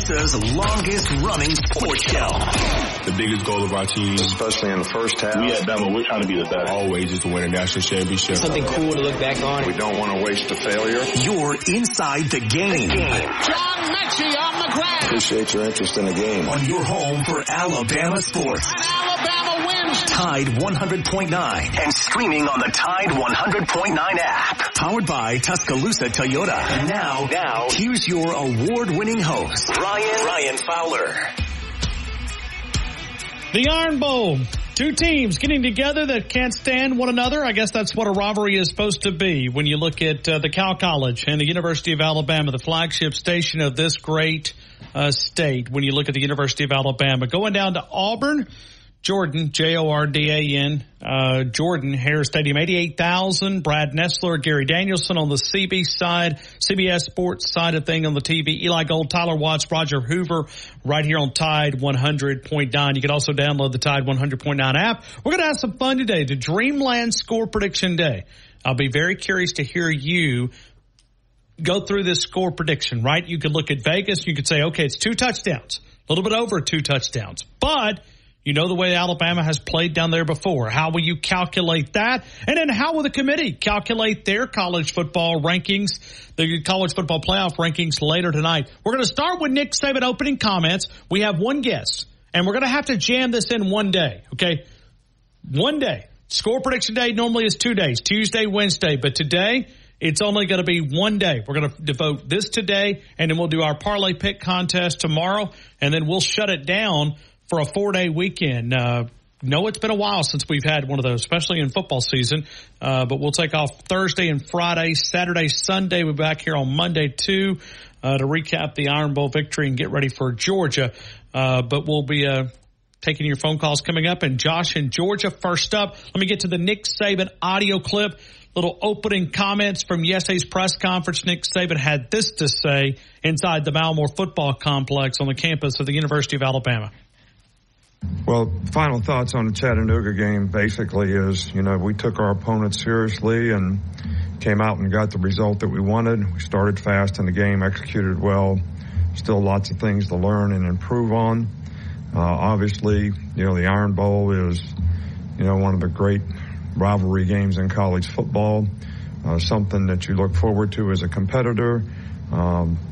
Tuscaloosa's longest-running sports show. The biggest goal of our team, especially in the first half, we at Bama, we're trying to be the best. Always is to win a national championship. Something cool to look back on. We don't want to waste a failure. You're inside the game. John Metchie on the ground. Appreciate your interest in the game. On your home for Alabama sports. And Alabama wins. Tide 100.9 and streaming on the Tide 100.9 app. Powered by Tuscaloosa Toyota. And now, here's your award-winning host, Brian Fowler. The Iron Bowl. Two teams getting together that can't stand one another. I guess that's what a rivalry is supposed to be when you look at the Cal College and the University of Alabama, the flagship station of this great state. When you look at the University of Alabama, going down to Auburn, Jordan, Jordan, Jordan Hare Stadium, 88,000. Brad Nessler, Gary Danielson on the CBS Sports side of thing on the TV. Eli Gold, Tyler Watts, Roger Hoover right here on Tide 100.9. You can also download the Tide 100.9 app. We're going to have some fun today, the Dreamland Score Prediction Day. I'll be very curious to hear you go through this score prediction, right? You could look at Vegas. You could say, okay, it's 2 touchdowns, a little bit over 2 touchdowns, but you know the way Alabama has played down there before. How will you calculate that? And then how will the committee calculate their college football rankings, the college football playoff rankings later tonight? We're going to start with Nick Saban opening comments. We have one guest, and we're going to have to jam this in one day, okay? One day. Score prediction day normally is 2 days, Tuesday, Wednesday, but today it's only going to be one day. We're going to devote this today, and then we'll do our parlay pick contest tomorrow, and then we'll shut it down for a 4-day weekend. No, it's been a while since we've had one of those, especially in football season. But we'll take off Thursday and Friday, Saturday, Sunday. We'll be back here on Monday, too, to recap the Iron Bowl victory and get ready for Georgia. But we'll be taking your phone calls coming up. And Josh in Georgia, first up, let me get to the Nick Saban audio clip. Little opening comments from yesterday's press conference. Nick Saban had this to say inside the Baltimore football complex on the campus of the University of Alabama. Well, final thoughts on the Chattanooga game basically is, you know, we took our opponents seriously and came out and got the result that we wanted. We started fast in the game, executed well. Still lots of things to learn and improve on. Obviously, you know, the Iron Bowl is, you know, one of the great rivalry games in college football. Something that you look forward to as a competitor.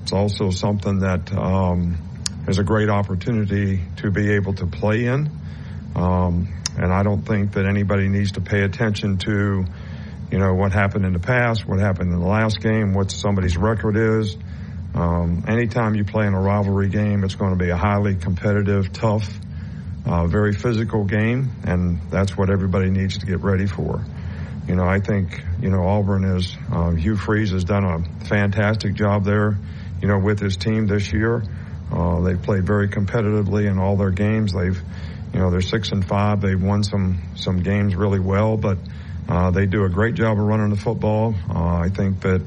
It's also something that is a great opportunity to be able to play in. And I don't think that anybody needs to pay attention to, you know, what happened in the past, what happened in the last game, what somebody's record is. Anytime you play in a rivalry game, it's going to be a highly competitive, tough, very physical game, and that's what everybody needs to get ready for. You know, I think, you know, Auburn is, Hugh Freeze has done a fantastic job there, you know, with his team this year. They've played very competitively in all their games. They've, you know, they're 6-5. They've won some games really well, but they do a great job of running the football. I think that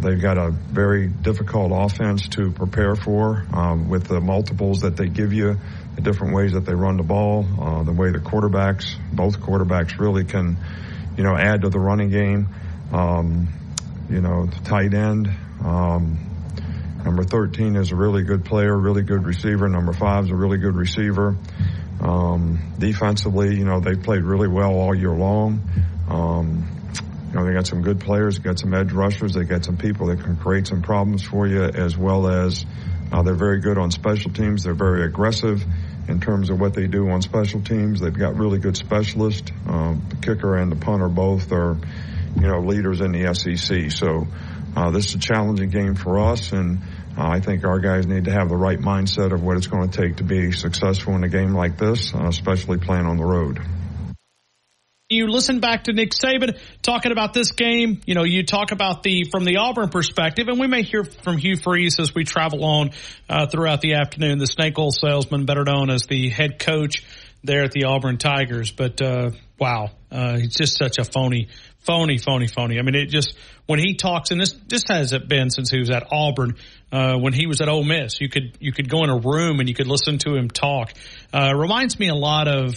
they've got a very difficult offense to prepare for with the multiples that they give you, the different ways that they run the ball, the way the quarterbacks, both quarterbacks really can, you know, add to the running game. You know, the tight end, Number 13 is a really good player, really good receiver. Number 5 is a really good receiver. Defensively, you know, they've played really well all year long. You know, they got some good players, got some edge rushers, they got some people that can create some problems for you, as well as they're very good on special teams. They're very aggressive in terms of what they do on special teams. They've got really good specialists. The kicker and the punter both are, you know, leaders in the SEC. So this is a challenging game for us, and I think our guys need to have the right mindset of what it's going to take to be successful in a game like this, especially playing on the road. You listen back to Nick Saban talking about this game. You know, you talk about from the Auburn perspective, and we may hear from Hugh Freeze as we travel on throughout the afternoon, the snake oil salesman, better known as the head coach there at the Auburn Tigers. But wow, he's just such a phony. I mean, it just, when he talks, and this hasn't been since he was at Auburn, when he was at Ole Miss, you could go in a room and you could listen to him talk. Reminds me a lot of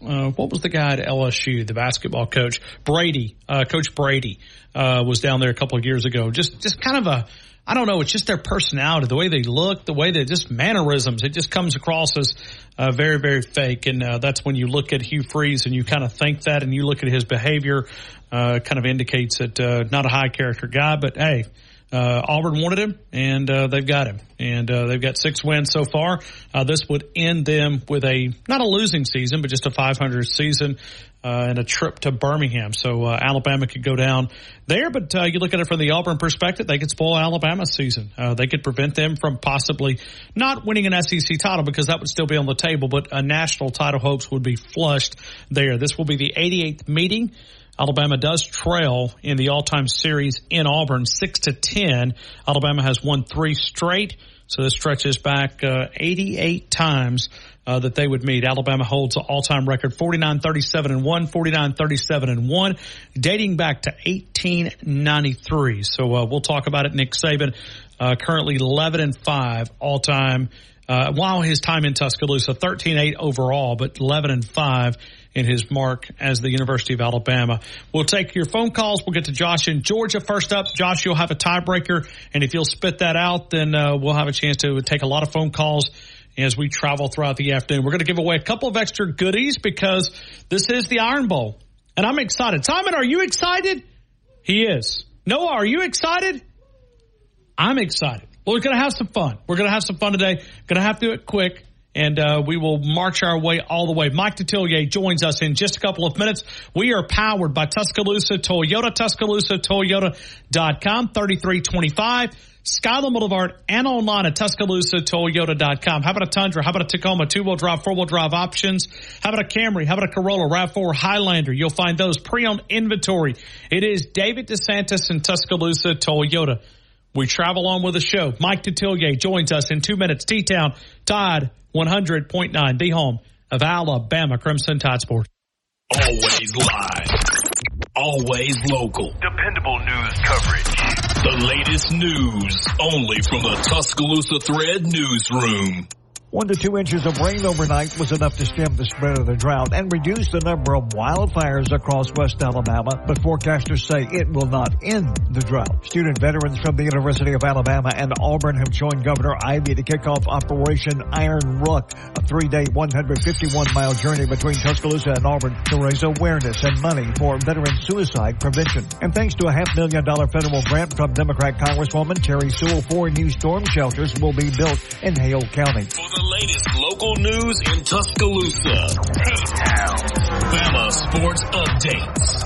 what was the guy at LSU, the basketball coach, Brady. Coach Brady was down there a couple of years ago. Just kind of a I don't know, it's just their personality, the way they look, the way they just mannerisms. It just comes across as very, very fake. And that's when you look at Hugh Freeze and you kind of think that, and you look at his behavior, kind of indicates that not a high character guy. But, hey, Auburn wanted him, and they've got him. And they've got 6 wins so far. This would end them with a not a losing season, but just a 500 season and a trip to Birmingham. So Alabama could go down there. But you look at it from the Auburn perspective, they could spoil Alabama's season. They could prevent them from possibly not winning an SEC title, because that would still be on the table. But a national title hopes would be flushed there. This will be the 88th meeting. Alabama does trail in the all-time series in Auburn, 6-10. Alabama has won 3 straight, so this stretches back 88 times that they would meet. Alabama holds an all-time record 49-37-1, dating back to 1893. So we'll talk about it. Nick Saban currently 11-5 all-time, while his time in Tuscaloosa, 13-8 overall, but 11-5. In his mark as the University of Alabama. We'll take your phone calls. We'll get to Josh in Georgia first up. Josh, you'll have a tiebreaker, and if you'll spit that out, then we'll have a chance to take a lot of phone calls as we travel throughout the afternoon. We're going to give away a couple of extra goodies because this is the Iron Bowl, and I'm excited. Simon, are you excited? He is. Noah, are you excited? I'm excited. Well, we're going to have some fun. We're going to have some fun today. Going to have to do it quick. And we will march our way all the way. Mike Detillier joins us in just a couple of minutes. We are powered by Tuscaloosa Toyota, TuscaloosaToyota.com, 3325, Skyland Boulevard, and online at TuscaloosaToyota.com. How about a Tundra? How about a Tacoma? 2-wheel drive, 4-wheel drive options. How about a Camry? How about a Corolla, RAV4, Highlander? You'll find those pre-owned inventory. It is David DeSantis and Tuscaloosa Toyota. We travel on with the show. Mike Detillier joins us in 2 minutes. T-Town, Tide 100.9, the home of Alabama Crimson Tide Sports. Always live. Always local. Dependable news coverage. The latest news only from the Tuscaloosa Thread newsroom. 1 to 2 inches of rain overnight was enough to stem the spread of the drought and reduce the number of wildfires across West Alabama, but forecasters say it will not end the drought. Student veterans from the University of Alabama and Auburn have joined Governor Ivey to kick off Operation Iron Ruck, a 3-day, 151-mile journey between Tuscaloosa and Auburn to raise awareness and money for veteran suicide prevention. And thanks to a $500,000 federal grant from Democrat Congresswoman Terry Sewell, 4 new storm shelters will be built in Hale County. The latest local news in Tuscaloosa. Bama sports updates.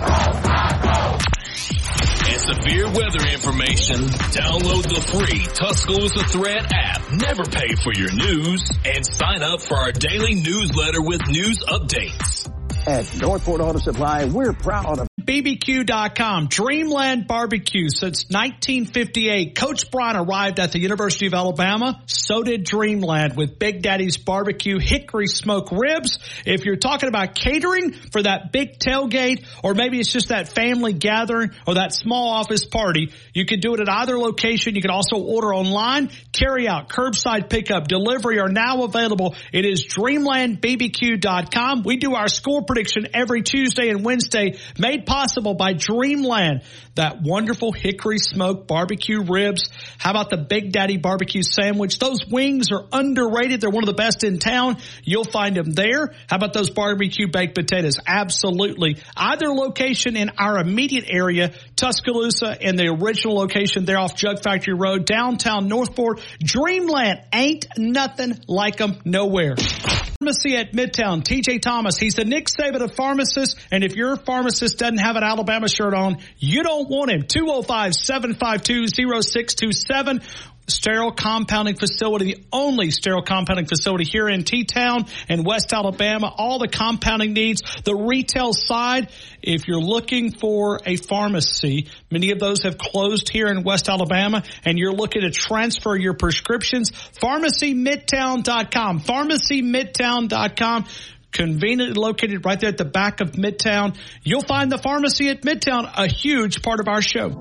And severe weather information. Download the free Tuscaloosa Thread app. Never pay for your news. And sign up for our daily newsletter with news updates. At Northport Auto Supply, we're proud of BBQ.com, Dreamland Barbecue since 1958. Coach Bryant arrived at the University of Alabama. So did Dreamland with Big Daddy's Barbecue Hickory Smoke Ribs. If you're talking about catering for that big tailgate, or maybe it's just that family gathering or that small office party, you can do it at either location. You can also order online, carry out, curbside pickup, delivery are now available. It is DreamlandBBQ.com. We do our score prediction every Tuesday and Wednesday, made possible by Dreamland, that wonderful hickory smoked barbecue ribs. How about the Big Daddy barbecue sandwich? Those wings are underrated. They're one of the best in town. You'll find them there. How about those barbecue baked potatoes? Absolutely. Either location in our immediate area, Tuscaloosa, and the original location there off Jug Factory Road, downtown Northport. Dreamland, ain't nothing like them nowhere. Pharmacy at Midtown, TJ Thomas. He's the Nick Saban of pharmacists, and if your pharmacist doesn't have an Alabama shirt on, you don't want him. 205-752-0627. Sterile compounding facility, the only sterile compounding facility here in T-Town and West Alabama. All the compounding needs, the retail side. If you're looking for a pharmacy, many of those have closed here in West Alabama, and you're looking to transfer your prescriptions, PharmacyMidtown.com, PharmacyMidtown.com. Conveniently located right there at the back of Midtown. You'll find the Pharmacy at Midtown, a huge part of our show.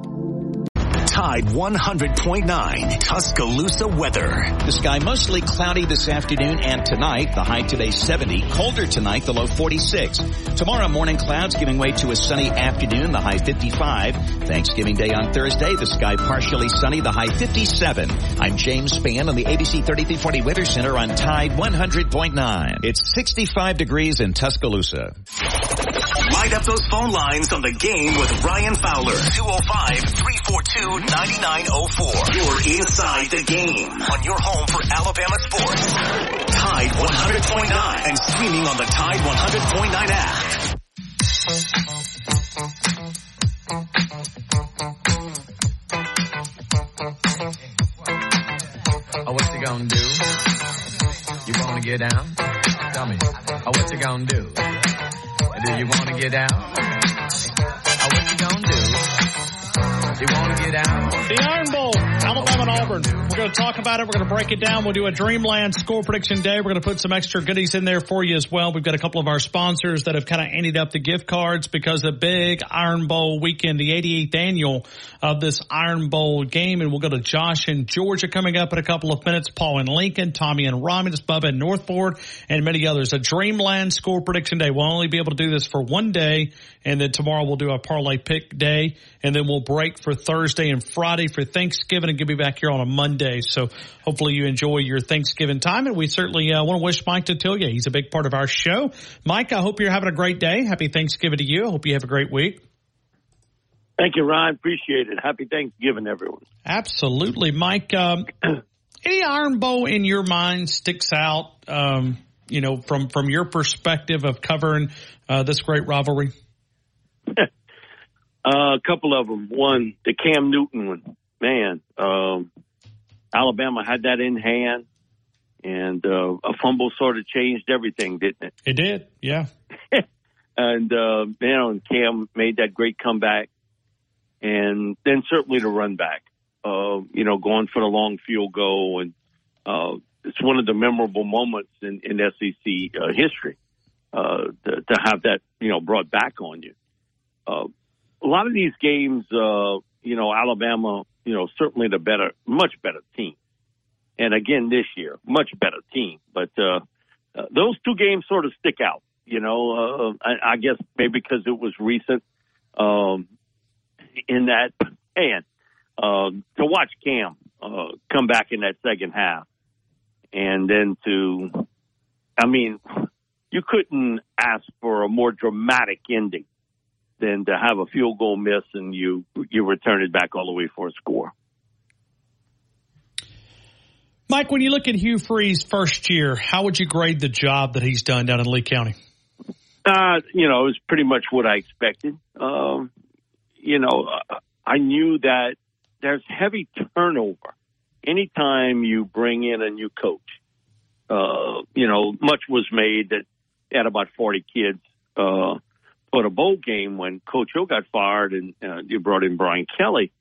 Tide 100.9 Tuscaloosa weather. The sky mostly cloudy this afternoon and tonight. The high today 70. Colder tonight, the low 46. Tomorrow morning clouds giving way to a sunny afternoon. The high 55. Thanksgiving Day on Thursday. The sky partially sunny. The high 57. I'm James Spann on the ABC 3340 Weather Center on Tide 100.9. It's 65 degrees in Tuscaloosa. Light up those phone lines on The Game with Ryan Fowler. 205-342-9904. You're inside The Game on your home for Alabama sports. Tide 100.9 and streaming on the Tide 100.9 app. Oh, what you gonna do? You wanna get down? Tell me. Oh, what you gonna do? Do you wanna get down? Oh, what you gonna do? You wanna get down? The Iron Bowl, Alabama and Auburn. We're gonna talk about it. We're gonna break it down. We'll do a Dreamland score prediction day. We're gonna put some extra goodies in there for you as well. We've got a couple of our sponsors that have kind of ended up the gift cards because the big Iron Bowl weekend, the 88th annual of this Iron Bowl game. And we'll go to Josh in Georgia coming up in a couple of minutes. Paul in Lincoln, Tommy in Romulus, Bubba in Northport, and many others. A Dreamland score prediction day. We'll only be able to do this for one day, and then tomorrow we'll do our parlay pick day, and then we'll break for Thursday and Friday for Thanksgiving and be back here on a Monday. So hopefully you enjoy your Thanksgiving time, and we certainly want to wish Mike Detillier. He's a big part of our show. Mike, I hope you're having a great day. Happy Thanksgiving to you. I hope you have a great week. Thank you, Ryan. Appreciate it. Happy Thanksgiving, everyone. Absolutely. Mike, any Iron Bowl in your mind sticks out, you know, from your perspective of covering this great rivalry? A couple of them. One, the Cam Newton one. Man, Alabama had that in hand, and a fumble sort of changed everything, didn't it? It did, yeah. And, and Cam made that great comeback, and then certainly the run back, going for the long field goal, and it's one of the memorable moments in SEC history to have that, brought back on you. A lot of these games, Alabama, certainly the much better team. And again, this year, much better team. But those two games sort of stick out, I guess maybe because it was recent in that. And to watch Cam come back in that second half. And then you couldn't ask for a more dramatic ending than to have a field goal miss and you return it back all the way for a score. Mike, when you look at Hugh Freeze first year, how would you grade the job that he's done down in Lee County? It was pretty much what I expected. I knew that there's heavy turnover anytime you bring in a new coach. Much was made that at about 40 kids, a bowl game when Coach O got fired and you brought in Brian Kelly.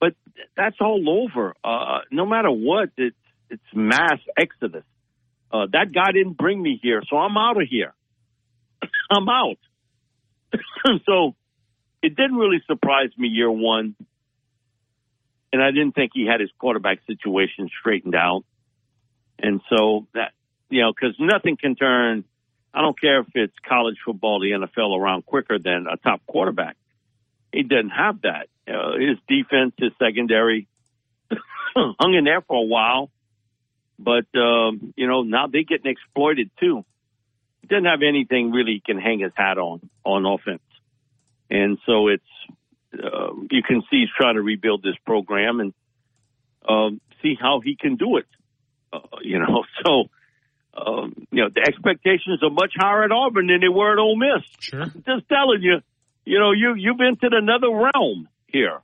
But that's all over. No matter what, it's mass exodus. That guy didn't bring me here, so I'm out of here. I'm out. So it didn't really surprise me year one. And I didn't think he had his quarterback situation straightened out. And so that, because nothing can turn, I don't care if it's college football, the NFL, around quicker than a top quarterback. He didn't have that. His defense, his secondary, hung in there for a while. But, now they're getting exploited too. He doesn't have anything really he can hang his hat on offense. And so it's, you can see he's trying to rebuild this program and see how he can do it. So... the expectations are much higher at Auburn than they were at Ole Miss. Sure. I'm just telling you, you've entered another realm here.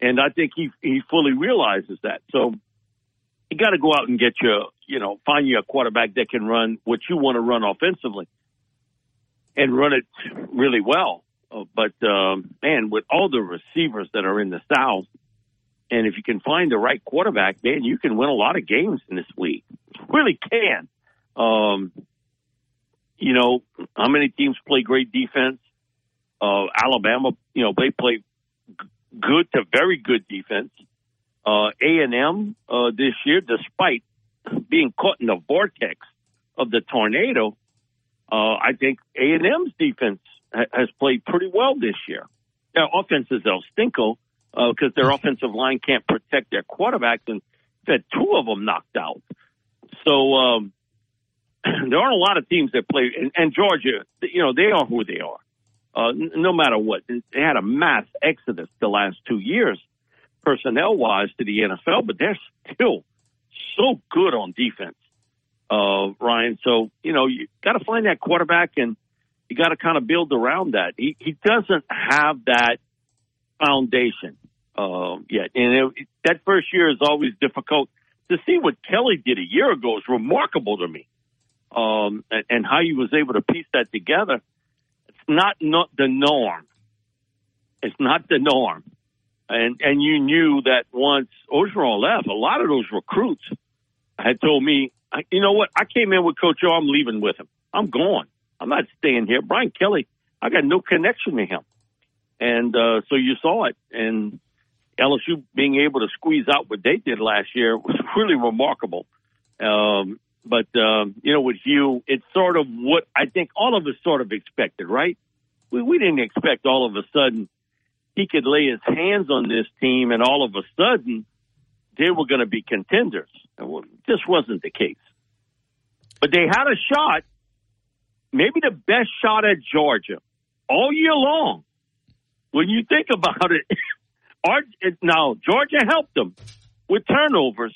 And I think he fully realizes that. So you got to go out and get find you a quarterback that can run what you want to run offensively and run it really well. But with all the receivers that are in the South, and if you can find the right quarterback, man, you can win a lot of games in this league. Really can. How many teams play great defense? Alabama, they play good to very good defense. A&M this year, despite being caught in the vortex of the tornado, I think A&M's defense has played pretty well this year. Their offense is El Stinko because their offensive line can't protect their quarterbacks, and they've had two of them knocked out. So there aren't a lot of teams that play. And Georgia, you know, they are who they are, no matter what. They had a mass exodus the last 2 years, personnel-wise, to the NFL, but they're still so good on defense, Ryan. So, you know, you got to find that quarterback, and you got to kind of build around that. He doesn't have that foundation yet. And that first year is always difficult. To see what Kelly did a year ago is remarkable to me, and how he was able to piece that together. It's not the norm. It's not the norm. And you knew that once Ogeron left, a lot of those recruits had told me, you know what, I came in with Coach O, I'm leaving with him. I'm gone. I'm not staying here. Brian Kelly, I got no connection to him. And so you saw it. And LSU being able to squeeze out what they did last year was really remarkable. But, you know, with Hugh, it's sort of what I think all of us sort of expected, right? We didn't expect all of a sudden he could lay his hands on this team and all of a sudden they were going to be contenders. This wasn't the case. But they had a shot, maybe the best shot at Georgia all year long. When you think about it, now, Georgia helped them with turnovers,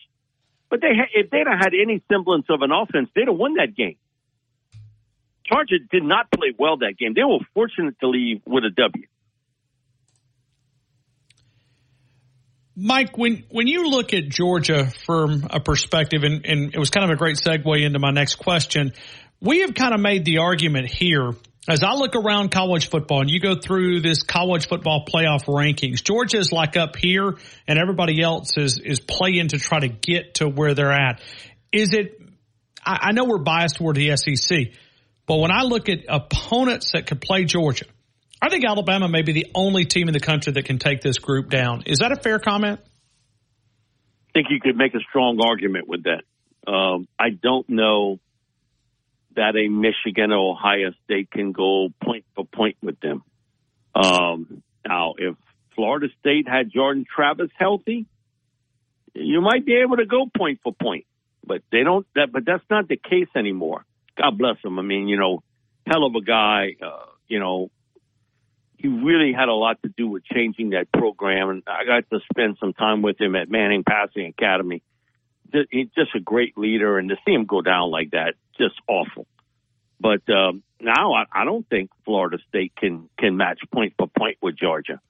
but if they'd have had any semblance of an offense, they'd have won that game. Georgia did not play well that game. They were fortunate to leave with a W. Mike, when you look at Georgia from a perspective, and it was kind of a great segue into my next question, we have kind of made the argument here. As I look around college football and you go through this college football playoff rankings, Georgia is like up here and everybody else is playing to try to get to where they're at. I know we're biased toward the SEC, but when I look at opponents that could play Georgia, I think Alabama may be the only team in the country that can take this group down. Is that a fair comment? I think you could make a strong argument with that. I don't know that a Michigan or Ohio State can go point for point with them. Now, if Florida State had Jordan Travis healthy, you might be able to go point for point, but they don't. But that's not the case anymore. God bless him. I mean, you know, hell of a guy. You know, he really had a lot to do with changing that program, and I got to spend some time with him at Manning Passing Academy. He's just a great leader, and to see him go down like that, just awful. But now I don't think Florida State can match point for point with Georgia.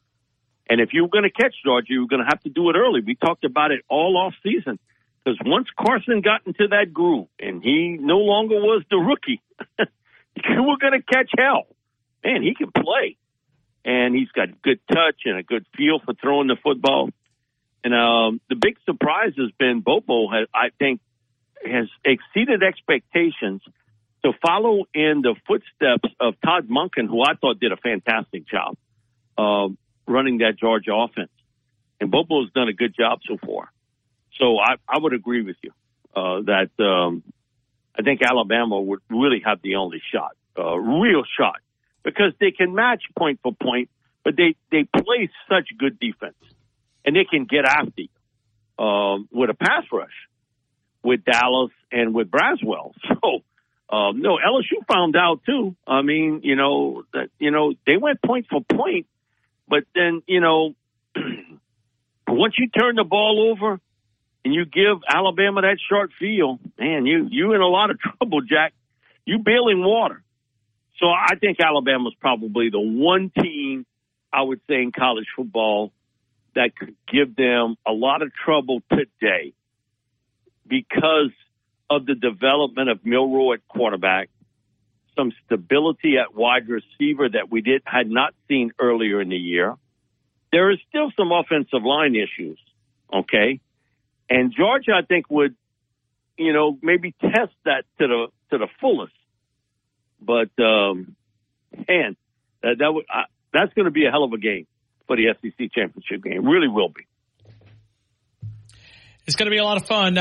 And if you were going to catch Georgia, you were going to have to do it early. We talked about it all off season because once Carson got into that groove and he no longer was the rookie, you were going to catch hell. Man, he can play. And he's got good touch and a good feel for throwing the football. And the big surprise has been Bobo, I think, has exceeded expectations to follow in the footsteps of Todd Monken, who I thought did a fantastic job running that Georgia offense. And Bobo's done a good job so far. So I would agree with you that I think Alabama would really have the only shot, real shot, because they can match point for point, but they play such good defense. And they can get after you with a pass rush with Dallas and with Braswell. So, no, LSU found out, too. I mean, you know, they went point for point. But then, you know, once you turn the ball over and you give Alabama that short field, man, you in a lot of trouble, Jack. You bailing water. So I think Alabama's probably the one team, I would say, in college football that could give them a lot of trouble today because of the development of Milroe at quarterback, some stability at wide receiver that we had not seen earlier in the year. There is still some offensive line issues, okay? And Georgia, I think, would, you know, maybe test that to the fullest. But, man, that's going to be a hell of a game. for the SEC championship game. It really will be. It's going to be a lot of fun.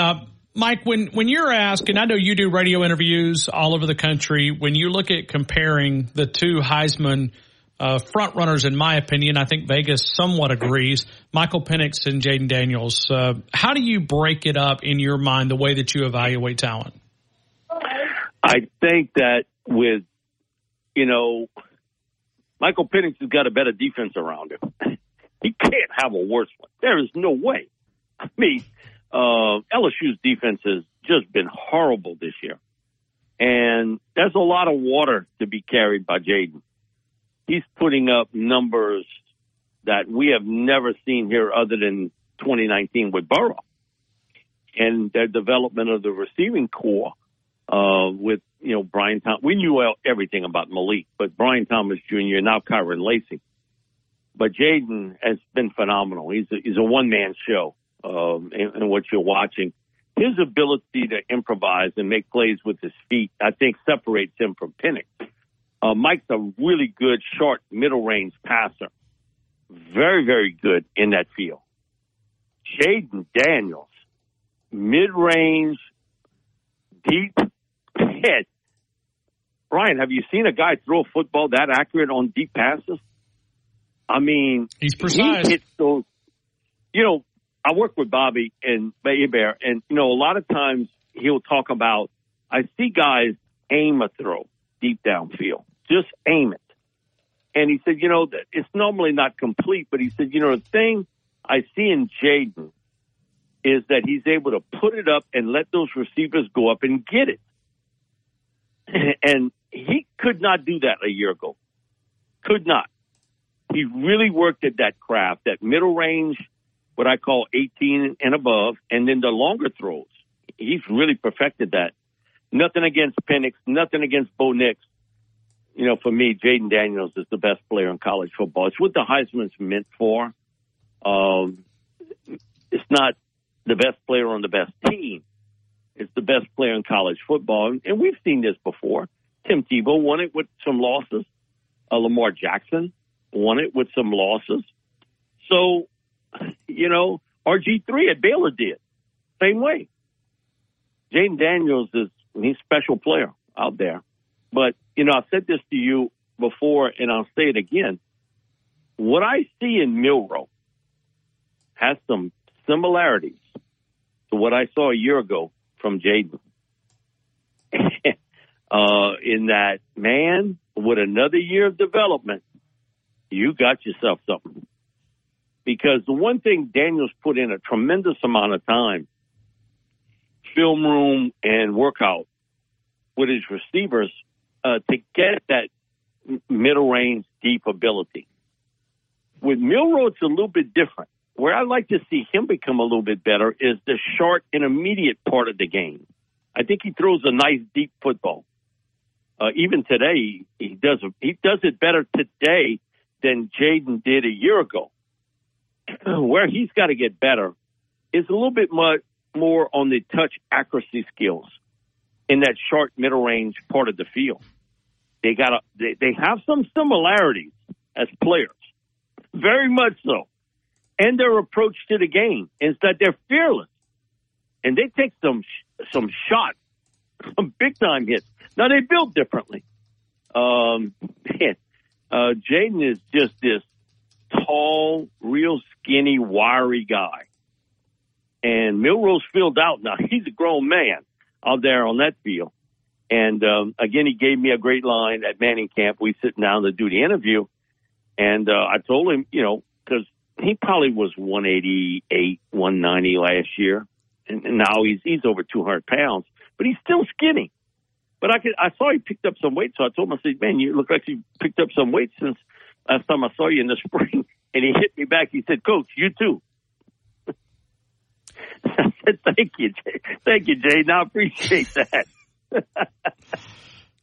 Mike, when you're asked, and I know you do radio interviews all over the country, when you look at comparing the two Heisman front runners, in my opinion, I think Vegas somewhat agrees, Michael Penix and Jaden Daniels, how do you break it up in your mind, the way that you evaluate talent? I think that with, you know, Michael Penix has got a better defense around him. He can't have a worse one. There is no way. I mean, LSU's defense has just been horrible this year. And there's a lot of water to be carried by Jaden. He's putting up numbers that we have never seen here other than 2019 with Burrow. And their development of the receiving core with, you know, Brian Thomas. We knew everything about Malik, but Brian Thomas Jr., now Kyron Lacey. But Jaden has been phenomenal. He's a one-man show. And what you're watching, his ability to improvise and make plays with his feet, I think separates him from Penix. Mike's a really good short middle range passer. Very, very good in that field. Jaden Daniels, mid range, deep head. Brian, have you seen a guy throw a football that accurate on deep passes? I mean, he's precise. He hits those, you know, I work with Bobby and Bear, and, you know, a lot of times he'll talk about, I see guys aim a throw deep downfield. Just aim it. And he said, you know, it's normally not complete, but he said, you know, the thing I see in Jaden is that he's able to put it up and let those receivers go up and get it. And he could not do that a year ago. Could not. He really worked at that craft, that middle range, what I call 18 and above, and then the longer throws. He's really perfected that. Nothing against Penix, nothing against Bo Nix. You know, for me, Jaden Daniels is the best player in college football. It's what the Heisman's meant for. It's not the best player on the best team. It's the best player in college football. And we've seen this before. Tim Tebow won it with some losses. Lamar Jackson won it with some losses. So, you know, RG3 at Baylor did. Same way. Jaden Daniels he's a special player out there. But, you know, I've said this to you before, and I'll say it again. What I see in Milroe has some similarities to what I saw a year ago from Jaden. In that, man, with another year of development, you got yourself something. Because the one thing Daniels put in a tremendous amount of time, film room and workout with his receivers to get that middle range deep ability. With Milroe, it's a little bit different. Where I'd like to see him become a little bit better is the short intermediate part of the game. I think he throws a nice deep football. Even today, he does it better today than Jaden did a year ago. Where he's got to get better is a little bit more on the touch accuracy skills in that short middle range part of the field. They have some similarities as players, very much so. And their approach to the game is that they're fearless and they take some shots, some big time hits. Now they build differently. Jaden is just this tall, real skinny, wiry guy. And Milroe's filled out now. He's a grown man out there on that field. And, again, he gave me a great line at Manning Camp. We sit down to do the interview. And I told him, you know, because he probably was 188, 190 last year. And now he's over 200 pounds. But he's still skinny. But I saw he picked up some weight. So I told him, I said, man, you look like you picked up some weight since last time I saw you in the spring. And he hit me back. He said, Coach, you too. I said, thank you, Jay. Thank you, Jay. I appreciate that.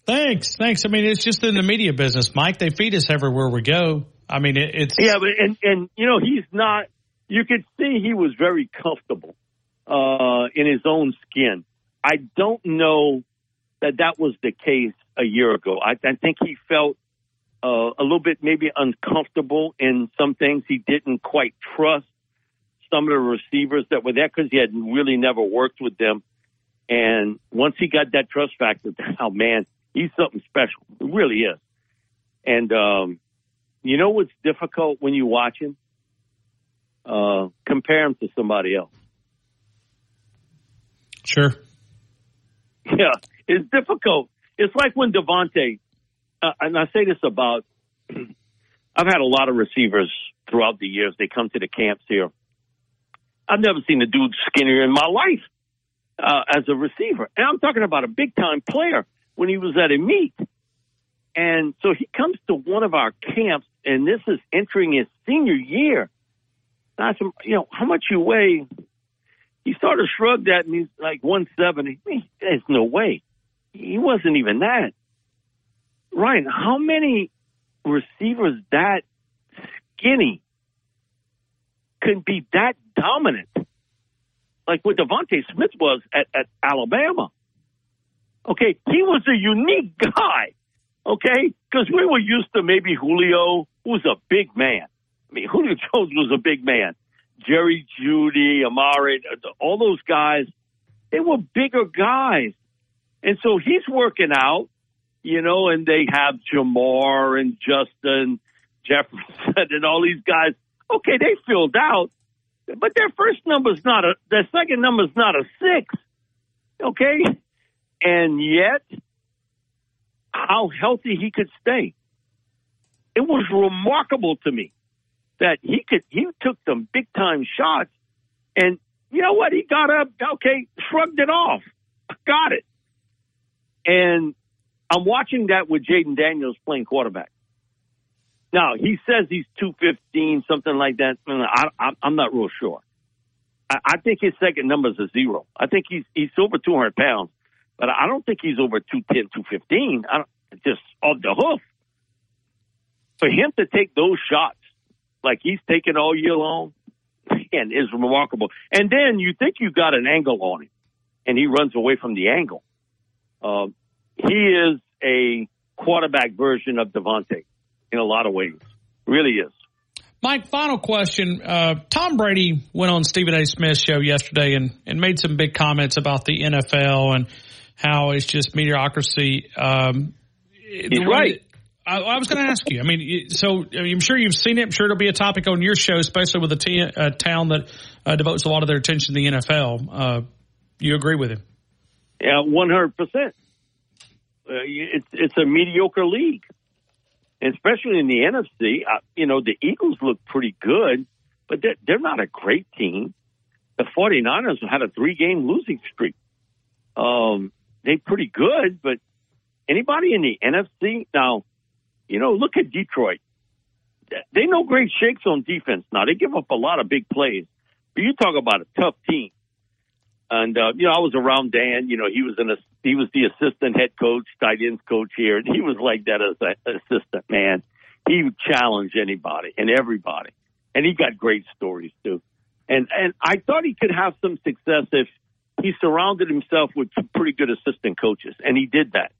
Thanks. I mean, it's just in the media business, Mike. They feed us everywhere we go. I mean, it's... Yeah, but, and you know, he's not... You could see he was very comfortable in his own skin. I don't know that was the case a year ago. I think he felt a little bit maybe uncomfortable in some things. He didn't quite trust some of the receivers that were there because he had really never worked with them. And once he got that trust factor down, man, he's something special. It really is. And you know what's difficult when you watch him? Compare him to somebody else. Sure. Yeah, it's difficult. It's like when DeVonta, and I say this about, I've had a lot of receivers throughout the years. They come to the camps here. I've never seen a dude skinnier in my life as a receiver. And I'm talking about a big-time player when he was at a meet. And so he comes to one of our camps, and this is entering his senior year. And I said, you know, how much you weigh? He sort of shrugged at me, like 170. I mean, there's no way. He wasn't even that. Ryan, how many receivers that skinny could be that dominant? Like what DeVonta Smith was at Alabama. Okay, he was a unique guy. Okay, because we were used to maybe Julio, who's a big man. I mean, Julio Jones was a big man. Jerry Jeudy, Amari, all those guys, they were bigger guys. And so he's working out, you know, and they have Jamar and Justin Jefferson and all these guys. Okay, they filled out, but their first number's not a, their second number's not a six. Okay? And yet, how healthy he could stay. It was remarkable to me that he could, he took some big time shots, and you know what? He got up, okay, shrugged it off, got it. And I'm watching that with Jaden Daniels playing quarterback. Now, he says he's 215, something like that. I'm not real sure. I think his second number is a zero. I think he's over 200 pounds, but I don't think he's over 210, 215. I don't, just off the hoof. For him to take those shots like he's taken all year long, man, is remarkable. And then you think you got an angle on him, and he runs away from the angle. He is a quarterback version of DeVonta in a lot of ways. Really is. Mike, final question. Tom Brady went on Stephen A. Smith's show yesterday and made some big comments about the NFL and how it's just mediocrity. He's right. I was going to ask you. I mean, so I'm sure you've seen it. I'm sure it'll be a topic on your show, especially with a town that devotes a lot of their attention to the NFL. You agree with him? Yeah, 100%. It's a mediocre league, especially in the NFC. You know, the Eagles look pretty good, but they're not a great team. The 49ers had a 3-game losing streak. They're pretty good, but anybody in the NFC? Now, you know, look at Detroit. They no great shakes on defense. Now, they give up a lot of big plays, but you talk about a tough team. And, you know, I was around Dan. You know, he was the assistant head coach, tight ends coach here. And he was like that as an assistant, man. He would challenge anybody and everybody. And he got great stories, too. And I thought he could have some success if he surrounded himself with some pretty good assistant coaches. And he did that.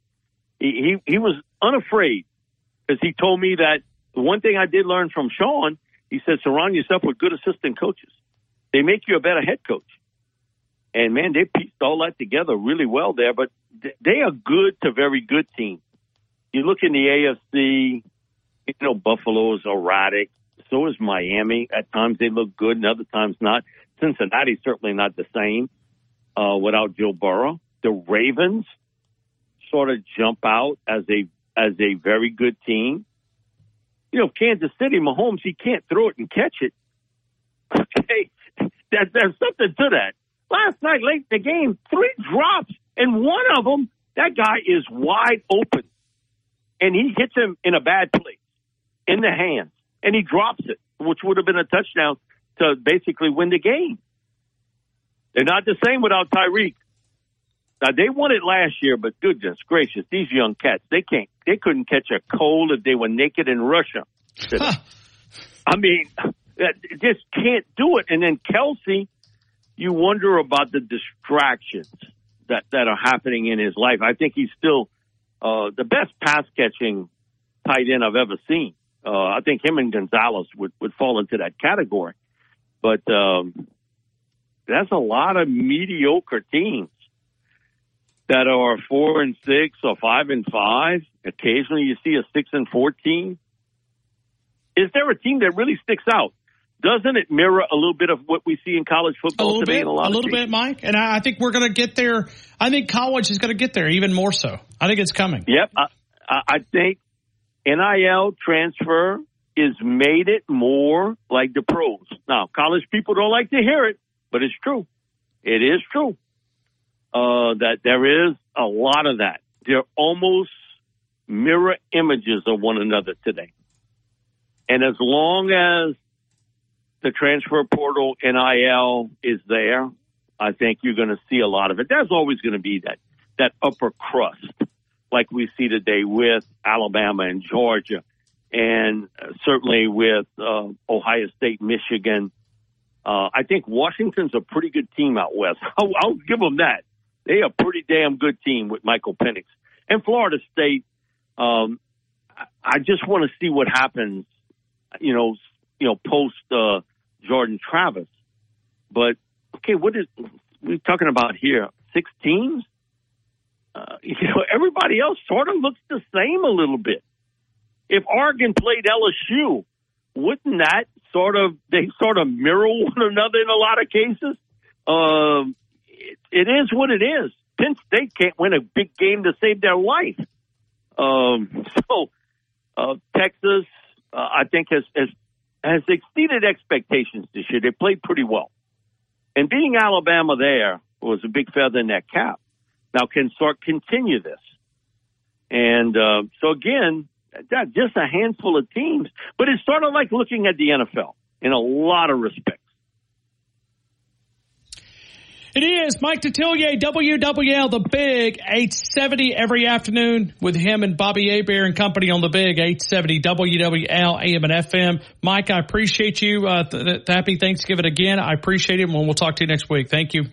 He was unafraid, because he told me that the one thing I did learn from Sean, he said, surround yourself with good assistant coaches. They make you a better head coach. And, man, they pieced all that together really well there. But they are good to very good team. You look in the AFC, you know, Buffalo is erratic. So is Miami. At times they look good and other times not. Cincinnati's certainly not the same without Joe Burrow. The Ravens sort of jump out as a very good team. You know, Kansas City, Mahomes, he can't throw it and catch it. Okay, there's something to that. Last night, late in the game, 3 drops, and one of them, that guy is wide open. And he hits him in a bad place, in the hands, and he drops it, which would have been a touchdown to basically win the game. They're not the same without Tyreek. Now, they won it last year, but goodness gracious, these young cats, they couldn't catch a cold if they were naked in Russia. I mean, they just can't do it. And then Kelsey, you wonder about the distractions that are happening in his life. I think he's still the best pass-catching tight end I've ever seen. I think him and Gonzalez would fall into that category. But that's a lot of mediocre teams that are 4-6 or 5-5. Occasionally you see a 6-4 team. Is there a team that really sticks out? Doesn't it mirror a little bit of what we see in college football today? A little bit, Mike. And I think we're going to get there. I think college is going to get there even more so. I think it's coming. Yep. I think NIL transfer is made it more like the pros. Now, college people don't like to hear it, but it's true. It is true that there is a lot of that. They're almost mirror images of one another today. And as long as the transfer portal, NIL, is there, I think you're going to see a lot of it. There's always going to be that upper crust like we see today with Alabama and Georgia and certainly with Ohio State, Michigan. I think Washington's a pretty good team out west. I'll give them that. They are a pretty damn good team with Michael Penix. And Florida State, I just want to see what happens, you know, post Jordan Travis. But, okay, we're talking about here? 6 teams? Everybody else sort of looks the same a little bit. If Oregon played LSU, wouldn't that they mirror one another in a lot of cases? It is what it is. Penn State can't win a big game to save their life. So Texas, I think, has exceeded expectations this year. They played pretty well. And beating Alabama there was a big feather in that cap. Now, can Sark continue this? And so, again, just a handful of teams. But it's sort of like looking at the NFL in a lot of respects. It is Mike Detillier, WWL, The Big, 870 every afternoon with him and Bobby Hebert and company on The Big, 870 WWL, AM and FM. Mike, I appreciate you. Happy Thanksgiving again. I appreciate it, and we'll talk to you next week. Thank you.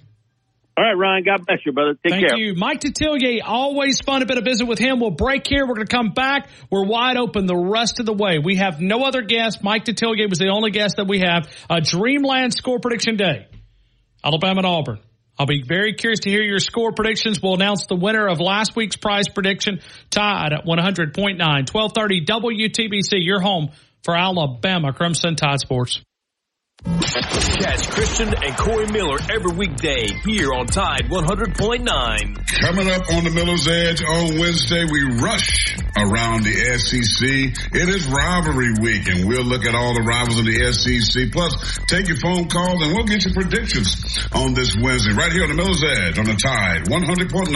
All right, Ryan. God bless you, brother. Take care. Thank you. Mike Detillier, always fun. A bit of visit with him. We'll break here. We're going to come back. We're wide open the rest of the way. We have no other guest. Mike Detillier was the only guest that we have. A Dreamland score prediction day. Alabama and Auburn. I'll be very curious to hear your score predictions. We'll announce the winner of last week's prize prediction. Tide at 100.9. 1230 WTBC, your home for Alabama Crimson Tide Sports. Catch Christian and Corey Miller every weekday here on Tide 100.9. Coming up on the Miller's Edge on Wednesday, we rush around the SEC. It is rivalry week, and we'll look at all the rivals in the SEC. Plus, take your phone calls, and we'll get your predictions on this Wednesday right here on the Miller's Edge on the Tide 100.9.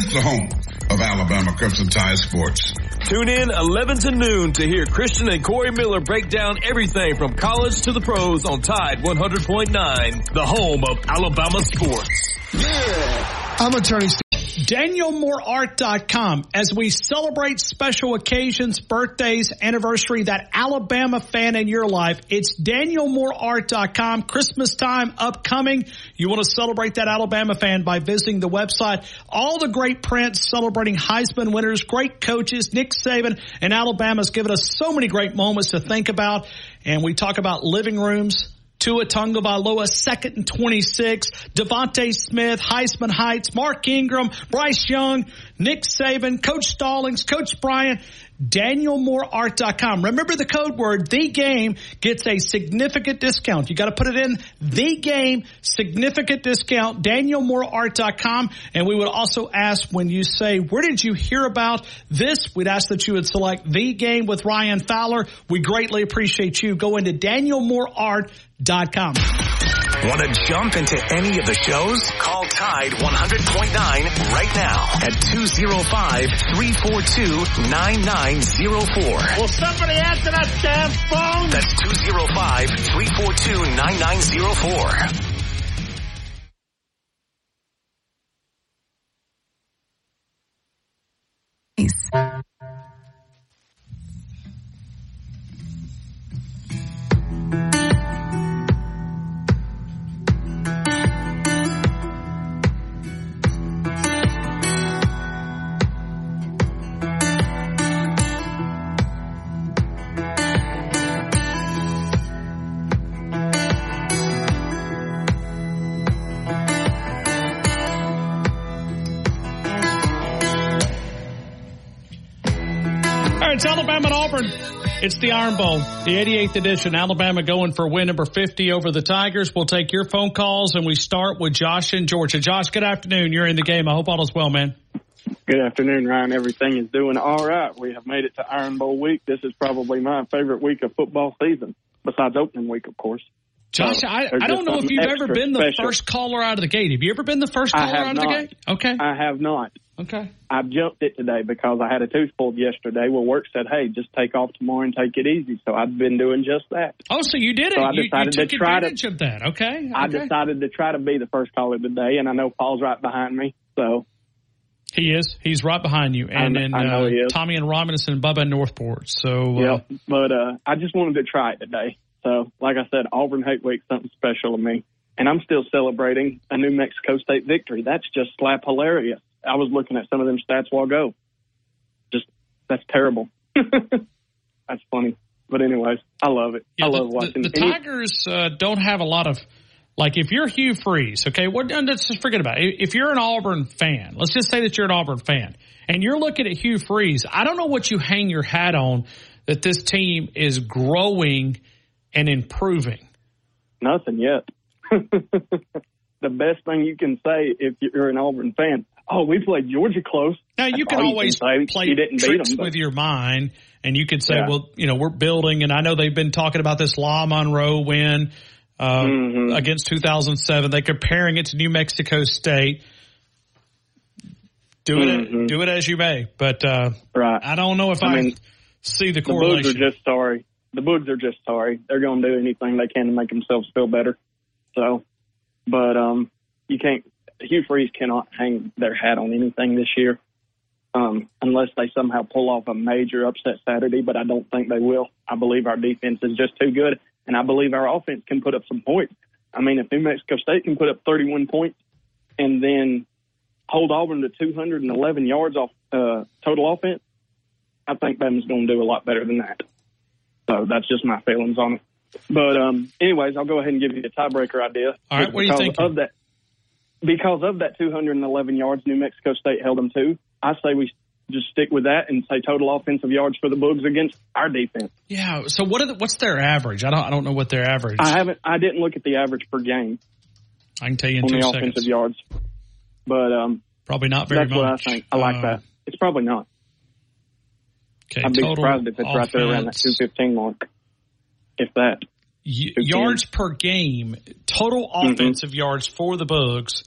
It's the home of Alabama Crimson Tide Sports. Tune in 11 to noon to hear Christian and Corey Miller break down everything from college to the pros on Tide 100.9, the home of Alabama sports. Yeah! I'm attorney DanielMoreArt.com. As we celebrate special occasions, birthdays, anniversary, that Alabama fan in your life, it's DanielMoreArt.com. Christmas time upcoming. You want to celebrate that Alabama fan by visiting the website. All the great prints celebrating Heisman winners, great coaches. Nick Saban and Alabama's given us so many great moments to think about. And we talk about living rooms. Tua Tagovailoa, 2nd and 26. DeVonta Smith, Heisman Heights, Mark Ingram, Bryce Young, Nick Saban, Coach Stallings, Coach Bryant, DanielMoreArt.com. Remember the code word, The Game gets a significant discount. You got to put it in, The Game, significant discount, DanielMoreArt.com. And we would also ask when you say, where did you hear about this? We'd ask that you would select The Game with Ryan Fowler. We greatly appreciate you. Go into DanielMoreArt.com. Want to jump into any of the shows? Call Tide 100.9 right now at 205-342-9904. Will somebody answer that damn phone? That's 205-342-9904. Alabama and Auburn. It's the Iron Bowl, the 88th edition. Alabama going for win number 50 over the Tigers. We'll take your phone calls, and we start with Josh in Georgia. Josh, good afternoon. You're in the game. I hope all is well, man. Good afternoon, Ryan. Everything is doing all right. We have made it to Iron Bowl week. This is probably my favorite week of football season, besides opening week, of course. Josh, I don't know if you've ever been the first caller out of the gate. Have you ever been the first caller out of the gate? Okay. I have not. Okay. I jumped it today because I had a tooth pulled yesterday where work said, hey, just take off tomorrow and take it easy. So I've been doing just that. Oh, so you did it. So I decided you took to advantage of that. Okay. I decided to try to be the first caller today, and I know Paul's right behind me. So he is. He's right behind you. And then Tommy and Robinson and Bubba in Northport. So, yeah, but I just wanted to try it today. So, like I said, Auburn Hate Week, something special to me. And I'm still celebrating a New Mexico State victory. That's just slap hilarious. I was looking at some of them stats while ago. Just, that's terrible. That's funny. But anyways, I love it. Yeah, I love watching it. The Tigers don't have a lot of, like, if you're Hugh Freeze, okay, let's just forget about it. If you're an Auburn fan, let's just say that you're an Auburn fan, and you're looking at Hugh Freeze, I don't know what you hang your hat on that this team is growing and improving. Nothing yet. The best thing you can say if you're an Auburn fan, oh, we played Georgia close. Now, you can always play tricks with your mind, and you can say, well, you know, we're building, and I know they've been talking about this La Monroe win against 2007. They're comparing it to New Mexico State. Do it as you may. But I don't know if I see the correlation. The Bugs are just sorry. They're going to do anything they can to make themselves feel better. So, but Hugh Freeze cannot hang their hat on anything this year unless they somehow pull off a major upset Saturday, but I don't think they will. I believe our defense is just too good, and I believe our offense can put up some points. I mean, if New Mexico State can put up 31 points and then hold Auburn to 211 yards off total offense, I think Bama's going to do a lot better than that. So that's just my feelings on it. But anyways, I'll go ahead and give you the tiebreaker idea. All right, what do you think? Because of that 211 yards New Mexico State held them to, I say we just stick with that and say total offensive yards for the Bugs against our defense. Yeah, so what's their average? I don't know what their average is. I didn't look at the average per game. I can tell you in 2 seconds. On the offensive yards. But probably not very much. That's what I think. I like that. It's probably not. Okay, I'd be surprised if it's right there around that 215 mark, if that. Yards per game, total offensive yards for the Bugs.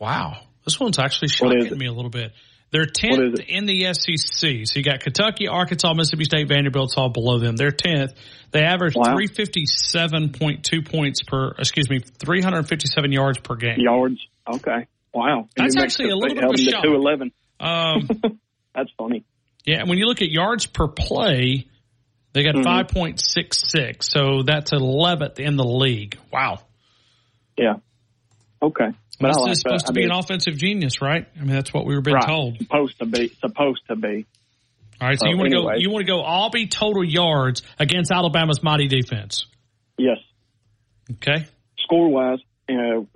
Wow. This one's actually shocking me a little bit. They're 10th in the SEC. So you got Kentucky, Arkansas, Mississippi State, Vanderbilt's all below them. They're 10th. They average 357.2 points 357 yards per game. Yards. Okay. Wow. That's actually a little bit of a shock. 211. That's funny. Yeah, and when you look at yards per play, they got 5.66, so that's 11th in the league. Wow. Yeah. Okay. But this is supposed to be an offensive genius, right? I mean, that's what we were being told. Supposed to be. All right, so you want to go Albie total yards against Alabama's mighty defense? Yes. Okay. Score-wise,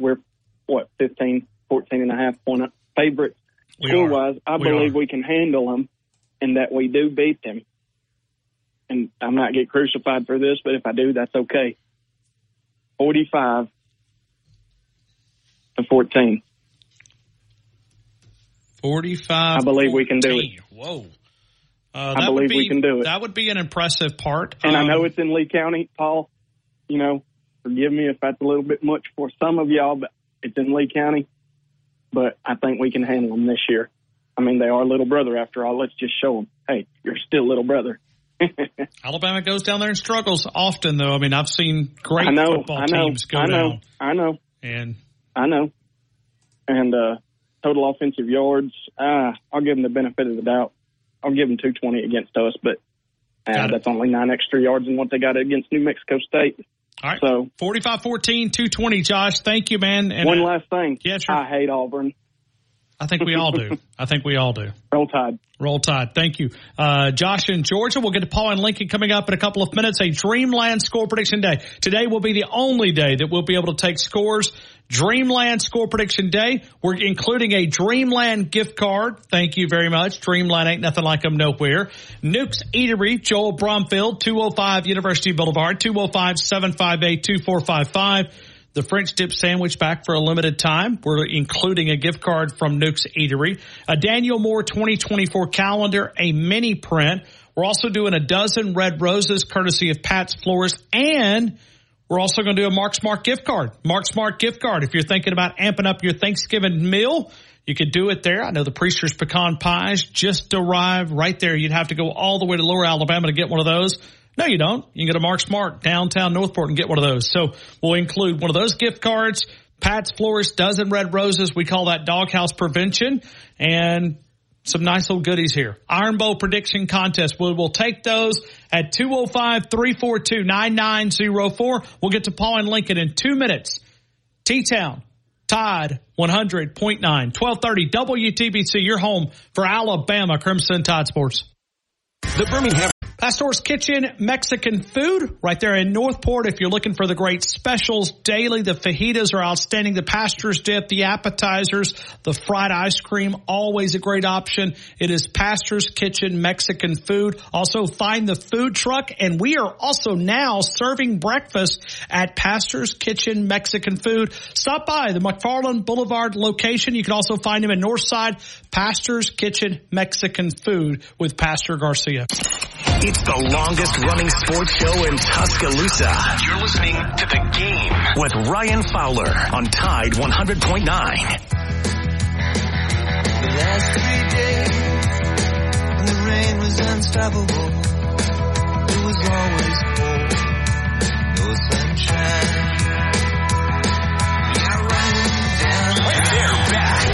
we're, 14.5 point favorites. Score-wise, I believe we can handle them. And that we do beat them. And I might get crucified for this, but if I do, that's okay. 45-14. 45. I believe we can do it. Whoa. I believe we can do it. That would be an impressive part. And I know it's in Lee County, Paul. You know, forgive me if that's a little bit much for some of y'all, but it's in Lee County. But I think we can handle them this year. I mean, they are little brother after all. Let's just show them, hey, you're still little brother. Alabama goes down there and struggles often, though. I mean, I've seen great football teams go down. I know. And total offensive yards, I'll give them the benefit of the doubt. I'll give them 220 against us, but that's only 9 extra yards than what they got against New Mexico State. All right, so 45-14, 220, Josh. Thank you, man. And one last thing. Yeah, sure. I hate Auburn. I think we all do. Roll Tide. Thank you. Josh in Georgia. We'll get to Paul and Lincoln coming up in a couple of minutes. A Dreamland score prediction day. Today will be the only day that we'll be able to take scores. Dreamland score prediction day. We're including a Dreamland gift card. Thank you very much. Dreamland ain't nothing like them nowhere. Nukes Eatery, Joel Bromfield, 205 University Boulevard, 205-758-2455. The French dip sandwich back for a limited time. We're including a gift card from Nukes Eatery. A Daniel Moore 2024 calendar, a mini print. We're also doing a dozen red roses courtesy of Pat's Florist. And we're also going to do a Mark Smart gift card. Mark Smart gift card. If you're thinking about amping up your Thanksgiving meal, you could do it there. I know the Preacher's Pecan Pies just arrived right there. You'd have to go all the way to Lower Alabama to get one of those. No, you don't. You can go to Mark Smart, downtown Northport, and get one of those. So we'll include one of those gift cards, Pat's Florist, dozen red roses. We call that doghouse prevention, and some nice little goodies here. Iron Bowl prediction contest. We'll take those at 205-342-9904. We'll get to Paul and Lincoln in 2 minutes. T-Town, Tide 100.9, 1230 WTBC, your home for Alabama Crimson Tide Sports. The Birmingham Pastor's Kitchen Mexican food right there in Northport. If you're looking for the great specials daily, the fajitas are outstanding. The pastor's dip, the appetizers, the fried ice cream, always a great option. It is Pastor's Kitchen Mexican food. Also find the food truck, and we are also now serving breakfast at Pastor's Kitchen Mexican food. Stop by the McFarland Boulevard location. You can also find them in Northside. Pastor's Kitchen Mexican food with Pastor Garcia. It's the longest-running sports show in Tuscaloosa. You're listening to The Game with Ryan Fowler on Tide 100.9. The last 3 days, when the rain was unstoppable, it was always cold, no sunshine. We are running down. They're back.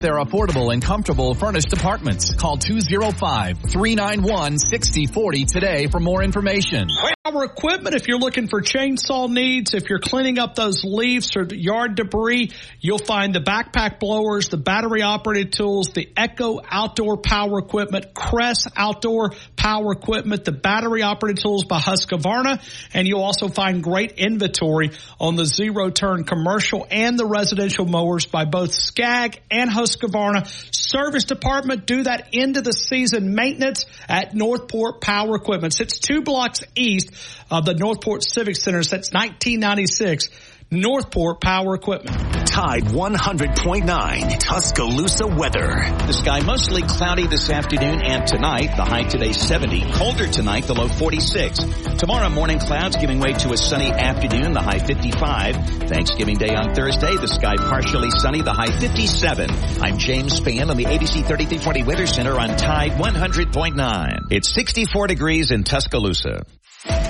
They're affordable and comfortable furnished apartments. Call 205-391-6040 today for more information. Our equipment, if you're looking for chainsaw needs, if you're cleaning up those leaves or yard debris, you'll find the backpack blowers, the battery-operated tools, the Echo outdoor power equipment, Crest outdoor power equipment, the battery-operated tools by Husqvarna, and you'll also find great inventory on the zero-turn commercial and the residential mowers by both Skag and Husqvarna. Service department, do that end-of-the-season maintenance at Northport Power Equipment. Sits 2 blocks east of the Northport Civic Center since 1996. Northport Power Equipment. Tide 100.9, Tuscaloosa weather. The sky mostly cloudy this afternoon and tonight. The high today 70. Colder tonight, the low 46. Tomorrow morning clouds giving way to a sunny afternoon, the high 55. Thanksgiving Day on Thursday, the sky partially sunny, the high 57. I'm James Spann on the ABC 3320 Weather Center on Tide 100.9. It's 64 degrees in Tuscaloosa.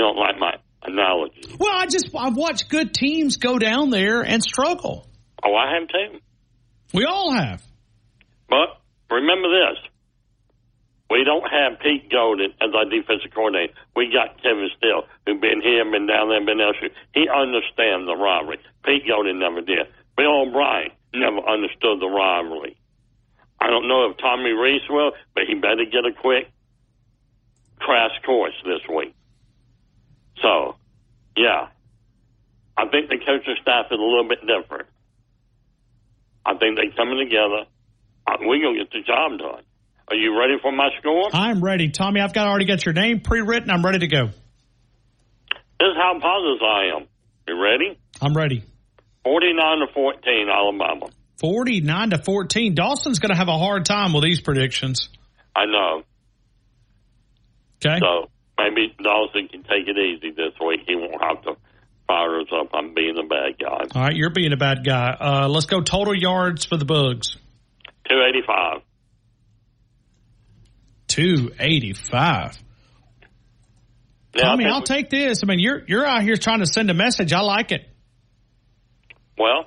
don't like my analogy. Well, I've watched good teams go down there and struggle. Oh, I have too. We all have. But remember this. We don't have Pete Golden as our defensive coordinator. We got Kevin Steele, who's been here, been down there, been elsewhere. He understands the rivalry. Pete Golden never did. Bill O'Brien never understood the rivalry. I don't know if Tommy Reese will, but he better get a quick crash course this week. So, yeah. I think the coaching staff is a little bit different. I think they're coming together. We're going to get the job done. Are you ready for my score? I'm ready. Tommy, I've already got your name pre-written. I'm ready to go. This is how positive I am. You ready? I'm ready. 49-14, Alabama. 49-14. Dawson's going to have a hard time with these predictions. I know. Okay. So maybe Dawson can take it easy this week. He won't have to fire us up. I'm being a bad guy. All right, you're being a bad guy. Let's go total yards for the Bugs. 285. 285. Now, I mean, I'll take this. I mean, you're out here trying to send a message. I like it. Well,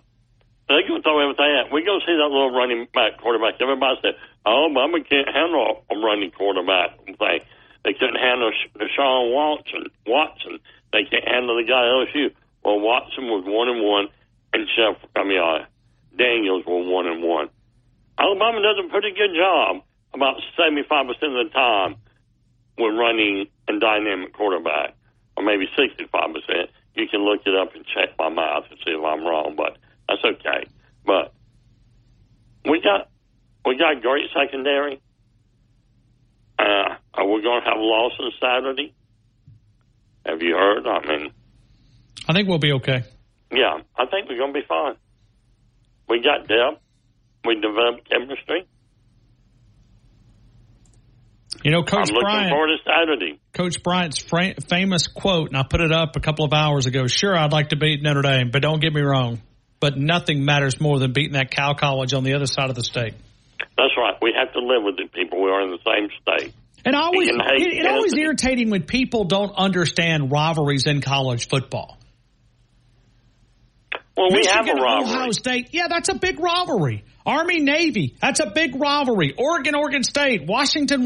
they're going to throw everything at. We're going to see that little running back quarterback. Everybody said, oh, Mama can't handle a running quarterback thing. They couldn't handle Deshaun Watson. They can't handle the guy at LSU. Well, Watson was 1-1, and Daniels was 1-1. Alabama does a pretty good job about 75% of the time when running a dynamic quarterback, or maybe 65%. You can look it up and check my mouth and see if I'm wrong, but that's okay. But we got great secondary. We're going to have losses Saturday. Have you heard? I mean, I think we'll be okay. Yeah, I think we're going to be fine. We got depth. We developed chemistry. You know, Coach Bryant. I'm looking forward to Saturday. Coach Bryant's famous quote, and I put it up a couple of hours ago. Sure, I'd like to beat Notre Dame, but don't get me wrong. But nothing matters more than beating that Cal College on the other side of the state. That's right. We have to live with it, people. We are in the same state. And it's always irritating when people don't understand rivalries in college football. Well, Michigan, we have a rivalry. Ohio State, yeah, that's a big rivalry. Army-Navy, that's a big rivalry. Oregon State, Washington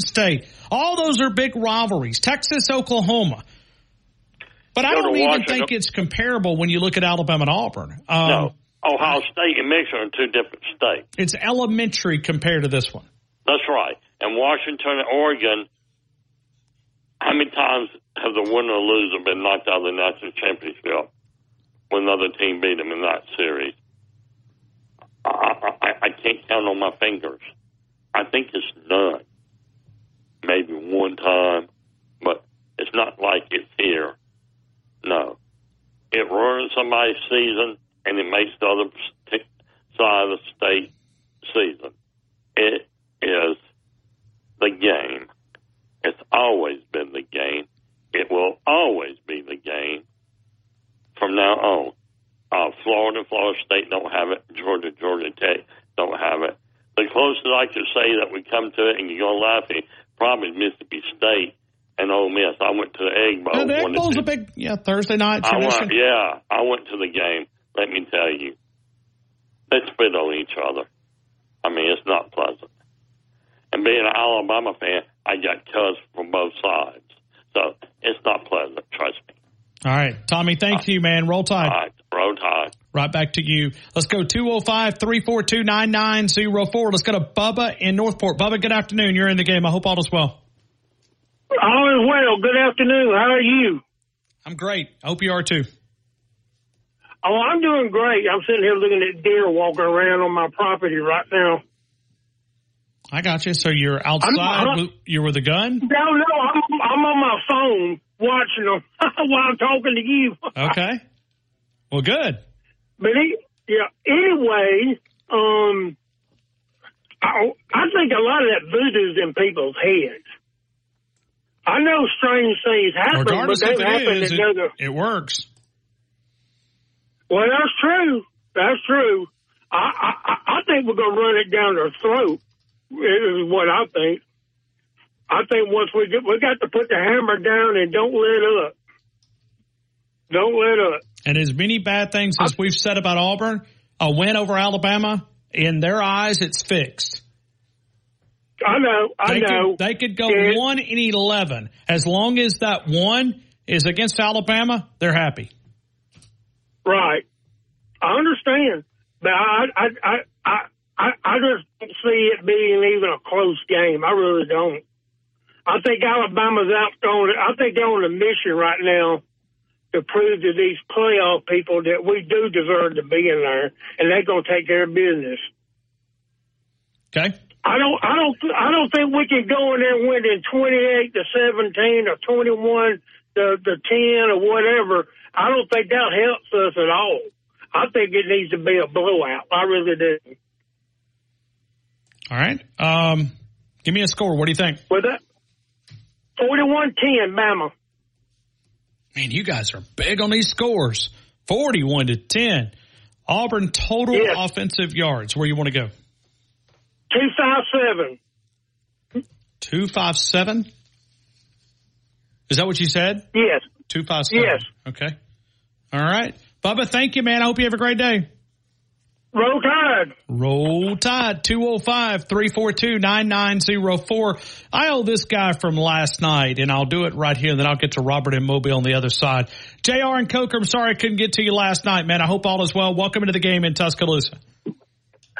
State. All those are big rivalries. Texas, Oklahoma. But I don't even think it's comparable when you look at Alabama and Auburn. No, Ohio State and Michigan are two different states. It's elementary compared to this one. That's right. And Washington and Oregon, how many times have the winner or loser been knocked out of the national championship when another team beat them in that series? I can't count on my fingers. I think it's none. Maybe one time, but it's not like it's here. No. It ruins somebody's season, and it makes the other side of the state season. It is the game. It's always been the game. It will always be the game from now on. Florida State don't have it. Georgia Tech don't have it. The closest I could say that we come to it, and you're going to laugh at me, probably Mississippi State and Ole Miss. I went to the Egg Bowl. No, the Egg Bowl's a big Thursday night tradition. I went to the game. Let me tell you. They spit on each other. I mean, it's not pleasant. And being an Alabama fan, I got cussed from both sides. So it's not pleasant, trust me. All right, Tommy, thank you, man. Roll Tide. All right, roll Tide. Right back to you. Let's go 205-342-9904. Let's go to Bubba in Northport. Bubba, good afternoon. You're in the game. I hope all is well. All is well. Good afternoon. How are you? I'm great. I hope you are too. Oh, I'm doing great. I'm sitting here looking at deer walking around on my property right now. I got you. So you're outside. You're with a gun? No. I'm on my phone watching them while I'm talking to you. Okay. Well, good. But anyway, I think a lot of that voodoo's in people's heads. I know strange things happen, but they happen together. It works. Well, that's true. I think we're going to run it down their throat, is what I think. I think once we got to put the hammer down and don't let up. Don't let up. And as many bad things as we've said about Auburn, a win over Alabama, in their eyes, it's fixed. I know. They could go 1-11. As long as that one is against Alabama, they're happy. Right. I understand. But I just don't see it being even a close game. I really don't. I think Alabama's I think they're on a mission right now to prove to these playoff people that we do deserve to be in there, and they're going to take care of business. Okay. I don't think we can go in there and win in 28-17 or 21-10 or whatever. I don't think that helps us at all. I think it needs to be a blowout. I really do. All right. Give me a score. What do you think? With that, 41-10, Bama. Man, you guys are big on these scores. 41-10. Auburn total offensive yards. Where you want to go? 257. 257? Is that what you said? Yes. 257. Yes. Okay. All right. Bubba, thank you, man. I hope you have a great day. Roll Tide. Roll Tide. 205-342-9904. I owe this guy from last night, and I'll do it right here, and then I'll get to Robert and Mobile on the other side. JR and Coker, I'm sorry I couldn't get to you last night, man. I hope all is well. Welcome into the game in Tuscaloosa.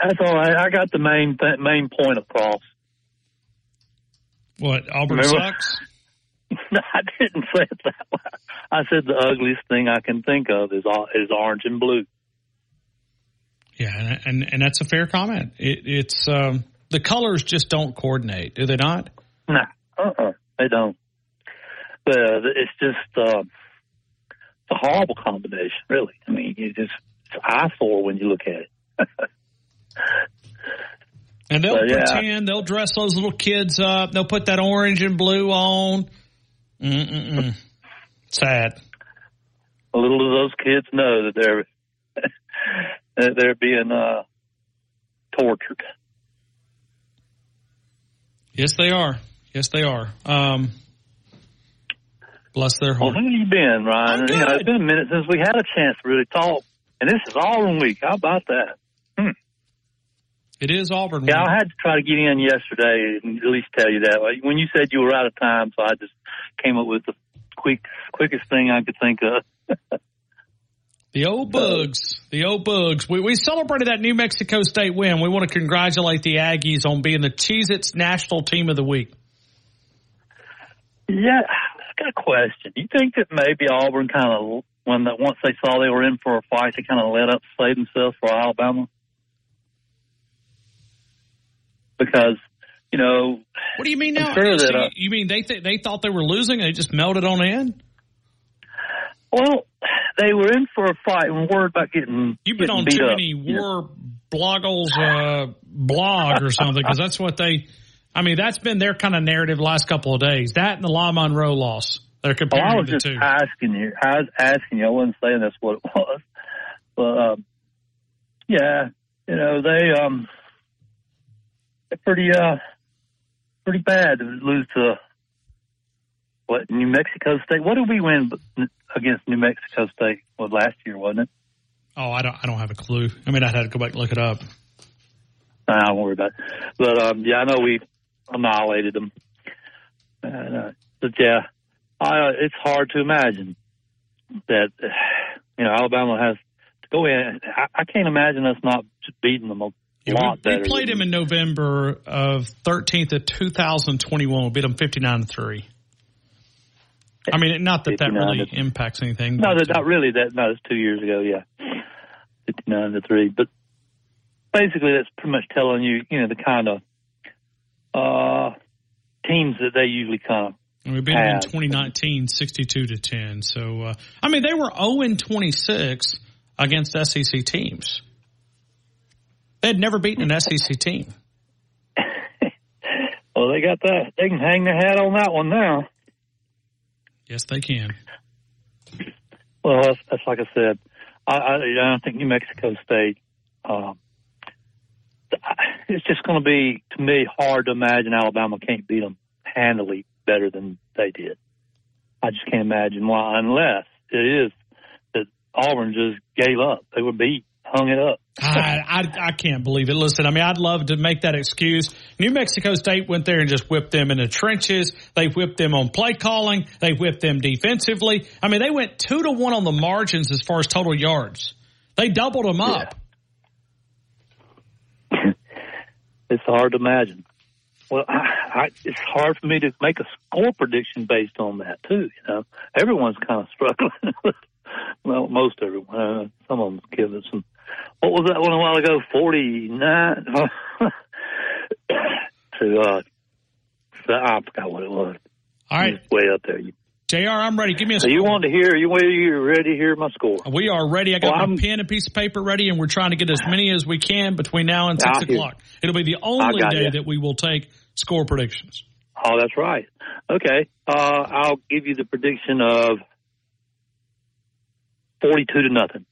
That's all right. I got the main point across. What, Auburn sucks? No, I didn't say it that way. I said the ugliest thing I can think of is orange and blue. Yeah, and that's a fair comment. It's the colors just don't coordinate, do they not? No, they don't. But it's just a horrible combination, really. I mean, it's an eyesore when you look at it. And they'll pretend, they'll dress those little kids up, they'll put that orange and blue on. Sad. Little do those kids know that they're being tortured. Yes, they are. Bless their heart. Well, where have you been, Ryan? It's been a minute since we had a chance to really talk, and this is Auburn week. How about that? It is Auburn. Yeah, I had to try to get in yesterday and at least tell you that. When you said you were out of time, so I just came up with the quickest thing I could think of. The old bugs. We celebrated that New Mexico State win. We want to congratulate the Aggies on being the Cheez-Its National Team of the Week. Yeah, I've got a question. Do you think that maybe Auburn kind of, once they saw they were in for a fight, they kind of let up, save themselves for Alabama? Because, you know... What do you mean now? Sure that, you mean they thought they were losing and they just melted on in? Well, they were in for a fight and worried about getting You've been getting on beat too up. Many war bloggles blog or something, because that's what they... I mean, that's been their kind of narrative the last couple of days. That and the La Monroe loss. They're comparing the two. I was asking you. I wasn't saying that's what it was. But, they... Pretty bad to lose to New Mexico State. What did we win against New Mexico State? Well, last year, wasn't it? Oh, I don't have a clue. I mean, I'd have to go back and look it up. I don't worry about it. But I know we annihilated them. It's hard to imagine that Alabama has to go in. I can't imagine us not beating them. Yeah, we played him in November of 13th of 2021. We beat him 59-3. I mean, not that really impacts anything. No, not really. No, it's 2 years ago, yeah. 59-3. But basically that's pretty much telling you, the kind of teams that they usually come. And we beat them in 2019, 62-10. So, I mean, they were 0-26 against SEC teams. They had never beaten an SEC team. Well, they got that. They can hang their hat on that one now. Yes, they can. Well, that's like I said. I don't think New Mexico State. It's just going to be, to me, hard to imagine Alabama can't beat them handily better than they did. I just can't imagine why, unless it is that Auburn just gave up. They were beat, hung it up. I can't believe it. Listen, I mean, I'd love to make that excuse. New Mexico State went there and just whipped them in the trenches. They whipped them on play calling. They whipped them defensively. I mean, they went 2-1 on the margins as far as total yards. They doubled them up. Yeah. It's hard to imagine. Well, it's hard for me to make a score prediction based on that, too. You know, everyone's kind of struggling. Well, most everyone. Some of them give it some. What was that one a while ago? 49 to I forgot what it was. All right, it's way up there. JR, I'm ready. Give me a score. You want to hear? You ready to hear my score? We are ready. I got my pen and piece of paper ready, and we're trying to get as many as we can between now and 6 o'clock. It'll be the only day that we will take score predictions. Oh, that's right. Okay, I'll give you the prediction of 42-0.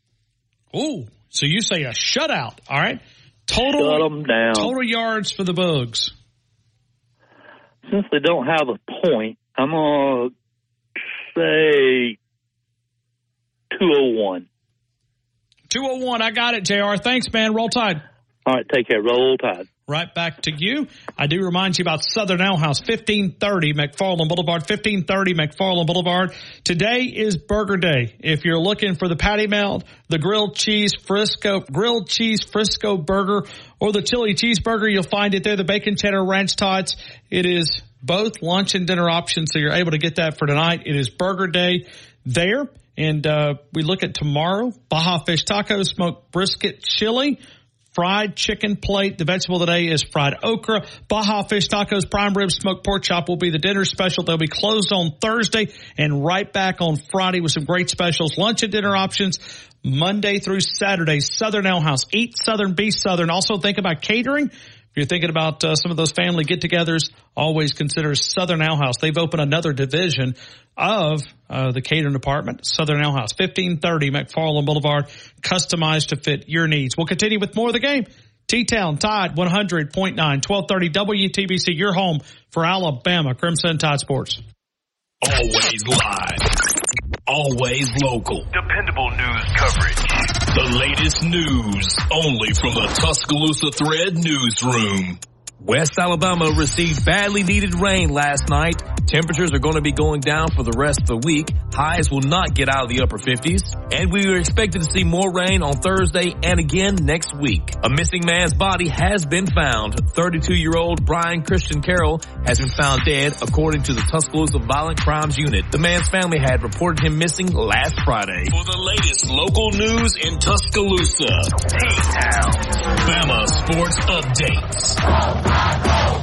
Ooh. So you say a shutout, all right? Shut them down. Total yards for the Bugs. Since they don't have a point, I'm going to say 201. 201, I got it, JR. Thanks, man. Roll Tide. All right, take care. Roll Tide. Right back to you. I do remind you about Southern Owl House, 1530 McFarland Boulevard, 1530 McFarland Boulevard. Today is Burger Day. If you're looking for the patty melt, the grilled cheese Frisco burger, or the chili cheeseburger, you'll find it there. The bacon cheddar ranch tots. It is both lunch and dinner options, so you're able to get that for tonight. It is Burger Day there. And we look at tomorrow, Baja Fish Tacos, smoked brisket chili, fried chicken plate. The vegetable today is fried okra. Baja Fish Tacos, prime rib, smoked pork chop will be the dinner special. They'll be closed on Thursday and right back on Friday with some great specials. Lunch and dinner options Monday through Saturday. Southern Owl House. Eat Southern, be Southern. Also think about catering. If you're thinking about some of those family get-togethers, always consider Southern Owl House. They've opened another division of the catering department, Southern Owl House, 1530 McFarland Boulevard, customized to fit your needs. We'll continue with more of the game. T-Town, Tide, 100.9, 1230 WTBC, your home for Alabama Crimson Tide Sports. Always live. Always local. Dependable news coverage. The latest news, only from the Tuscaloosa Thread newsroom. West Alabama received badly needed rain last night. Temperatures are going to be going down for the rest of the week. Highs will not get out of the upper 50s. And we are expected to see more rain on Thursday and again next week. A missing man's body has been found. 32-year-old Brian Christian Carroll has been found dead, according to the Tuscaloosa Violent Crimes Unit. The man's family had reported him missing last Friday. For the latest local news in Tuscaloosa, T-Town, Bama Sports Updates. And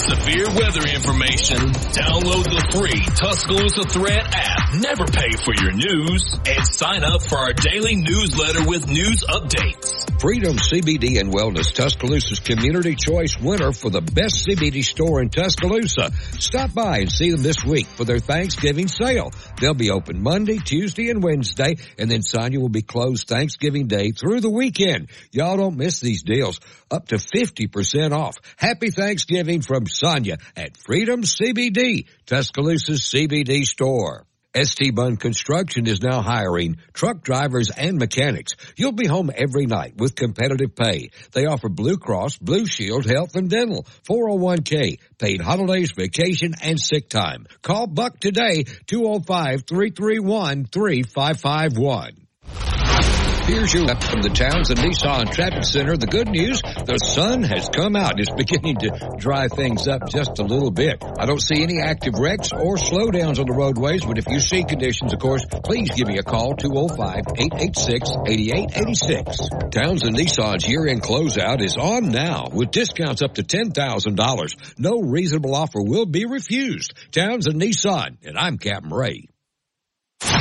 severe weather information, download the free Tuscaloosa Thread app, never pay for your news, and sign up for our daily newsletter with news updates. Freedom CBD and Wellness, Tuscaloosa's Community Choice winner for the best CBD store in Tuscaloosa. Stop by and see them this week for their Thanksgiving sale. They'll be open Monday, Tuesday, and Wednesday, and then Sonia will be closed Thanksgiving Day through the weekend. Y'all don't miss these deals. Up to 50% off. Happy Thanksgiving from Sonia at Freedom CBD, Tuscaloosa's CBD store. ST Bunn Construction is now hiring truck drivers and mechanics. You'll be home every night with competitive pay. They offer Blue Cross, Blue Shield, health and dental, 401k, paid holidays, vacation, and sick time. Call Buck today, 205-331-3551. Here's your up from the Towns and Nissan Traffic Center. The good news, the sun has come out. It's beginning to dry things up just a little bit. I don't see any active wrecks or slowdowns on the roadways, but if you see conditions, of course, please give me a call, 205-886-8886. Towns and Nissan's year-end closeout is on now with discounts up to $10,000. No reasonable offer will be refused. Towns and Nissan, and I'm Captain Ray. Built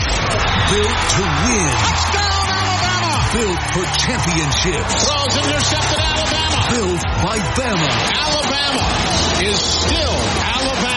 to win. Touchdown, Alabama! Built for championships. Throws intercepted, Alabama. Built by Bama. Alabama is still Alabama.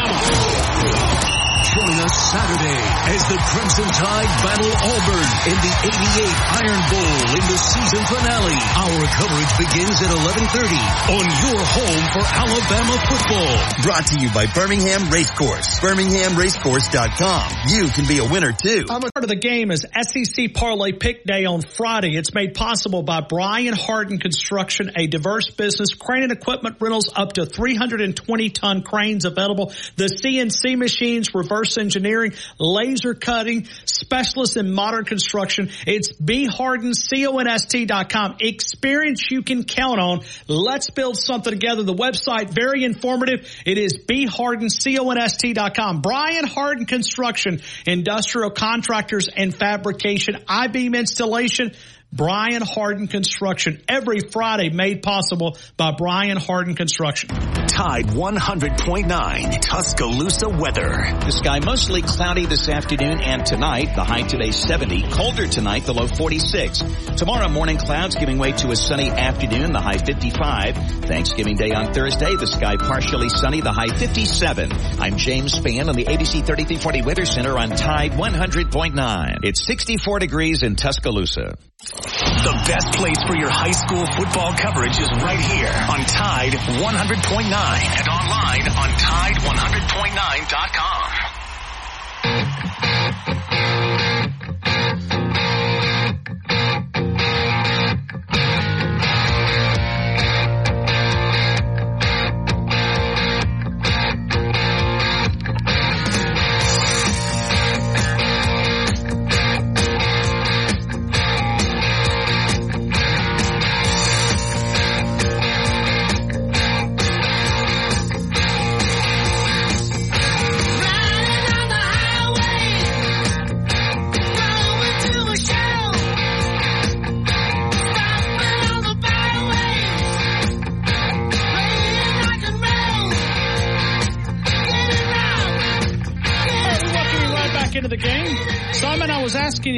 Join us Saturday as the Crimson Tide battle Auburn in the 88 Iron Bowl in the season finale. Our coverage begins at 11:30 on your home for Alabama football. Brought to you by Birmingham Racecourse. BirminghamRacecourse.com. You can be a winner too. Part of the game is SEC Parlay Pick Day on Friday. It's made possible by Brian Harden Construction, a diverse business. Crane and equipment rentals up to 320-ton cranes available. The CNC machines, reverse engineering, laser cutting, specialists in modern construction. It's bhardenconst.com. Experience you can count on. Let's build something together. The website, very informative. It is bhardenconst.com. Brian Harden Construction, industrial contractors and fabrication, I-beam installation, Brian Harden Construction. Every Friday made possible by Brian Harden Construction. Tide 100.9, Tuscaloosa weather. The sky mostly cloudy this afternoon and tonight. The high today 70, colder tonight, the low 46. Tomorrow morning clouds giving way to a sunny afternoon, the high 55. Thanksgiving Day on Thursday, the sky partially sunny, the high 57. I'm James Spann on the ABC 3340 Weather Center on Tide 100.9. It's 64 degrees in Tuscaloosa. The best place for your high school football coverage is right here on Tide 100.9 and online on Tide100.9.com.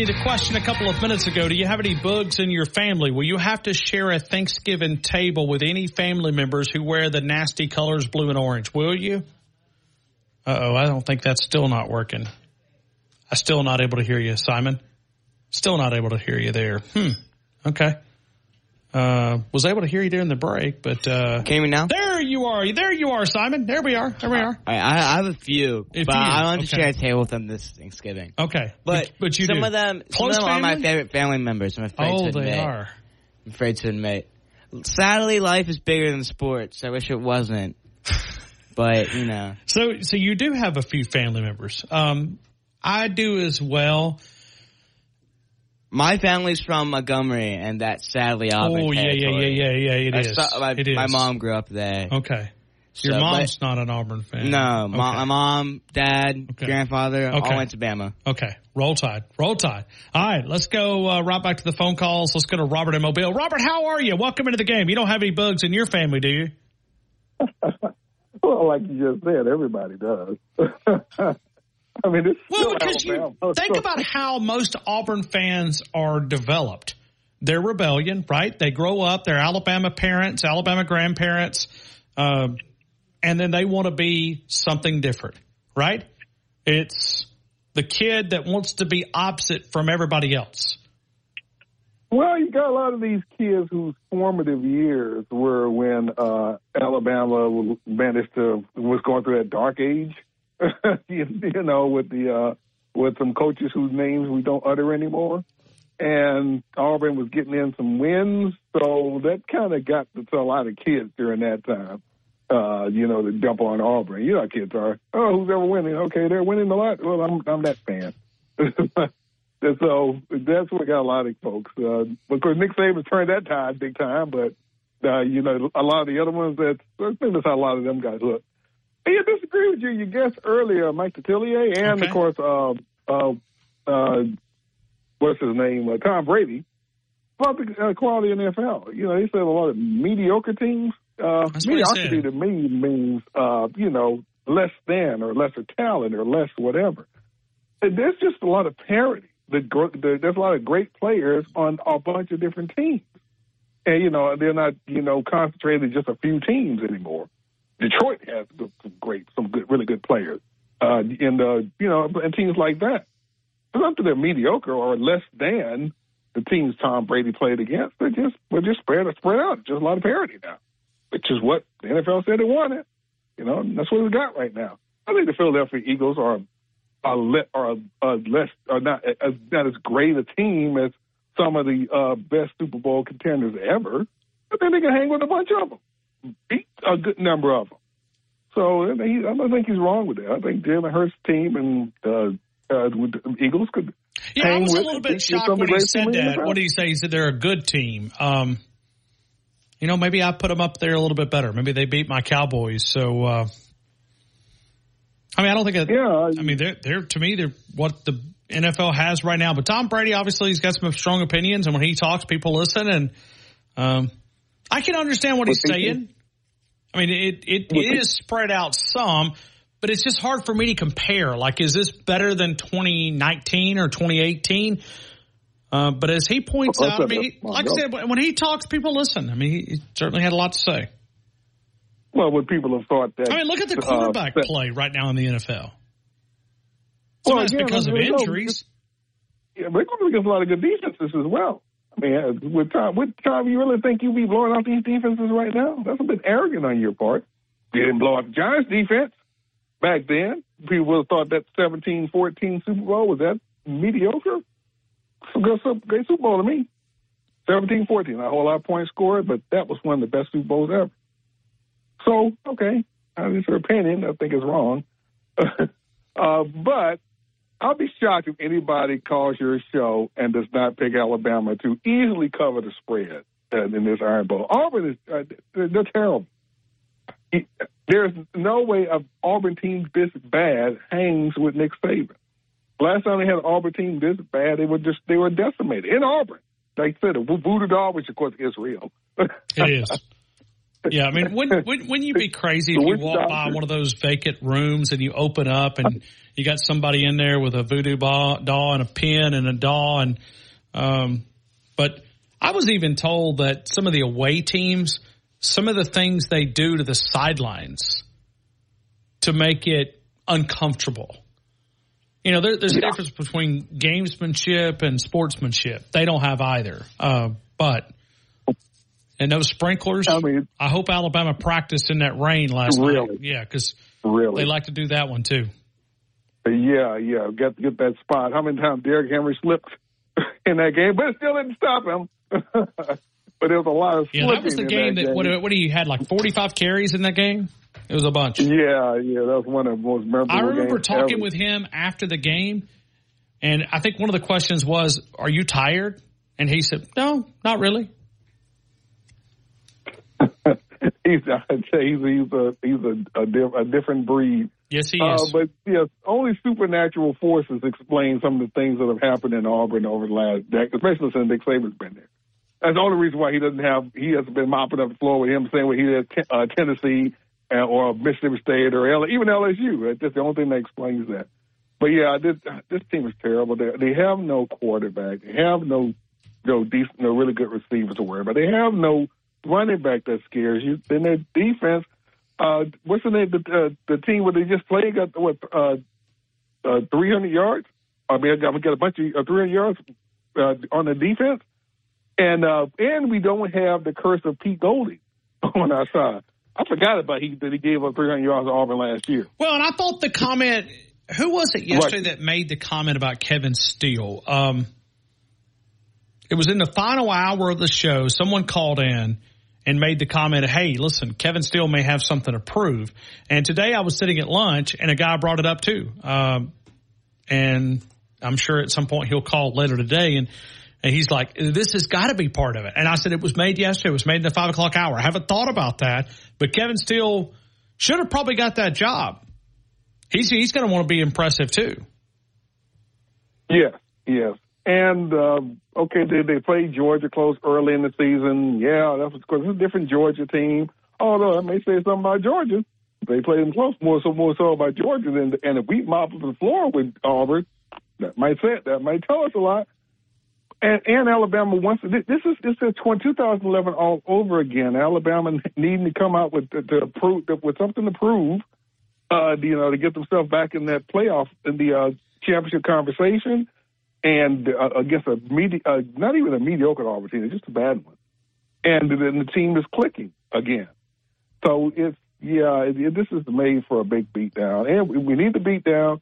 The question a couple of minutes ago, do you have any bugs in your family? Will you have to share a Thanksgiving table with any family members who wear the nasty colors blue and orange? Will you? Uh-oh, I don't think that's still not working. I'm still not able to hear you, Simon. Still not able to hear you there. Okay. Was able to hear you during the break, but... Can you hear me now? There you are, Simon. There we are. I have a few, but I don't have to share a table with them this Thanksgiving. Okay. But you some do. Of them, close some of them family? Are my favorite family members, I'm afraid to admit. Oh, they are. I'm afraid to admit. Sadly, life is bigger than sports. I wish it wasn't. But, you know. So you do have a few family members. I do as well. My family's from Montgomery, and that's sadly Auburn territory. My mom grew up there. Okay. Your mom's not an Auburn fan. No. Okay. My mom, dad, grandfather, all went to Bama. Okay. Roll Tide. All right. Let's go right back to the phone calls. Let's go to Robert in Mobile. Robert, how are you? Welcome into the game. You don't have any bugs in your family, do you? Well, like you just said, everybody does. I mean, it's because Alabama. You think about how most Auburn fans are developed. They're rebellion, right? They grow up. They're Alabama parents, Alabama grandparents, and then they want to be something different, right? It's the kid that wants to be opposite from everybody else. Well, you got a lot of these kids whose formative years were when Alabama was going through that dark age. You know, with some coaches whose names we don't utter anymore, and Auburn was getting in some wins, so that kind of got to a lot of kids during that time. You know, to dump on Auburn. You know how kids are. Oh, who's ever winning? Okay, they're winning a lot. Well, I'm that fan. And so that's what got a lot of folks. Because Nick Saban turned that tide big time, but, you know, a lot of the other ones, I think that's how a lot of them got hooked. And I disagree with you. You guessed earlier, Mike Detillier, and, of course, what's his name, Tom Brady, about the quality in the NFL. You know, they said a lot of mediocre teams. Mediocrity to me means, you know, less than or lesser talent or less whatever. And there's just a lot of parity. There's a lot of great players on a bunch of different teams. And, you know, they're not, you know, concentrated just a few teams anymore. Detroit has some really good players. And teams like that. It's not that they're mediocre or less than the teams Tom Brady played against. We're just spread out. Just a lot of parity now, which is what the NFL said they wanted. You know, and that's what we got right now. I think the Philadelphia Eagles are not as great a team as some of the best Super Bowl contenders ever, but then they can hang with a bunch of them, beat a good number of them. So I don't think he's wrong with that. I think Jalen Hurts' team and with the Eagles could. Yeah, hang I was with a little bit shocked when he said that. What did he say? He said they're a good team. You know, maybe I put them up there a little bit better. Maybe they beat my Cowboys. So, I mean, I don't think. They're to me, they're what the NFL has right now. But Tom Brady, obviously, he's got some strong opinions, and when he talks, people listen. And I can understand what he's saying. I mean, it is spread out some, but it's just hard for me to compare. Like, is this better than 2019 or 2018? But as he points out, I mean, like I said, when he talks, people listen. I mean, he certainly had a lot to say. Well, would people have thought that? I mean, look at the quarterback play right now in the NFL. Well, that's because of injuries. Yeah, we're going to get a lot of good defenses as well. I mean, with Tom, you really think you'll be blowing out these defenses right now? That's a bit arrogant on your part. You didn't blow out the Giants' defense back then. People would have thought that 17-14 Super Bowl was that mediocre. Great Super Bowl to me. 17-14, not a whole lot of points scored, but that was one of the best Super Bowls ever. So, okay, that's your opinion. I think it's wrong. But I'll be shocked if anybody calls your show and does not pick Alabama to easily cover the spread in this Iron Bowl. Auburn is they're terrible. There's no way an Auburn team this bad hangs with Nick Saban. Last time they had an Auburn team this bad, they were decimated in Auburn. Like I said, the voodoo doll, which of course is real. It is. Yeah, I mean, wouldn't you be crazy if you walk by one of those vacant rooms and you open up and you got somebody in there with a voodoo doll and a pin and a doll? And but I was even told that some of the away teams, some of the things they do to the sidelines to make it uncomfortable. You know, there's a difference between gamesmanship and sportsmanship. They don't have either, but. And those sprinklers, I mean, I hope Alabama practiced in that rain last night. Yeah, because they like to do that one too. Yeah, got to get that spot. How many times Derrick Henry slipped in that game, but it still didn't stop him. But there was a lot of slipping. Yeah, that was the game that, what do you had, like 45 carries in that game? It was a bunch. Yeah, that was one of the most memorable games I remember talking ever. With him after the game, and I think one of the questions was, are you tired? And he said, no, not really. He's a different breed. Yes, he is. But yes, only supernatural forces explain some of the things that have happened in Auburn over the last decade, especially since Nick Saban's been there. That's the only reason why he hasn't been mopping up the floor with him saying what he did at Tennessee or Mississippi State or even LSU. That's just the only thing that explains that. But yeah, this team is terrible. They have no quarterback. They have no really good receivers to worry about. They have no running back that scares you. Then their defense, what's the name? The team where they just played got 300 yards. I mean, we got a bunch of 300 yards on the defense, and we don't have the curse of Pete Goldie on our side. I forgot about that he gave up 300 yards to Auburn last year. Well, and I thought the comment. Who was it yesterday that made the comment about Kevin Steele? It was in the final hour of the show. Someone called in and made the comment, hey, listen, Kevin Steele may have something to prove. And today I was sitting at lunch, and a guy brought it up too. And I'm sure at some point he'll call later today, and he's like, this has got to be part of it. And I said, it was made yesterday. It was made in the 5 o'clock hour. I haven't thought about that, but Kevin Steele should have probably got that job. He's going to want to be impressive too. Yes. And, okay, they played Georgia close early in the season. Yeah, that was because it's a different Georgia team. Although I may say something about Georgia. They played them close, more so about Georgia than, and if we mopped up the floor with Auburn, that might tell us a lot. And Alabama once this is 2011 all over again. Alabama needing to come out with something to prove, to get themselves back in that playoff in the championship conversation, and against not even a mediocre Auburn team, just a bad one. And then the team is clicking again. So this is made for a big beatdown, and we need the beatdown.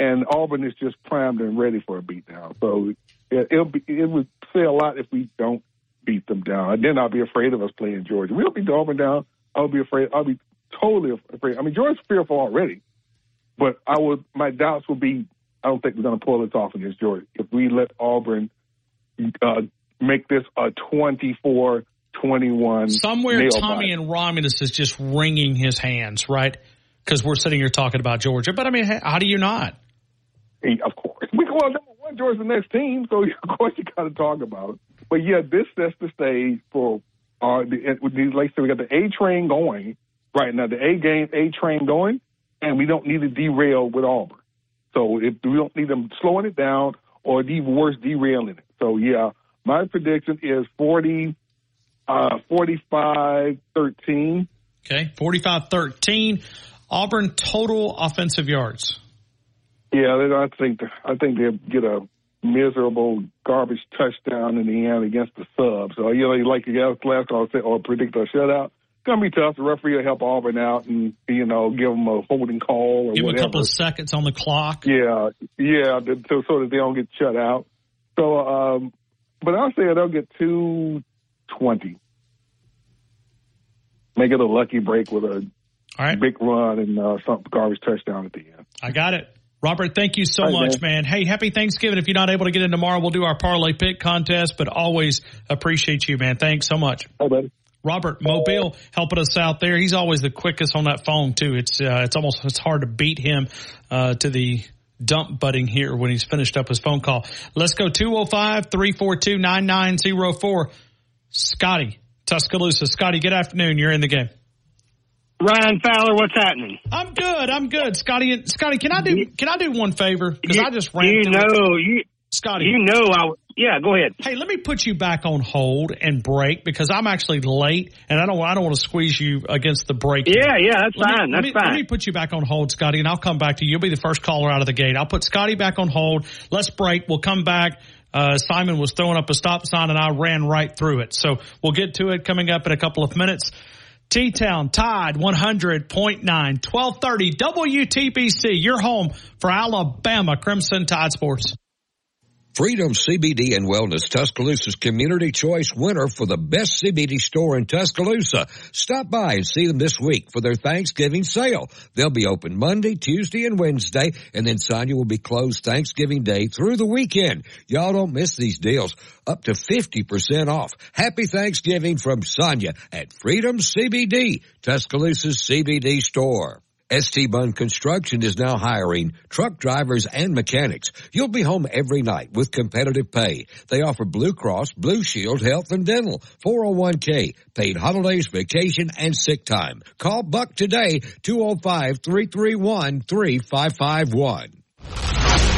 And Auburn is just primed and ready for a beatdown. So it would say a lot if we don't beat them down. And then I'll be afraid of us playing Georgia. We'll beat Auburn down. I'll be afraid. I'll be totally afraid. I mean, Georgia's fearful already, but my doubts will be, I don't think we're going to pull this off against Georgia if we let Auburn make this a 24-21. Somewhere Tommy and Romulus is just wringing his hands, right? Because we're sitting here talking about Georgia. But, I mean, how do you not? Hey, of course. We go on number one, Georgia's the next team, so of course you got to talk about it. But, yeah, this sets the stage for we got the A train going right now, the A train going, and we don't need to derail with Auburn. So we don't need them slowing it down or even worse, derailing it. So, yeah, my prediction is 45-13. Okay, 45-13. Auburn total offensive yards. Yeah, I think they'll get a miserable garbage touchdown in the end against the subs. So, like you guys last call said, or predict a shutout. It's going to be tough. The referee will help Auburn out and, give them a holding call or whatever. Give them a couple of seconds on the clock. Yeah, so that they don't get shut out. So, but I'll say they'll get 220. Make it a lucky break with a big run and some garbage touchdown at the end. I got it. Robert, thank you so much, man. Hey, happy Thanksgiving. If you're not able to get in tomorrow, we'll do our parlay pick contest, but always appreciate you, man. Thanks so much. Hey, buddy. Robert Mobile helping us out there. He's always the quickest on that phone, too. It's hard to beat him to the dump butting here when he's finished up his phone call. Let's go 205-342-9904. Scotty, Tuscaloosa. Scotty, good afternoon. You're in the game. Ryan Fowler, what's happening? I'm good. Scotty, can I do one favor? Because I just ran. Scotty. Go ahead. Hey, let me put you back on hold and break because I'm actually late and I don't want to squeeze you against the break. That's fine. Let me put you back on hold, Scotty, and I'll come back to you. You'll be the first caller out of the gate. I'll put Scotty back on hold. Let's break. We'll come back. Simon was throwing up a stop sign and I ran right through it. So we'll get to it coming up in a couple of minutes. T-Town, Tide, 100.9, 1230, WTBC, your home for Alabama Crimson Tide Sports. Freedom CBD and Wellness, Tuscaloosa's community choice winner for the best CBD store in Tuscaloosa. Stop by and see them this week for their Thanksgiving sale. They'll be open Monday, Tuesday, and Wednesday, and then Sonia will be closed Thanksgiving Day through the weekend. Y'all don't miss these deals. Up to 50% off. Happy Thanksgiving from Sonia at Freedom CBD, Tuscaloosa's CBD store. ST Bunn Construction is now hiring truck drivers and mechanics. You'll be home every night with competitive pay. They offer Blue Cross, Blue Shield, health and dental, 401k, paid holidays, vacation, and sick time. Call Buck today, 205-331-3551.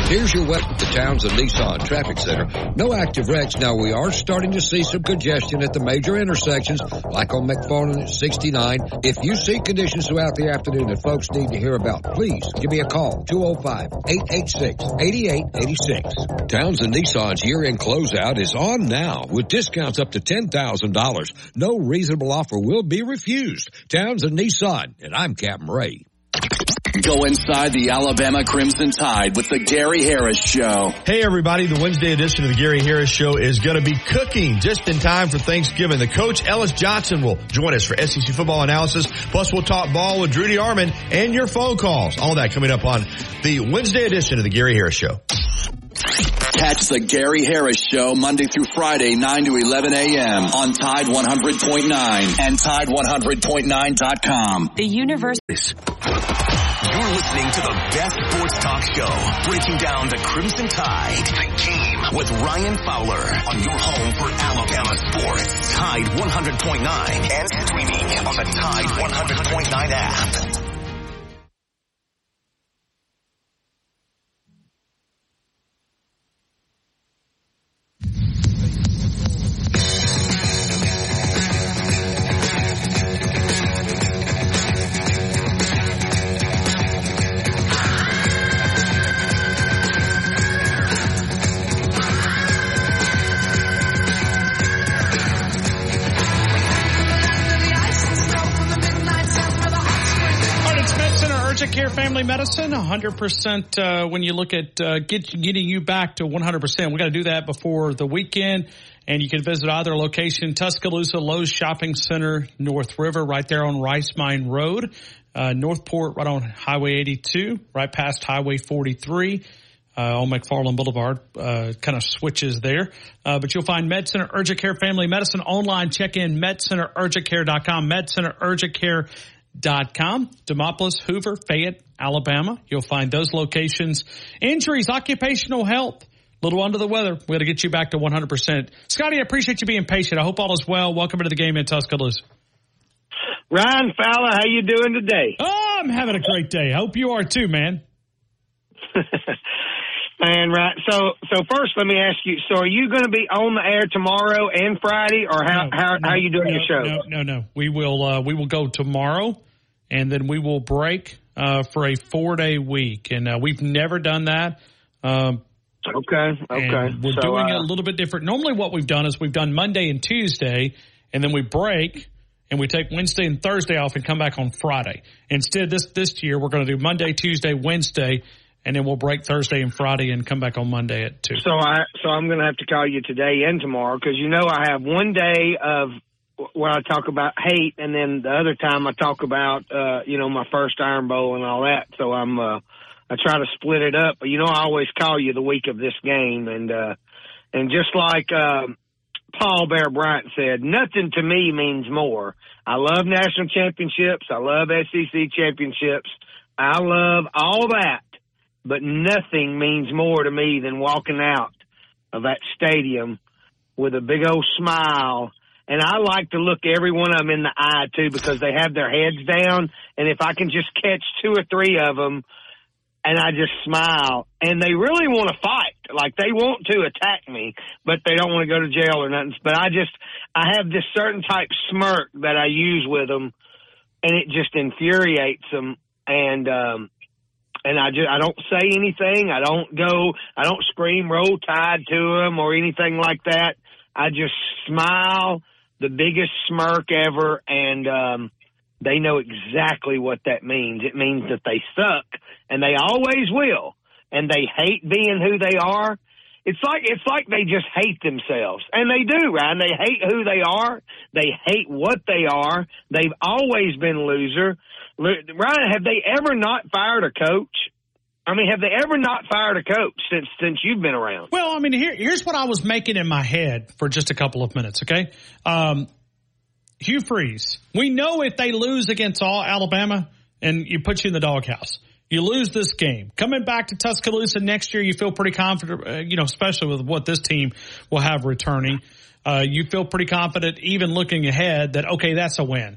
Here's your weather at the Townsend Nissan Traffic Center. No active wrecks. Now, we are starting to see some congestion at the major intersections, like on McFarland at 69. If you see conditions throughout the afternoon that folks need to hear about, please give me a call, 205-886-8886. Townsend Nissan's year-end closeout is on now with discounts up to $10,000. No reasonable offer will be refused. Townsend Nissan, and I'm Captain Ray. Go inside the Alabama Crimson Tide with the Gary Harris Show. Hey, everybody. The Wednesday edition of the Gary Harris Show is going to be cooking just in time for Thanksgiving. The coach, Ellis Johnson, will join us for SEC football analysis. Plus, we'll talk ball with Drudy Armond and your phone calls. All that coming up on the Wednesday edition of the Gary Harris Show. Catch the Gary Harris Show Monday through Friday, 9 to 11 a.m. on Tide 100.9 and Tide100.9.com. The universe is... You're listening to the best sports talk show, breaking down the Crimson Tide, the game, with Ryan Fowler on your home for Alabama sports. Tide 100.9 and streaming on the Tide 100.9 app. Family medicine, 100% when you look at getting you back to 100%. We got to do that before the weekend, and you can visit either location, Tuscaloosa, Lowe's Shopping Center, North River, right there on Rice Mine Road, Northport, right on Highway 82, right past Highway 43, on McFarland Boulevard, kind of switches there. But you'll find Med Center Urgent Care Family Medicine online. Check in, medcenterurgentcare.com, medcenterurgentcare.com. Demopolis, Hoover, Fayette, Alabama. You'll find those locations. Injuries, occupational health, a little under the weather. We got to get you back to 100%. Scotty, I appreciate you being patient. I hope all is well. Welcome to the game in Tuscaloosa. Ryan Fowler, how you doing today? Oh, I'm having a great day. I hope you are too, man. Man, right. So first, let me ask you. So, are you going to be on the air tomorrow and Friday, or how are you doing your show? No. We will go tomorrow, and then we will break for a 4-day week, and we've never done that. Okay. We're doing it a little bit different. Normally, what we've done is we've done Monday and Tuesday, and then we break. And we take Wednesday and Thursday off and come back on Friday. Instead, this year, we're going to do Monday, Tuesday, Wednesday, and then we'll break Thursday and Friday and come back on Monday at 2. So I'm going to have to call you today and tomorrow because, you know, I have one day of where I talk about hate, and then the other time I talk about, my first Iron Bowl and all that. So I try to split it up. But, you know, I always call you the week of this game. And just like Paul Bear Bryant said, nothing to me means more. I love national championships. I love SEC championships. I love all that, but nothing means more to me than walking out of that stadium with a big old smile. And I like to look every one of them in the eye, too, because they have their heads down. And if I can just catch 2 or 3 of them, and I just smile, and they really want to fight. Like, they want to attack me, but they don't want to go to jail or nothing. But I have this certain type smirk that I use with them, and it just infuriates them. And I don't say anything. I don't scream Roll Tide to them or anything like that. I just smile, the biggest smirk ever, and they know exactly what that means. It means that they suck, and they always will, and they hate being who they are. It's like they just hate themselves, and they do, Ryan. They hate who they are. They hate what they are. They've always been a loser. Ryan, have they ever not fired a coach? I mean, have they ever not fired a coach since you've been around? Well, I mean, here's what I was making in my head for just a couple of minutes, okay? Hugh Freeze. We know if they lose against all Alabama, and you put you in the doghouse, you lose this game. Coming back to Tuscaloosa next year, you feel pretty confident, especially with what this team will have returning. You feel pretty confident even looking ahead that, okay, that's a win.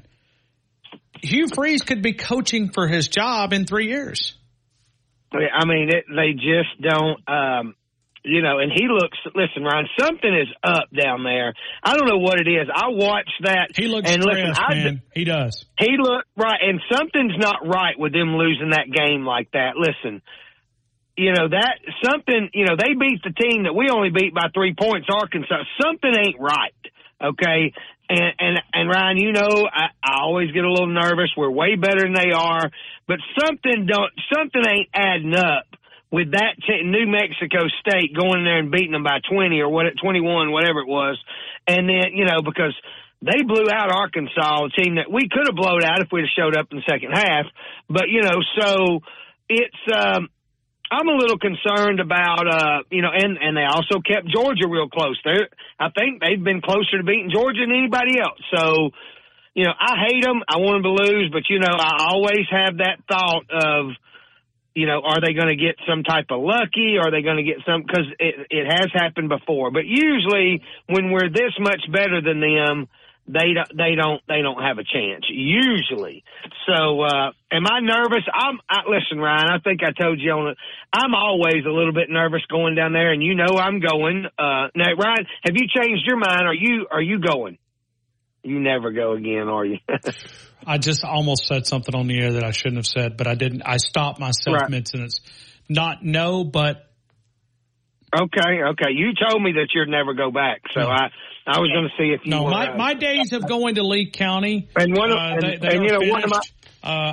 Hugh Freeze could be coaching for his job in 3 years. I mean, they just don't, and listen, Ryan, something is up down there. I don't know what it is. I watch that. He looks and stressed, listen, man. He does. He looked right, and something's not right with them losing that game like that. Listen, they beat the team that we only beat by 3 points, Arkansas. Something ain't right, okay? And Ryan, I always get a little nervous. We're way better than they are, but something ain't adding up with that New Mexico State going in there and beating them by 20 or 21, whatever it was. And then, because they blew out Arkansas, a team that we could have blown out if we'd have showed up in the second half. But so it's I'm a little concerned about, and they also kept Georgia real close. I think they've been closer to beating Georgia than anybody else. So, you know, I hate them. I want them to lose, but, you know, I always have that thought of, you know, are they going to get some type of lucky? Are they going to get some? Because it has happened before. But usually when we're this much better than them, they don't have a chance usually. So am I nervous? Listen, Ryan, I think I told you I'm always a little bit nervous going down there, and you know I'm going. Now, Ryan, have you changed your mind? Are you going? You never go again, are you? I just almost said something on the air that I shouldn't have said, but I didn't. I stopped myself mid-sentence. Not no, but. Okay. You told me that you'd never go back, so no. I was going to see if you. No, my days of going to Lee County, and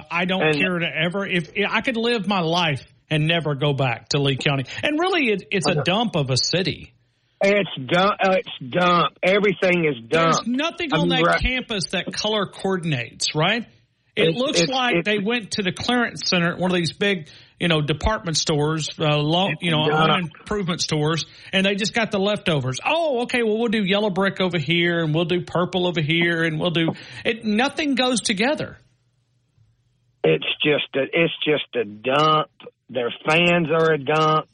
I don't care to ever. If I could live my life and never go back to Lee County, and really, it's a dump of a city. It's dump. Everything is dump. There's nothing on that campus that color coordinates, right? It looks like they went to the clearance center at one of these big, department stores, home improvement stores, and they just got the leftovers. Oh, okay, well, we'll do yellow brick over here, and we'll do purple over here, and we'll do it. Nothing goes together. It's just a dump. Their fans are a dump.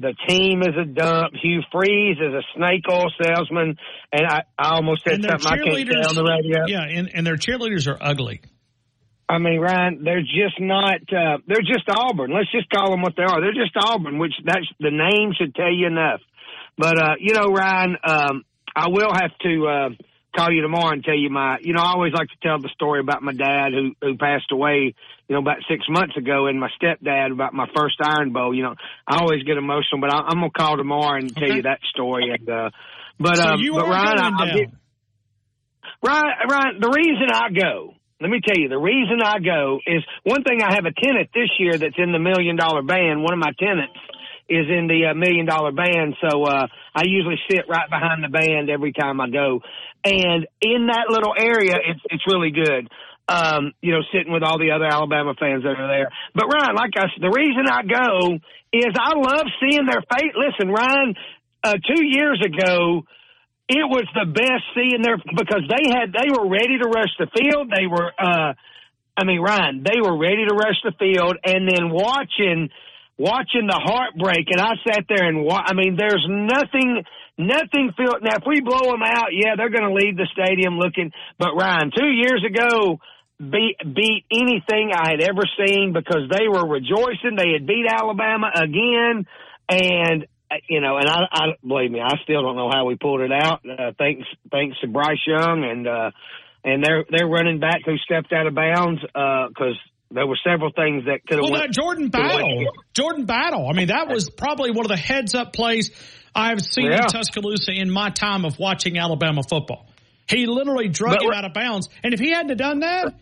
The team is a dump. Hugh Freeze is a snake oil salesman. And I almost said something I can't say on the radio. Yeah, and their cheerleaders are ugly. I mean, Ryan, they're just not – they're just Auburn. Let's just call them what they are. They're just Auburn, which that's the name should tell you enough. But, Ryan, I will have to call you tomorrow and tell you my – I always like to tell the story about my dad who passed away – about 6 months ago, and my stepdad about my first Iron Bowl. I always get emotional, but I'm going to call tomorrow and tell you that story. And, Ryan, the reason I go, let me tell you, the reason I go is one thing. I have a tenant this year that's in the $1 million band. One of my tenants is in the $1 million band. So I usually sit right behind the band every time I go. And in that little area, it's really good. Sitting with all the other Alabama fans that are there. But, Ryan, like I said, the reason I go is I love seeing their face. Listen, Ryan, 2 years ago, it was the best seeing their – because they were ready to rush the field. They were they were ready to rush the field, and then watching the heartbreak, and I sat there and there's nothing felt. Now, if we blow them out, yeah, they're going to leave the stadium looking. But, Ryan, 2 years ago – beat anything I had ever seen because they were rejoicing. They had beat Alabama again. And, I believe me, I still don't know how we pulled it out. Thanks to Bryce Young and their running back who stepped out of bounds because there were several things that could have went. Well, that Jordan Battle. That was probably one of the heads-up plays I've seen in Tuscaloosa in my time of watching Alabama football. He literally drug him out of bounds. And if he hadn't have done that,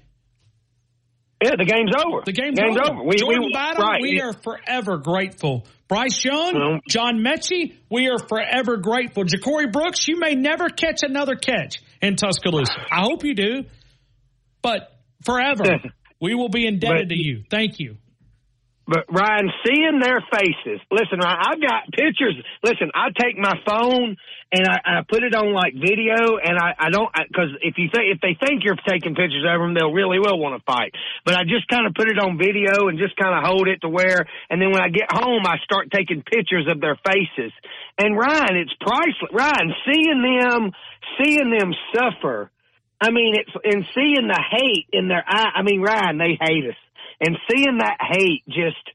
the game's over. The game's over. Jordan Battle, we are forever grateful. Bryce Young, John Metchie, we are forever grateful. Ja'Cory Brooks, you may never catch another catch in Tuscaloosa. I hope you do. But forever, we will be indebted to you. Thank you. But, Ryan, seeing their faces. Listen, Ryan, I've got pictures. Listen, I take my phone and I put it on, like, video, and I don't – because if they think you're taking pictures of them, they'll really will want to fight. But I just kind of put it on video and just kind of hold it to where – and then when I get home, I start taking pictures of their faces. And, Ryan, it's priceless. Ryan, seeing them suffer, and seeing the hate in their eye. Ryan, they hate us. And seeing that hate just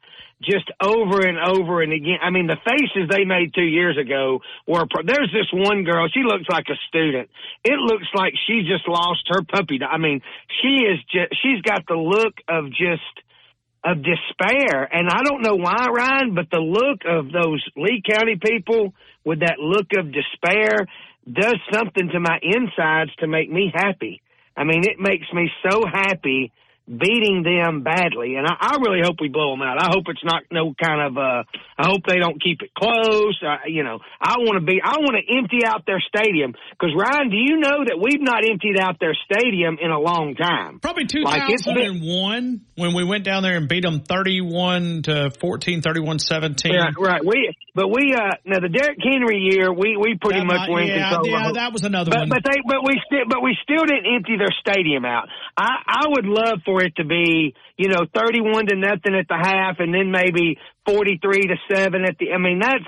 over and over and again. The faces they made 2 years ago were – there's this one girl. She looks like a student. It looks like she just lost her puppy. She's got the look of of despair. And I don't know why, Ryan, but the look of those Lee County people with that look of despair does something to my insides to make me happy. It makes me so happy beating them badly, and I really hope we blow them out. I hope it's not no kind of I hope they don't keep it close. I want to empty out their stadium, because Ryan, do you know that we've not emptied out their stadium in a long time? Probably 2001 when we went down there and beat them 31-14, 31-17. Yeah, right. Now the Derrick Henry year, we pretty that much went control. Yeah, that was another one. But we still didn't empty their stadium out. I would love for it to be, 31-0 at the half, and then maybe 43-7 at the. I mean, I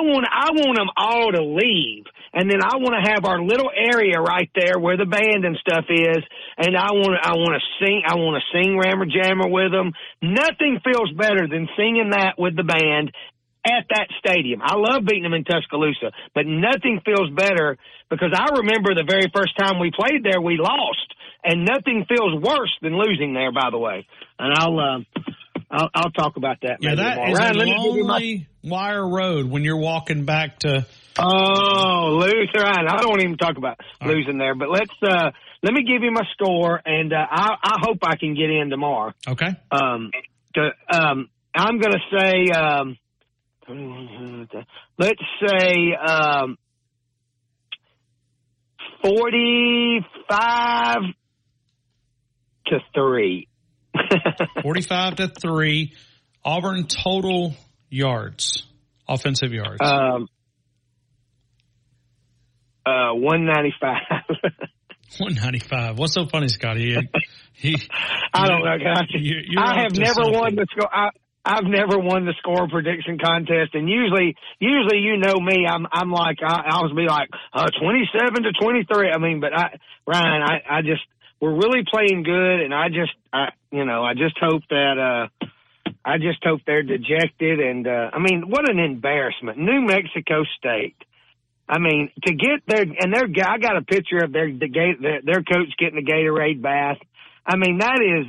want them all to leave, and then I want to have our little area right there where the band and stuff is, and I want to sing Rammer Jammer with them. Nothing feels better than singing that with the band at that stadium. I love beating them in Tuscaloosa, but nothing feels better, because I remember the very first time we played there, we lost. And nothing feels worse than losing there, by the way. And I'll talk about that. Yeah, that is Ryan, a lonely wire road when you're walking back to. Oh, Luther! I don't even talk about losing there. But let me give you my score, and I hope I can get in tomorrow. Okay. I'm going to say. Let's say. 45-3. 45-3. Auburn total yards, offensive yards. 195. 195. What's so funny, Scotty? I don't know, guys. I have never won the score. I've never won the score prediction contest, and usually you know me, I'm like I always be like 27-23. I mean, but Ryan, I just we're really playing good, and I just hope they're dejected, and I mean, what an embarrassment, New Mexico State. I mean, to get their I got a picture of their coach getting a Gatorade bath. I mean, that is.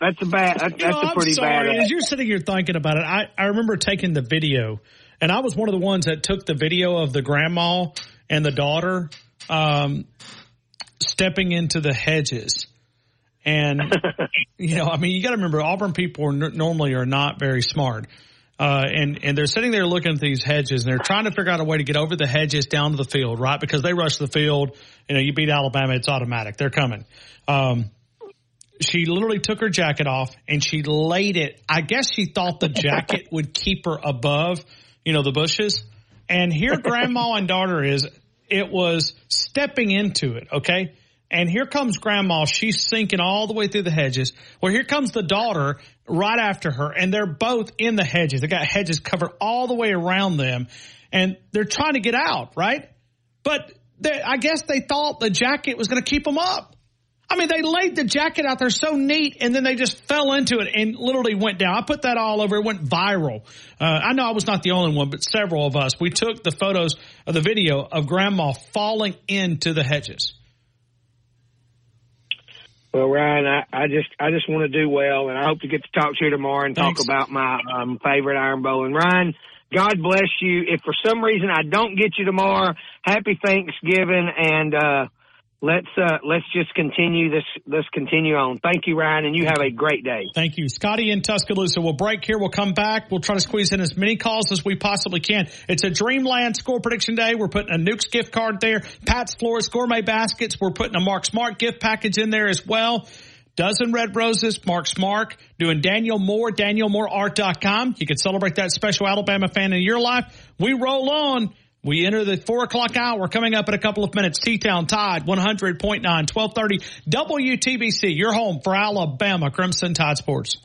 That's a pretty bad. As you're sitting here thinking about it, I remember taking the video, and I was one of the ones that took the video of the grandma and the daughter stepping into the hedges. And I mean, you got to remember, Auburn people normally are not very smart, and they're sitting there looking at these hedges, and they're trying to figure out a way to get over the hedges down to the field, right? Because they rush the field. You beat Alabama, it's automatic. They're coming. She literally took her jacket off and she laid it. I guess she thought the jacket would keep her above, the bushes. And here grandma and daughter was stepping into it, okay? And here comes grandma. She's sinking all the way through the hedges. Well, here comes the daughter right after her, and they're both in the hedges. They got hedges covered all the way around them, and they're trying to get out, right? But I guess they thought the jacket was going to keep them up. I mean, they laid the jacket out there so neat, and then they just fell into it and literally went down. I put that all over. It went viral. I know I was not the only one, but several of us. We took the photos of the video of Grandma falling into the hedges. Well, Ryan, I just want to do well, and I hope to get to talk to you tomorrow and talk about my favorite Iron Bowl. And, Ryan, God bless you. If for some reason I don't get you tomorrow, happy Thanksgiving, and Let's just continue this. Let's continue on. Thank you, Ryan, and you have a great day. Thank you. Scotty in Tuscaloosa. We'll break here. We'll come back. We'll try to squeeze in as many calls as we possibly can. It's a Dreamland score prediction day. We're putting a Nukes gift card there. Pat's Florist Gourmet Baskets. We're putting a Mark Smart gift package in there as well. Dozen red roses, Mark Smart, doing Daniel Moore, DanielMooreArt.com. You can celebrate that special Alabama fan in your life. We roll on. We enter the 4 o'clock hour coming up in a couple of minutes. T-Town Tide, 100.9, 1230, WTBC, your home for Alabama Crimson Tide Sports.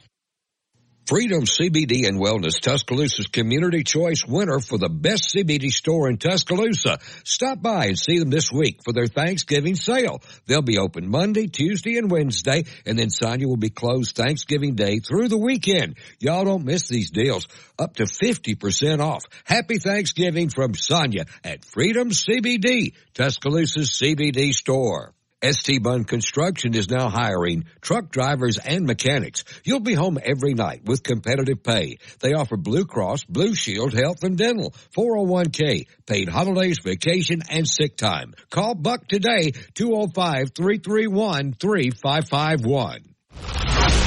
Freedom CBD and Wellness, Tuscaloosa's Community Choice winner for the best CBD store in Tuscaloosa. Stop by and see them this week for their Thanksgiving sale. They'll be open Monday, Tuesday, and Wednesday, and then Sonia will be closed Thanksgiving Day through the weekend. Y'all don't miss these deals. Up to 50% off. Happy Thanksgiving from Sonia at Freedom CBD, Tuscaloosa's CBD store. ST-Bun Construction is now hiring truck drivers and mechanics. You'll be home every night with competitive pay. They offer Blue Cross, Blue Shield, health and dental, 401k, paid holidays, vacation, and sick time. Call Buck today, 205-331-3551.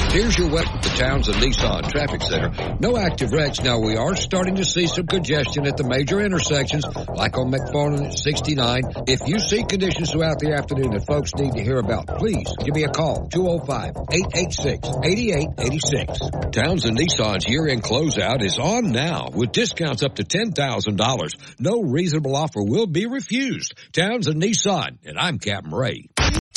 Here's your weather at the Townsend Nissan Traffic Center. No active wrecks. Now, we are starting to see some congestion at the major intersections, like on McFarland at 69. If you see conditions throughout the afternoon that folks need to hear about, please give me a call, 205-886-8886. Townsend Nissan's year-end closeout is on now with discounts up to $10,000. No reasonable offer will be refused. Townsend Nissan, and I'm Captain Ray.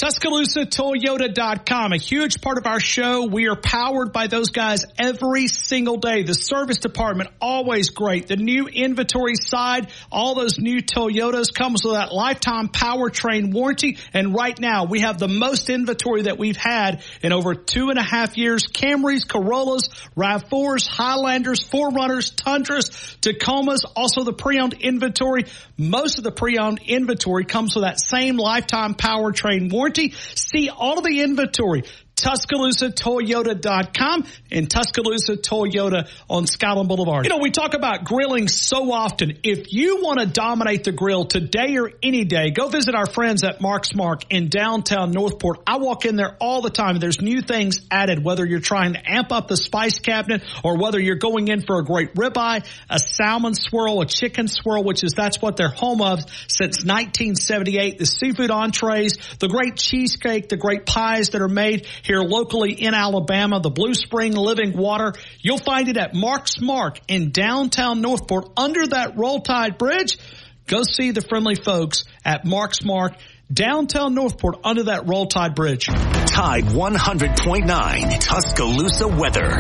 TuscaloosaToyota.com, a huge part of our show. We are powered by those guys every single day. The service department, always great. The new inventory side, all those new Toyotas comes with that lifetime powertrain warranty. And right now, we have the most inventory that we've had in over 2.5 years. Camrys, Corollas, RAV4s, Highlanders, 4Runners, Tundras, Tacomas, also the pre-owned inventory. Most of the pre-owned inventory comes with that same lifetime powertrain warranty. See all of the inventory, TuscaloosaToyota.com and Tuscaloosa Toyota on Skyland Boulevard. You know, we talk about grilling so often. If you want to dominate the grill today or any day, go visit our friends at Mark Smart in downtown Northport. I walk in there all the time. There's new things added, whether you're trying to amp up the spice cabinet or whether you're going in for a great ribeye, a salmon swirl, a chicken swirl, which is that's what they're home of since 1978. The seafood entrees, the great cheesecake, the great pies that are made here locally in Alabama, the Blue Spring Living Water. You'll find it at Mark's Mark in downtown Northport under that Roll Tide Bridge. Go see the friendly folks at Mark's Mark, downtown Northport under that Roll Tide Bridge. Tide 100.9, Tuscaloosa weather.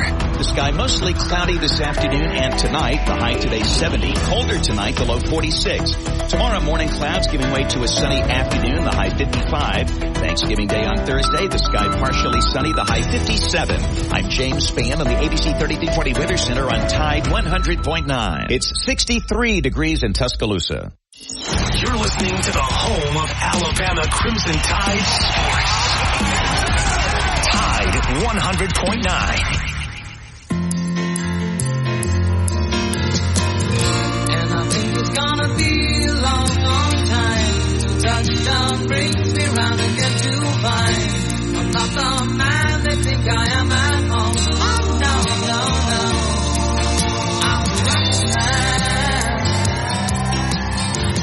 The sky mostly cloudy this afternoon and tonight. The high today 70, colder tonight, the low 46. Tomorrow morning clouds giving way to a sunny afternoon, the high 55. Thanksgiving Day on Thursday, the sky partially sunny, the high 57. I'm James Spann on the ABC 3340 Weather Center on Tide 100.9. It's 63 degrees in Tuscaloosa. You're listening to the home of Alabama Crimson Tide sports. Tide 100.9. And I think it's gonna be a long, long time till touchdown brings me round again to find I'm not the man they think I am at home. Oh, no, no, no. I'm running back.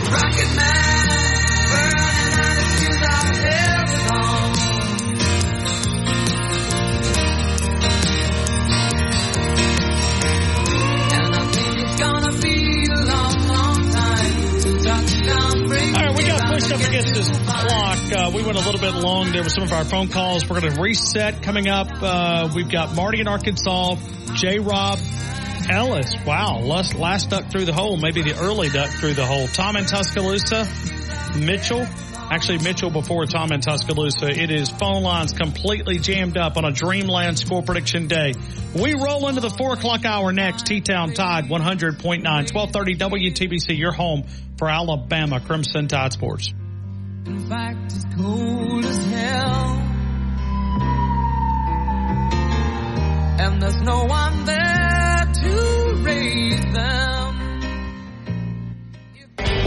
Rocket Man, burning out as soon as I feel alone. And I think it's gonna be a long, long time to touchdown break. All right, we got pushed up against this clock. We went a little bit long. There were some of our phone calls. We're going to reset coming up. We've got Marty in Arkansas, J-Rob, Ellis, wow, last duck through the hole, maybe the early duck through the hole. Tom in Tuscaloosa, Mitchell, actually Mitchell before Tom in Tuscaloosa. It is phone lines completely jammed up on a Dreamland score prediction day. We roll into the 4 o'clock hour next, T-Town Tide 100.9, 1230 WTBC, your home for Alabama Crimson Tide sports. In fact, it's cold as hell, and there's no one there to raise them.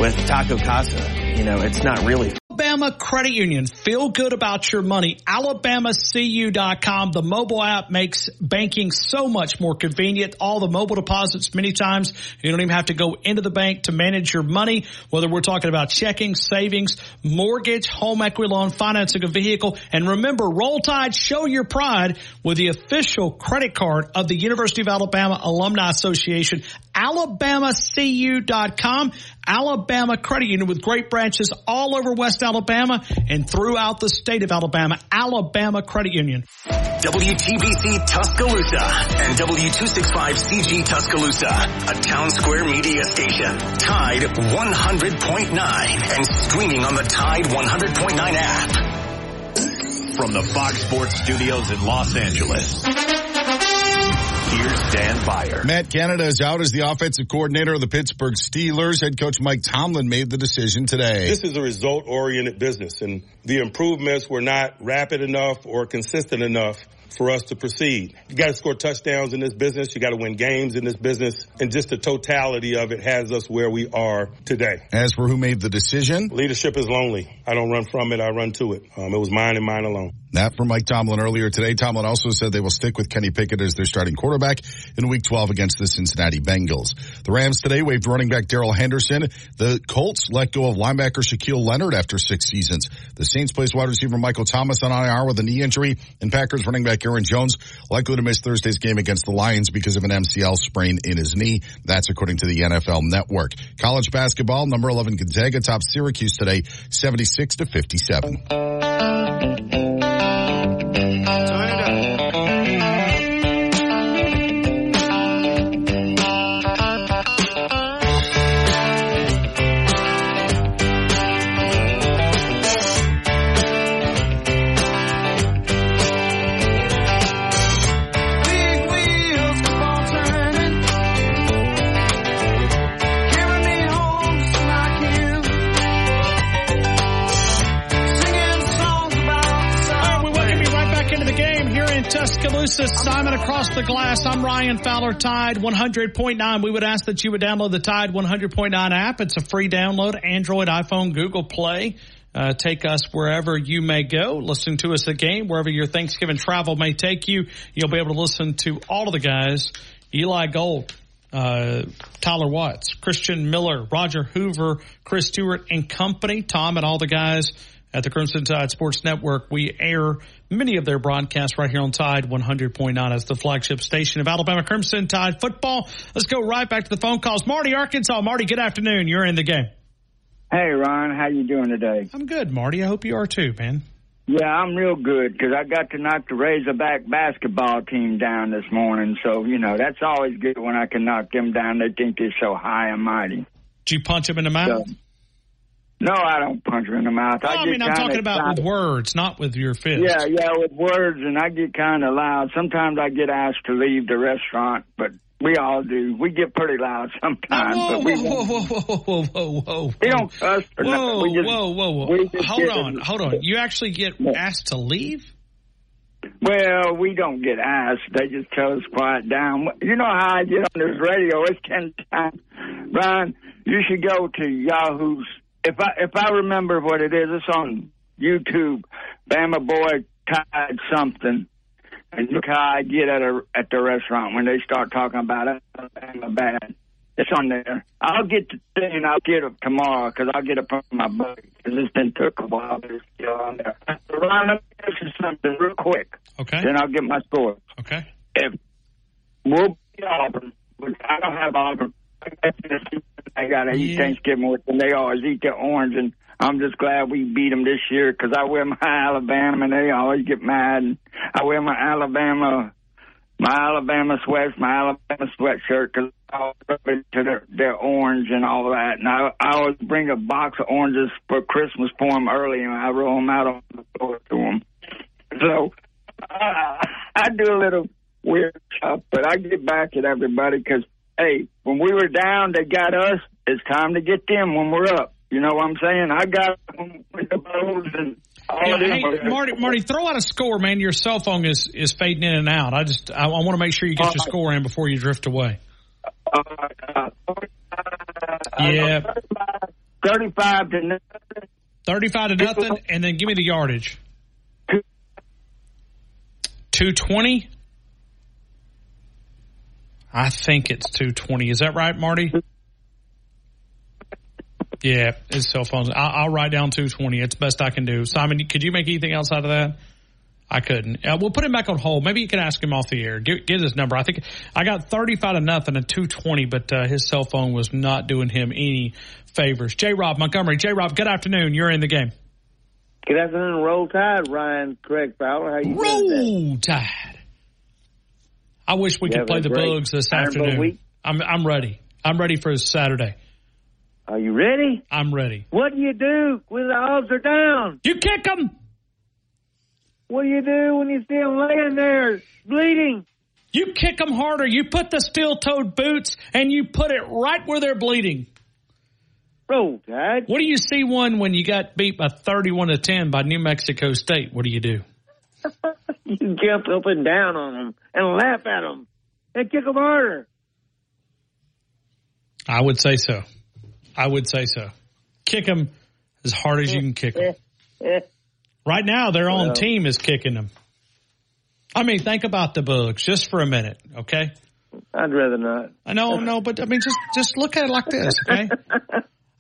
With Taco Casa, you know, it's not really Alabama Credit Union. Feel good about your money. AlabamaCU.com. The mobile app makes banking so much more convenient. All the mobile deposits, many times you don't even have to go into the bank to manage your money, whether we're talking about checking, savings, mortgage, home equity loan, financing a vehicle. And remember, Roll Tide, show your pride with the official credit card of the University of Alabama Alumni Association. AlabamaCU.com. Alabama Credit Union with great branches all over West Alabama and throughout the state of Alabama. Alabama Credit Union. WTBC Tuscaloosa and W265CG Tuscaloosa, a Town Square media station. Tide 100.9 and streaming on the Tide 100.9 app. From the Fox Sports Studios in Los Angeles, Here's Dan Byer. Matt Canada is out as the offensive coordinator of the Pittsburgh Steelers. Head coach Mike Tomlin made the decision today. This is a result-oriented business, and the improvements were not rapid enough or consistent enough for us to proceed. You got to score touchdowns in this business. You got to win games in this business. And just the totality of it has us where we are today. As for who made the decision? Leadership is lonely. I don't run from it. I run to it. It was mine and mine alone. That from Mike Tomlin earlier today. Tomlin also said they will stick with Kenny Pickett as their starting quarterback in Week 12 against the Cincinnati Bengals. The Rams today waived running back Darrell Henderson. The Colts let go of linebacker Shaquille Leonard after 6 seasons. The Saints placed wide receiver Michael Thomas on IR with a knee injury, and Packers running back Aaron Jones likely to miss Thursday's game against the Lions because of an MCL sprain in his knee. That's according to the NFL Network. College basketball, number 11 Gonzaga topped Syracuse today, 76-57. Tuscaloosa, Simon across the glass. I'm Ryan Fowler, Tide 100.9. We would ask that you would download the Tide 100.9 app. It's a free download, Android, iPhone, Google Play. Take us wherever you may go. Listen to us again, wherever your Thanksgiving travel may take you. You'll be able to listen to all of the guys, Eli Gold, Tyler Watts, Christian Miller, Roger Hoover, Chris Stewart and company, Tom and all the guys at the Crimson Tide Sports Network. We air many of their broadcasts right here on Tide 100.9 as the flagship station of Alabama Crimson Tide football. Let's go right back to the phone calls. Marty, Arkansas. Marty, good afternoon. You're in the game. Hey, Ron. How you doing today? I'm good, Marty. I hope you are too, man. Yeah, I'm real good because I got to knock the Razorback basketball team down this morning. So, you know, that's always good when I can knock them down. They think they're so high and mighty. Did you punch them in the mouth? So, no, I don't punch her in the mouth. Well, I mean, I'm talking about with words, not with your fist. Yeah, with words, and I get kind of loud. Sometimes I get asked to leave the restaurant, but we all do. We get pretty loud sometimes. Whoa. We don't cuss or nothing. We just Hold on. You actually get asked to leave? Well, we don't get asked. They just tell us quiet down. You know how I get on this radio. It's 10 times. Brian, you should go to Yahoo's. If I remember what it is, it's on YouTube, Bama Boy Tide something. And look how I get at the restaurant when they start talking about it. Bama bad. It's on there. I'll get the thing and I'll get it tomorrow because I'll get it from my buddy because it's been took a while. But it's still on there. Ron, let me ask you something real quick. Okay. Then I'll get my score. Okay. If we'll be Auburn, which I don't have Auburn. I gotta eat Thanksgiving with them. They always eat their orange, and I'm just glad we beat them this year because I wear my Alabama, and they always get mad. And I wear my Alabama sweatshirt because I always rub it to their orange and all that. And I always bring a box of oranges for Christmas for them early, and I roll them out on the floor to them. So I do a little weird stuff, but I get back at everybody because. Hey, when we were down, they got us. It's time to get them when we're up. You know what I'm saying? I got them with the Bulls and all them. Hey, Marty, throw out a score, man. Your cell phone is fading in and out. I want to make sure you get your score in before you drift away. 35 to nothing. 35 to nothing, and then give me the yardage. 220. I think it's 220. Is that right, Marty? Yeah, his cell phone's. I'll write down 220. It's the best I can do. Simon, could you make anything else out of that? I couldn't. We'll put him back on hold. Maybe you can ask him off the air. Give his number. I think I got 35 to nothing and 220, but his cell phone was not doing him any favors. J-Rob Montgomery. J-Rob, good afternoon. You're in the game. Good afternoon. Roll Tide, Ryan Craig Fowler. How you doing? Roll Tide. I wish we could play the Bugs this afternoon. I'm ready. I'm ready for Saturday. Are you ready? I'm ready. What do you do when the odds are down? You kick them. What do you do when you're still laying there bleeding? You kick them harder. You put the steel-toed boots, and you put it right where they're bleeding. Roll Tide. What do you see one when you got beat by 31-10 by New Mexico State? What do? You jump up and down on them and laugh at them and kick them harder. I would say so. I would say so. Kick them as hard as you can kick them. Right now, their own team is kicking them. I mean, think about the Bugs just for a minute, okay? I'd rather not. No, but I mean, just look at it like this, okay?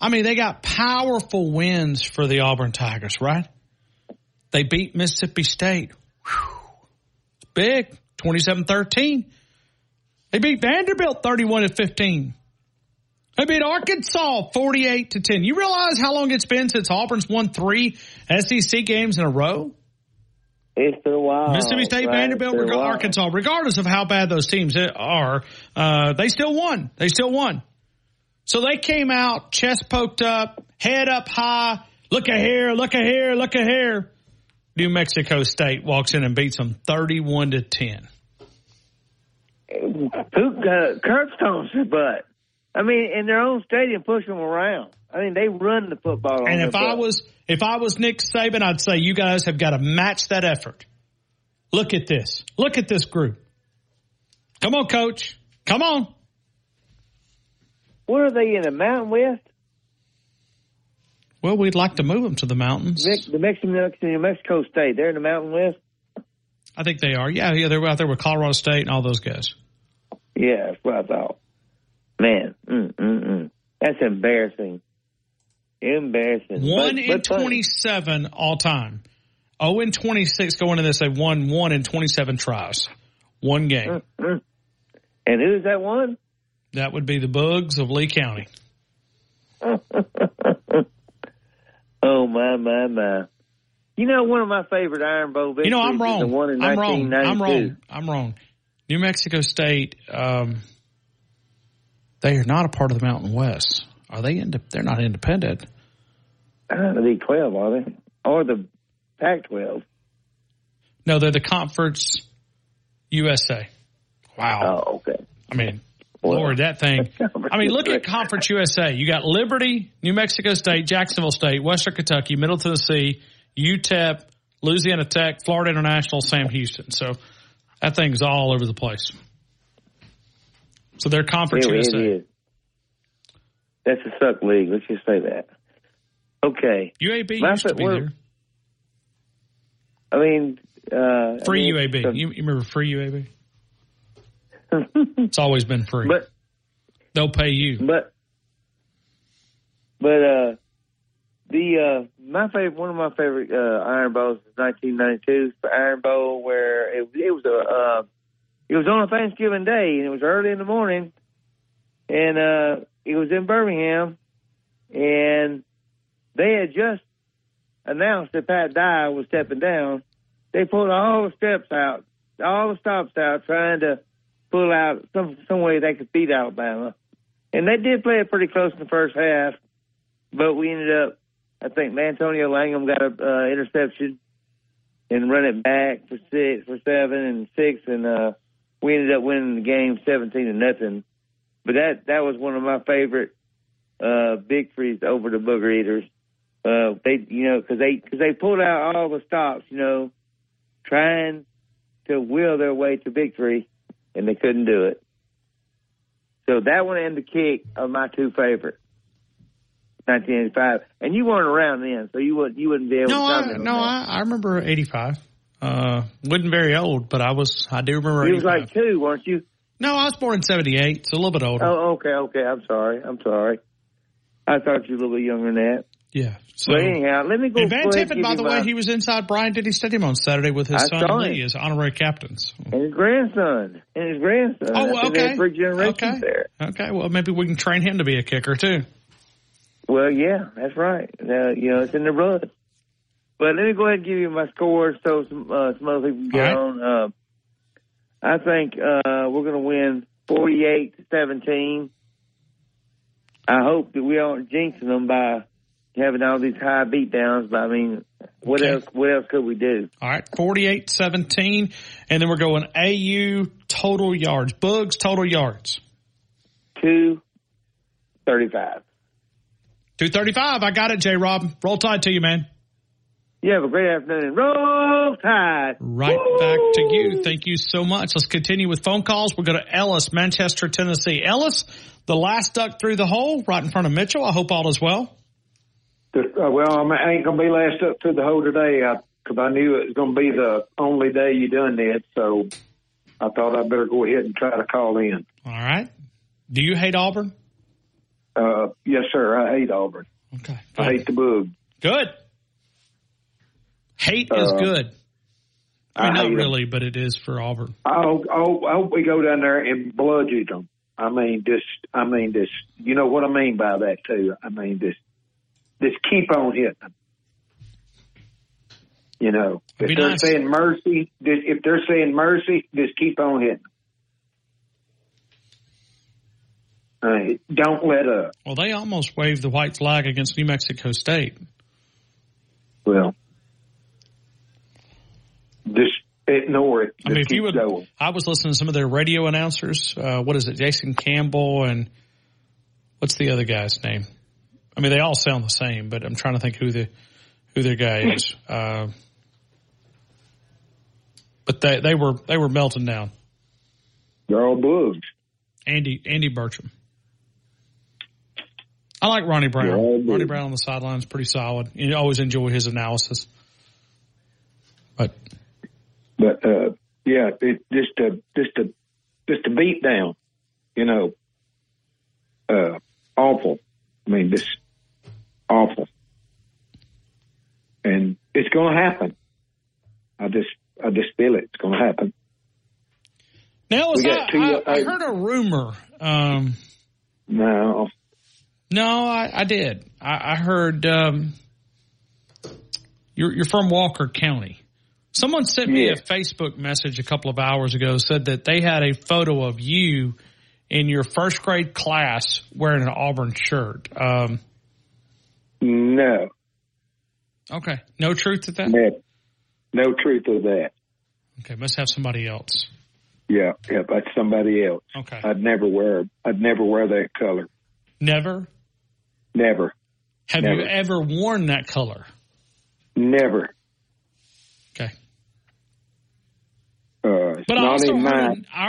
I mean, they got powerful wins for the Auburn Tigers, right? They beat Mississippi State. Whew. It's big, 27-13. They beat Vanderbilt 31-15. They beat Arkansas 48-10. You realize how long it's been since Auburn's won 3 SEC games in a row? It's been a while. Mississippi State, right? Vanderbilt, Arkansas, regardless of how bad those teams are, they still won. They still won. So they came out, chest poked up, head up high, look at here, look at here, look at here. New Mexico State walks in and beats them 31-10. Kurt Stone's butt. I mean, in their own stadium, push them around. I mean, they run the football. And if I was Nick Saban, I'd say you guys have got to match that effort. Look at this. Look at this group. Come on, Coach. Come on. Where are they in the Mountain West? Well, we'd like to move them to the mountains. The Mexico State, they're in the Mountain West? I think they are. Yeah, they're out there with Colorado State and all those guys. Yeah, that's what I thought. Man, that's embarrassing. Embarrassing. 1-27 all time. 0-26 going into this. They won 1 in 27 tries. One game. And who is that one? That would be the Bugs of Lee County. Oh, my. You know, one of my favorite Iron Bowl victories. You know, I'm wrong. I'm wrong. New Mexico State, they are not a part of the Mountain West. Are they? They're not independent. The Big 12, are they? Or the Pac-12? No, they're the Conference USA. Wow. Oh, okay. I mean, well, Lord, that thing. I mean, look at Conference USA. You got Liberty, New Mexico State, Jacksonville State, Western Kentucky, Middle Tennessee, UTEP, Louisiana Tech, Florida International, Sam Houston. So that thing's all over the place. So they're Conference USA. It is. That's a suck league. Let's just say that. Okay. UAB used to be there. I mean... free UAB. You remember free UAB? It's always been free. But they'll pay you. But one of my favorite Iron Bowls is 1992's Iron Bowl, where it was on a Thanksgiving day, and it was early in the morning, and it was in Birmingham, and they had just announced that Pat Dye was stepping down. They pulled all the steps out, all the stops out, trying to pull out some way they could beat Alabama. And they did play it pretty close in the first half, but we ended up, I think Antonio Langham got an interception and run it back for 7 and 6, and we ended up winning the game 17-0. But that was one of my favorite Big Freeze over the Booger Eaters. They pulled out all the stops, trying to will their way to victory, and they couldn't do it. So that one and the kick are my two favorites. 1985, and you weren't around then, so you wouldn't be able to comment on that. I remember 85. Wasn't very old, but I do remember. You was like 2, weren't you? No, I was born in 78, so a little bit older. Oh, okay. I'm sorry. I thought you were a little bit younger than that. Yeah. So but anyhow, let me go. And Van Tippin, by the way, he was inside Bryant Denny Stadium on Saturday with his son Lee as honorary captains. And his grandson. Oh, okay. Three generations there. Okay, well, maybe we can train him to be a kicker, too. Well, yeah, that's right. It's in their blood. But let me go ahead and give you my scores so some other people can get on. I think we're going to win 48-17. I hope that we aren't jinxing them by having all these high beatdowns. But, I mean, What else could we do? All right, 48-17, and then we're going AU total yards. Bugs, total yards. 235. 235. I got it, J-Rob. Roll Tide to you, man. You have a great afternoon. Roll Tide. Right. Woo! Back to you. Thank you so much. Let's continue with phone calls. We'll go to Ellis, Manchester, Tennessee. Ellis, the last duck through the hole right in front of Mitchell. I hope all is well. Well, I ain't going to be last up through the hole today because I knew it was going to be the only day you done that, so I thought I'd better go ahead and try to call in. All right. Do you hate Auburn? Yes, sir. I hate Auburn. Okay. I hate the Boog. Good. Hate is good. I mean, not really, but it is for Auburn. I hope we go down there and bludgeon them. I mean, you know what I mean by that, too. I mean, just keep on hitting them. You know, if they're saying mercy, just keep on hitting them. Don't let up. Well, they almost waved the white flag against New Mexico State. Well, just ignore it. I mean, if you would, I was listening to some of their radio announcers. What is it? Jason Campbell and what's the other guy's name? I mean, they all sound the same, but I'm trying to think who their guy is. But they were melting down. They're all booged. Andy Bertram. I like Ronnie Brown. Ronnie Brown on the sidelines, pretty solid. You always enjoy his analysis. But yeah, it's just a beat down, you know. Awful. I mean, this awful, and it's going to happen. I just feel it. It's going to happen. Now, I heard a rumor. I did. I heard you're from Walker County. Someone sent me a Facebook message a couple of hours ago, said that they had a photo of you in your first grade class wearing an Auburn shirt. No. Okay. No truth to that? No truth to that. Okay. Must have somebody else. Yeah. That's somebody else. Okay. I'd never wear that color. Never? Never. Have you ever worn that color? Never. Okay. But I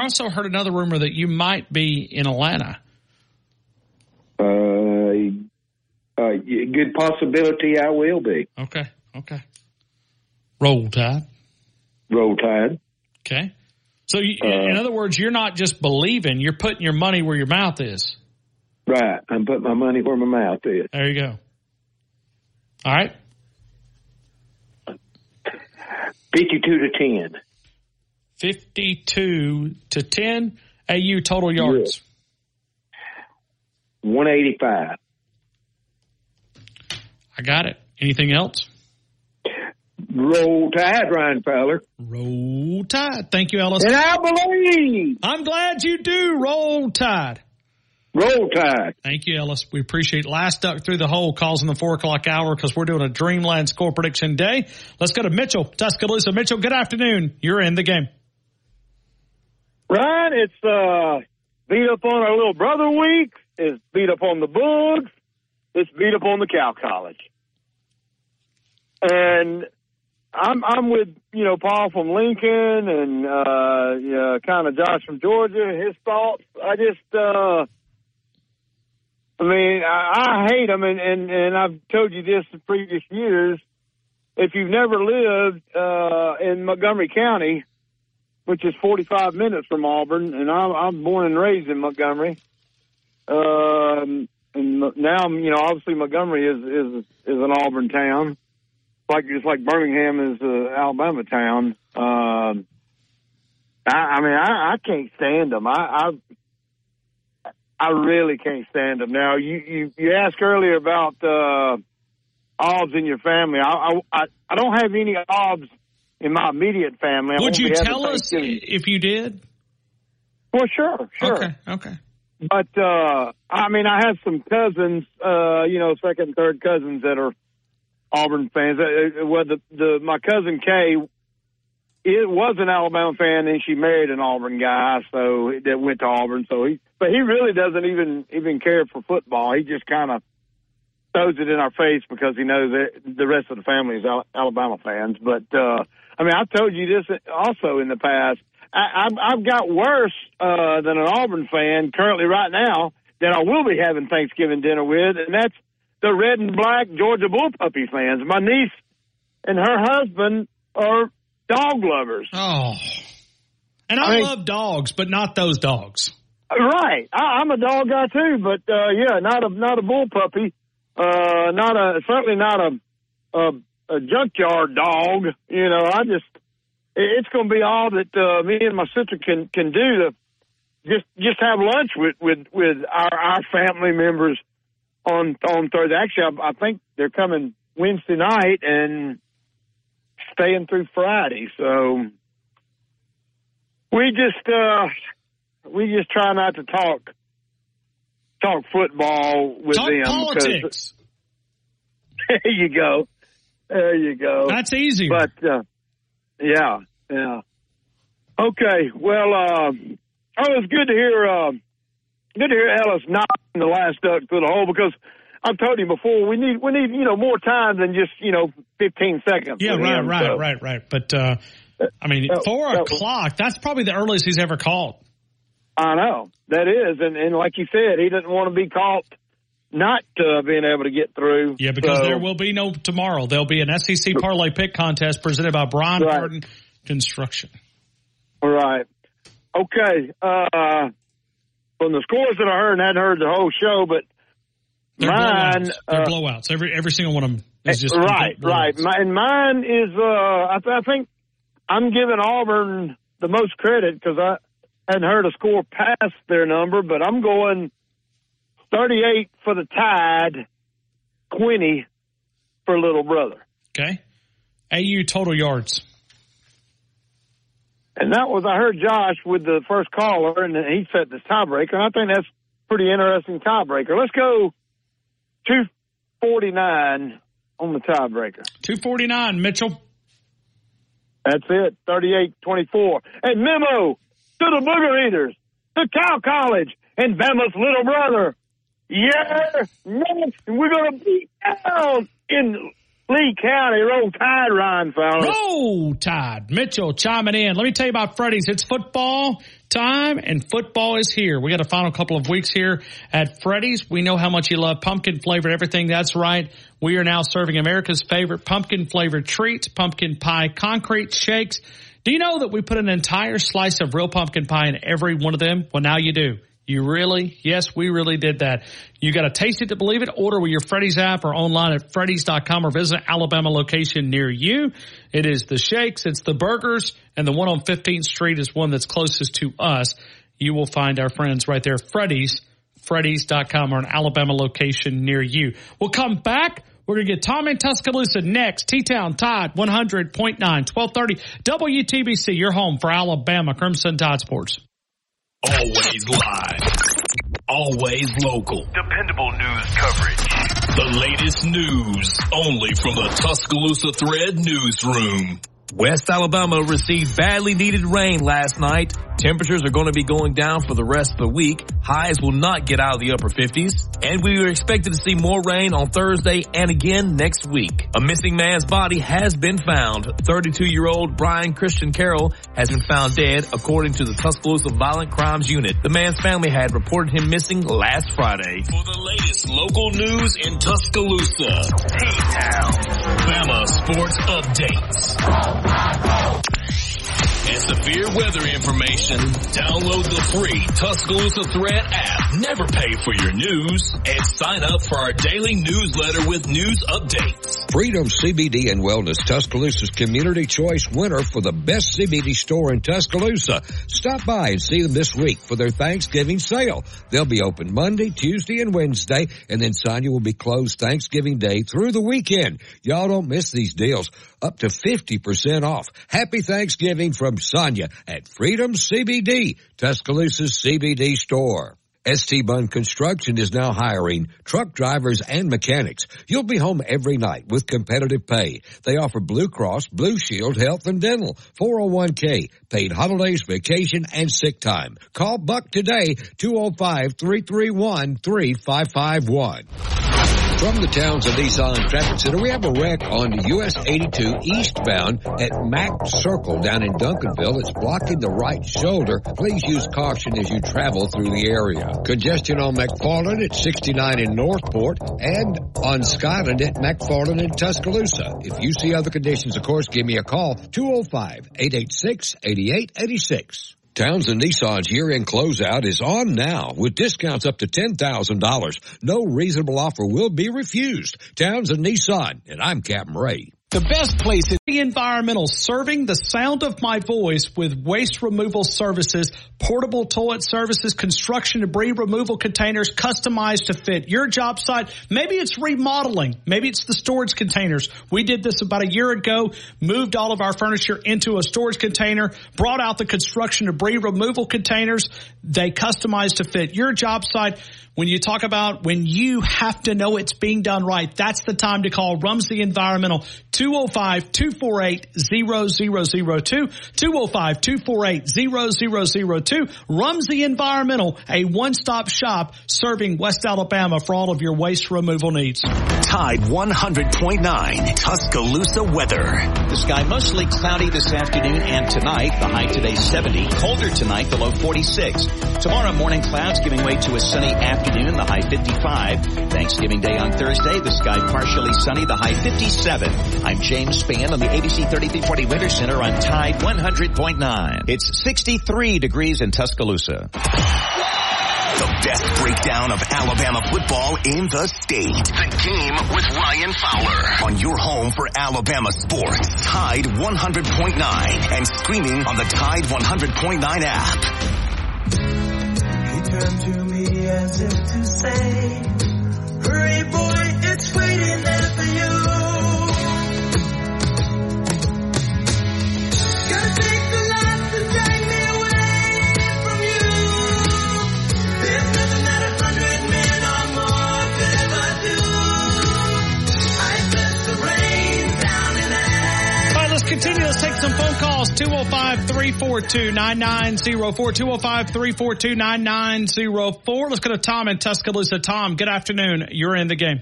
also heard another rumor that you might be in Atlanta. Good possibility I will be. Okay. Roll Tide. Roll Tide. Okay. So, in other words, you're not just believing. You're putting your money where your mouth is. Right. I'm putting my money where my mouth is. There you go. All right. 52-10. 52-10. AU total yards. Yeah. 185. I got it. Anything else? Roll Tide, Ryan Fowler. Roll Tide. Thank you, Ellis. And I believe. I'm glad you do. Roll Tide. Roll Tide. Thank you, Ellis. We appreciate last duck through the hole calls in the 4 o'clock hour because we're doing a Dreamland score prediction day. Let's go to Mitchell, Tuscaloosa. Mitchell, good afternoon. You're in the game. Right, it's beat up on our little brother week. It's beat up on the Bugs. It's beat up on the Cal College. And I'm with Paul from Lincoln and kind of Josh from Georgia and his thoughts. I hate them, and I've told you this in previous years. If you've never lived in Montgomery County, which is 45 minutes from Auburn, and I'm born and raised in Montgomery, and now obviously Montgomery is an Auburn town, just like Birmingham is an Alabama town. I can't stand them. I really can't stand them. Now, you asked earlier about obs in your family. I don't have any obs in my immediate family. Would you tell us if you did? Well, sure. Okay. But, I have some cousins, second and third cousins that are Auburn fans. Well, my cousin Kay, it was an Alabama fan, and she married an Auburn guy, so that went to Auburn. So he really doesn't even care for football. He just kind of throws it in our face because he knows that the rest of the family is Alabama fans. But I mean, I've told you this also in the past. I've got worse than an Auburn fan currently right now that I will be having Thanksgiving dinner with, and that's the red and black Georgia Bullpuppy fans. My niece and her husband are dog lovers. Oh. And I mean, love dogs, but not those dogs. Right. I'm a dog guy too, but yeah, not a bullpuppy. Certainly not a junkyard dog. You know, it's going to be all that me and my sister can do to just have lunch with our family members on Thursday. Actually, I think they're coming Wednesday night and staying through Friday. So we just try not to talk football with them. Talk politics. There you go. That's easy. But yeah. Okay. Well, it was good to hear. Good to hear Ellis not in the last duck through the hole, because I've told you before we need more time than just 15 seconds. Yeah. Right. But I mean, 4 o'clock. That's probably the earliest he's ever called. I know that is, and like you said, he doesn't want to be caught not being able to get through. Yeah, because there will be no tomorrow. There'll be an SEC parlay pick contest presented by Brian Burton Construction. All right. Okay. From the scores that I heard, and I hadn't heard the whole show, but mine are blowouts. Every single one of them is just right. Mine is I think I'm giving Auburn the most credit because I hadn't heard a score past their number, but I'm going 38 for the Tide, 20 for Little Brother. Okay. AU total yards. And that was, I heard Josh with the first caller, and he set the tiebreaker, and I think that's pretty interesting tiebreaker. Let's go 249 on the tiebreaker. 249, Mitchell. That's it, 38-24. And memo to the Booger Eaters, to Cal College, and Bama's Little Brother. Yeah, next, we're going to be down in Lee County. Roll Tide, Ryan Fowler. Roll Tide. Mitchell chiming in. Let me tell you about Freddy's. It's football time, and football is here. We got a final couple of weeks here at Freddy's. We know how much you love pumpkin flavored everything. That's right. We are now serving America's favorite pumpkin flavored treats, pumpkin pie, concrete shakes. Do you know that we put an entire slice of real pumpkin pie in every one of them? Well, now you do. You really? Yes, we really did that. You got to taste it to believe it. Order with your Freddy's app or online at freddys.com or visit an Alabama location near you. It is the shakes, it's the burgers, and the one on 15th Street is one that's closest to us. You will find our friends right there, Freddy's, freddys.com or an Alabama location near you. We'll come back. We're going to get Tom in Tuscaloosa next. T-Town Tide 100.9, 1230 WTBC, your home for Alabama Crimson Tide Sports. Always live. Always local. Dependable news coverage. The latest news only from the Tuscaloosa Thread newsroom. West Alabama received badly needed rain last night. Temperatures are going to be going down for the rest of the week. Highs will not get out of the upper 50s. And we are expected to see more rain on Thursday and again next week. A missing man's body has been found. 32-year-old Brian Christian Carroll has been found dead, according to the Tuscaloosa Violent Crimes Unit. The man's family had reported him missing last Friday. For the latest local news in Tuscaloosa, T-Town, Bama Sports Updates. And severe weather information. Download the free Tuscaloosa Thread app. Never pay for your news. And sign up for our daily newsletter with news updates. Freedom CBD and Wellness, Tuscaloosa's Community Choice winner for the best CBD store in Tuscaloosa. Stop by and see them this week for their Thanksgiving sale. They'll be open Monday, Tuesday, and Wednesday, and then Sonia will be closed Thanksgiving Day through the weekend. Y'all don't miss these deals. Up to 50% off. Happy Thanksgiving from Sonia at Freedom CBD, Tuscaloosa's CBD store. ST-Bun Construction is now hiring truck drivers and mechanics. You'll be home every night with competitive pay. They offer Blue Cross, Blue Shield, health and dental, 401k, paid holidays, vacation, and sick time. Call Buck today, 205-331-3551. From the Townsend Nissan Traffic Center, we have a wreck on US 82 eastbound at Mack Circle down in Duncanville. It's blocking the right shoulder. Please use caution as you travel through the area. Congestion on McFarland at 69 in Northport and on Skyland at McFarland and Tuscaloosa. If you see other conditions, of course, give me a call, 205-886-8886. Townsend Nissan's year-end closeout is on now with discounts up to $10,000. No reasonable offer will be refused. Townsend Nissan, and I'm Captain Ray. The best place in the environmental, serving the sound of my voice with waste removal services, portable toilet services, construction debris removal containers customized to fit your job site. Maybe it's remodeling. Maybe it's the storage containers. We did this about a year ago, moved all of our furniture into a storage container, brought out the construction debris removal containers. They customized to fit your job site. When you talk about when you have to know it's being done right, that's the time to call Rumsey Environmental, 205-248-0002, 205-248-0002. Rumsey Environmental, a one-stop shop serving West Alabama for all of your waste removal needs. Tide 100.9, Tuscaloosa weather. The sky mostly cloudy this afternoon and tonight. The high today 70, colder tonight, the low 46. Tomorrow morning clouds giving way to a sunny afternoon, the high 55. Thanksgiving Day on Thursday, the sky partially sunny, the high 57. I'm James Spann on the ABC 3340 Weather Center on Tide 100.9. It's 63 degrees in Tuscaloosa. The best breakdown of Alabama football in the state. The Game with Ryan Fowler. On your home for Alabama sports. Tide 100.9 and streaming on the Tide 100.9 app. He turned to me as if to say, hurry boy, it's waiting there for you. Gotta take the life to take me. Continue. Let's take some phone calls. 205-342-9904. 205-342-9904. Let's go to Tom in Tuscaloosa. Tom, good afternoon. You're in the game.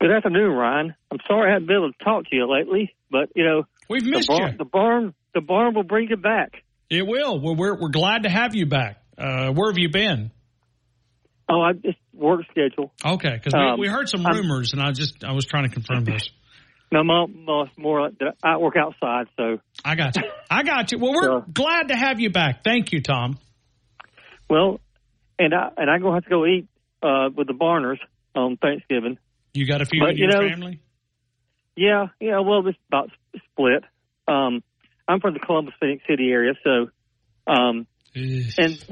Good afternoon, Ryan. I'm sorry I haven't been able to talk to you lately, but you know we've missed you. The barn will bring you back. It will. Well, we're glad to have you back. Where have you been? Oh, I just work schedule. Okay, because we heard some rumors, and I was trying to confirm this. No, more. I work outside, so I got you. Well, we're glad to have you back. Thank you, Tom. Well, and I'm gonna have to go eat with the Barners on Thanksgiving. You got a few in your family? Yeah. Well, it's about split. I'm from the Columbus, Phoenix City area, so and it's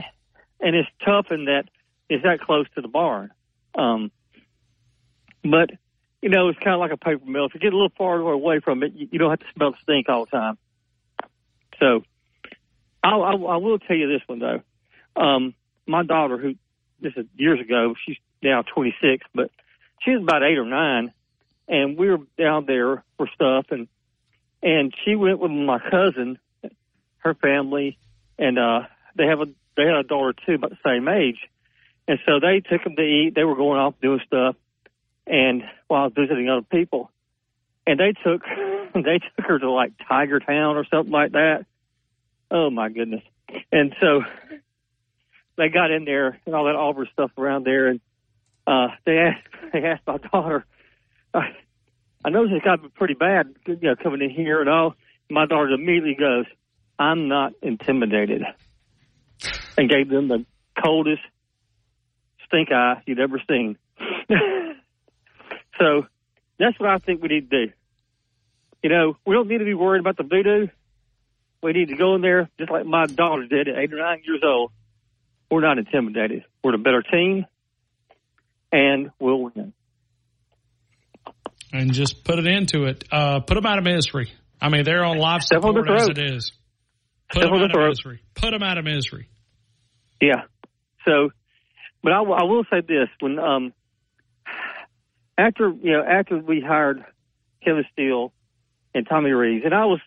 tough in that it's that close to the barn, but. You know, it's kind of like a paper mill. If you get a little farther away from it, you don't have to smell the stink all the time. So I will tell you this one, though. My daughter, who this is years ago, she's now 26, but she was about 8 or 9, and we were down there for stuff, and she went with my cousin, her family, and they had a daughter, too, about the same age. And so they took them to eat. They were going off doing stuff. And while visiting other people, and they took her to like Tiger Town or something like that. Oh my goodness! And so they got in there and all that Auburn stuff around there, and they asked my daughter. I know this got to be pretty bad, you know, coming in here and all. My daughter immediately goes, "I'm not intimidated," and gave them the coldest stink eye you'd ever seen. So that's what I think we need to do. You know, we don't need to be worried about the voodoo. We need to go in there just like my daughter did at 8 or 9 years old. We're not intimidated. We're the better team, and we'll win. And just put it into it. Put them out of misery. I mean, they're on life support as it is. Put them out of misery. Yeah. So But I will say this: when after we hired Kevin Steele and Tommy Reeves, and I was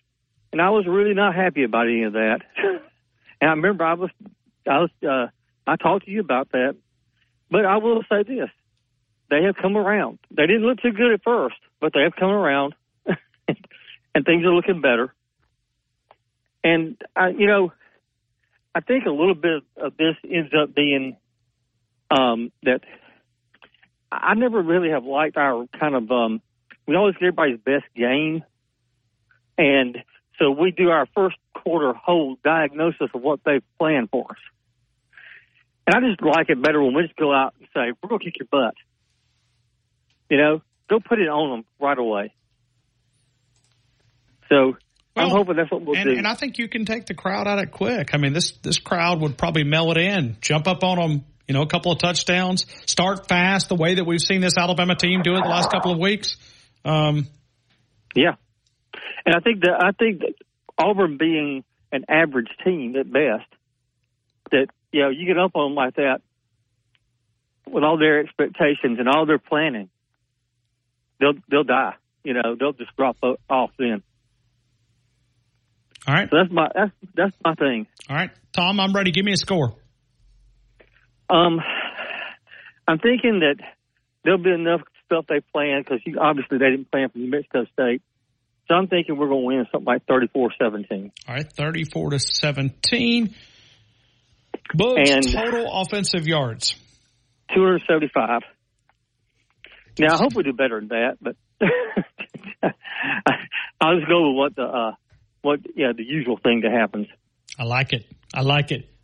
really not happy about any of that. And I remember I talked to you about that. But I will say this: they have come around. They didn't look too good at first, but they have come around, and things are looking better. And I think a little bit of this ends up being that I never really have liked our kind of we always get everybody's best game, and so we do our first quarter whole diagnosis of what they've planned for us. And I just like it better when we just go out and say, we're going to kick your butt. Go put it on them right away. So I'm hoping that's what we'll do. And I think you can take the crowd out of it quick. I mean, this crowd would probably meld in, jump up on them, a couple of touchdowns, start fast the way that we've seen this Alabama team do it the last couple of weeks. Yeah. And I think that Auburn being an average team at best, that you get up on them like that with all their expectations and all their planning, they'll die. They'll just drop off then. All right. So that's my thing. All right, Tom, I'm ready. Give me a score. I'm thinking that there'll be enough stuff they planned because obviously they didn't plan for New Mexico State. So I'm thinking we're going to win something like 34-17. All right, 34-17. Books, and total offensive yards. 275. Now, I hope we do better than that, but I'll just go with the usual thing that happens. I like it.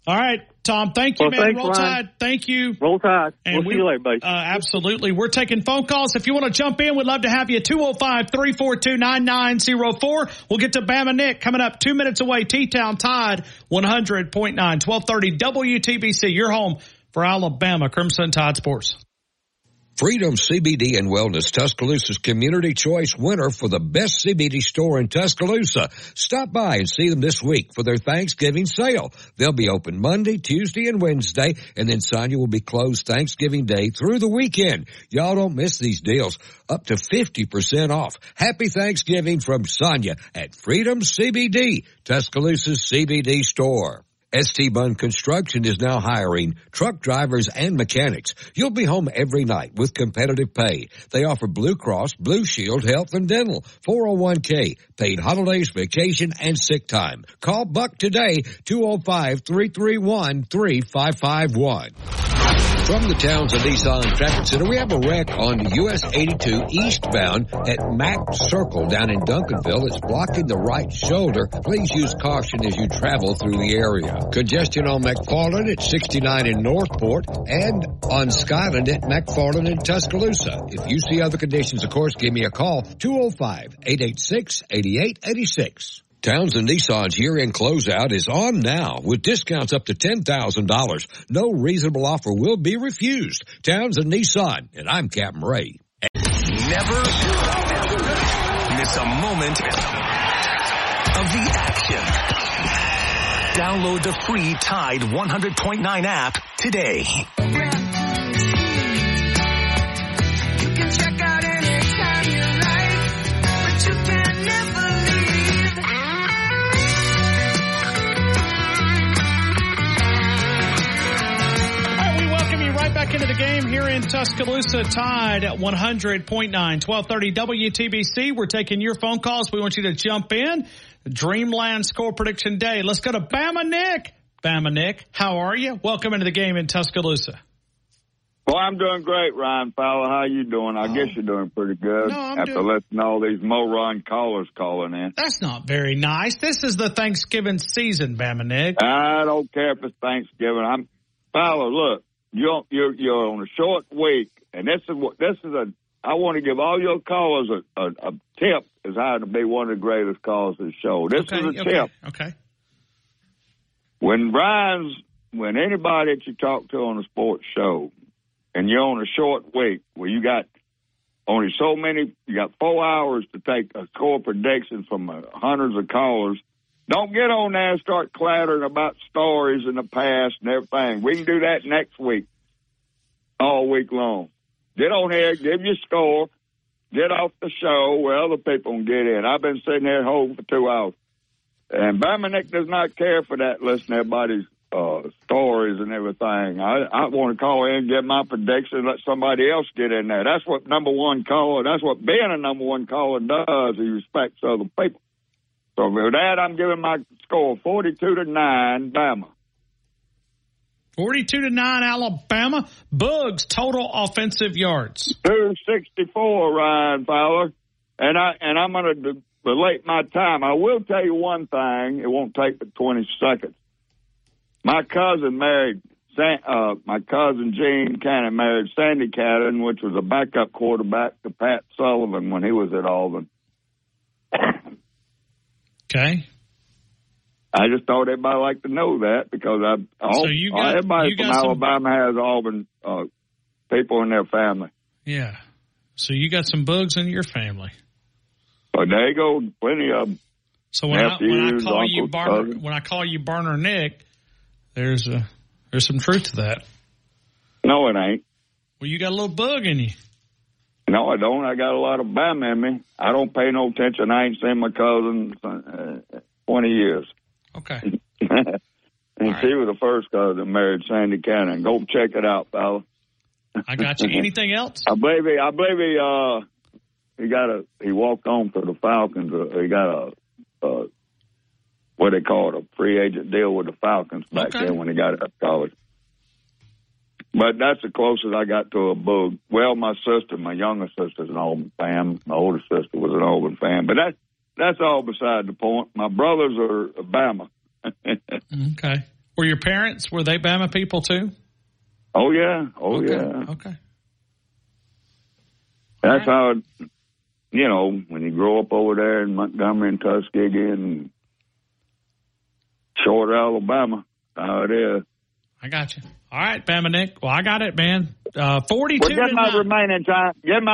All right, Tom, thank you, man. Thanks, Roll Ryan. Tide. Thank you. Roll Tide. And we'll see you later, buddy. Absolutely. We're taking phone calls. If you want to jump in, we'd love to have you. 205-342-9904. We'll get to Bama Nick coming up 2 minutes away. T-Town Tide 100.9, 1230 WTBC, your home for Alabama Crimson Tide Sports. Freedom CBD and Wellness, Tuscaloosa's Community Choice winner for the best CBD store in Tuscaloosa. Stop by and see them this week for their Thanksgiving sale. They'll be open Monday, Tuesday, and Wednesday, and then Sonia will be closed Thanksgiving Day through the weekend. Y'all don't miss these deals. Up to 50% off. Happy Thanksgiving from Sonia at Freedom CBD, Tuscaloosa's CBD store. ST Bunn Construction is now hiring truck drivers and mechanics. You'll be home every night with competitive pay. They offer Blue Cross, Blue Shield, health and dental, 401k, paid holidays, vacation, and sick time. Call Buck today, 205-331-3551. From the Towns of Nissan Traffic Center, we have a wreck on US 82 eastbound at Mack Circle down in Duncanville. It's blocking the right shoulder. Please use caution as you travel through the area. Congestion on McFarland at 69 in Northport and on Skyland at McFarland and Tuscaloosa. If you see other conditions, of course, give me a call, 205-886-8886. Townsend Nissan's year-end closeout is on now with discounts up to $10,000. No reasonable offer will be refused. Townsend Nissan, and I'm Captain Ray. Never miss a moment of the action. Download the free Tide 100.9 app today. Back into the game here in Tuscaloosa, Tide at 100.9, 1230 WTBC. We're taking your phone calls. We want you to jump in. Dreamland Score Prediction Day. Let's go to Bama Nick. Bama Nick, how are you? Welcome into the game in Tuscaloosa. Well, I'm doing great, Ryan Fowler. How you doing? I guess you're doing pretty good listening to all these moron callers calling in. That's not very nice. This is the Thanksgiving season, Bama Nick. I don't care if it's Thanksgiving. Fowler, look. You're on a short week, and I want to give all your callers a tip as how to be one of the greatest callers of the show. This is a tip. Okay. When anybody that you talk to on a sports show, and you're on a short week where you got only so many, you got 4 hours to take a score prediction from hundreds of callers. Don't get on there and start clattering about stories in the past and everything. We can do that next week. all week long. They don't have, give your score, get off the show where other people can get in. I've been sitting here at home for 2 hours. And Bamanek does not care for that, listening to everybody's stories and everything. I want to call in and get my prediction and let somebody else get in there. That's what number one caller, that's what being a number one caller does. He respects other people. So with that, I'm giving my score 42-9, Bama. 42-9, Alabama. Bugs, total offensive yards. 264, Ryan Fowler. And I'm going to relate my time. I will tell you one thing. It won't take but 20 seconds. My cousin married, my cousin Gene Cannon married Sandy Cannon, which was a backup quarterback to Pat Sullivan when he was at Auburn. Okay. I just thought everybody liked to know that because everybody from Alabama has Auburn people in their family. Yeah. So you got some bugs in your family. But there you go, plenty of them. So when I call you Burner Nick, there's some truth to that. No, it ain't. Well, you got a little bug in you. No, I don't. I got a lot of Bama in me. I don't pay no attention. I ain't seen my cousin 20 years. Okay. And right. She was the first cousin that married Sandy Cannon. Go check it out, fella. I got you. Anything else? I believe he walked on for the Falcons. He got a what they call it, a free agent deal with the Falcons back then when he got out of college. But that's the closest I got to a bug. Well, my sister, my younger sister's an Auburn fan. My older sister was an Auburn fan. But that's all beside the point. My brothers are Bama. Okay. Were your parents, were they Bama people too? Oh, yeah. Oh, okay. Okay. That's how, when you grow up over there in Montgomery and Tuskegee and Short Alabama, how it is. I got you. All right, Bama Nick. Well, I got it, man. 42. Well, get my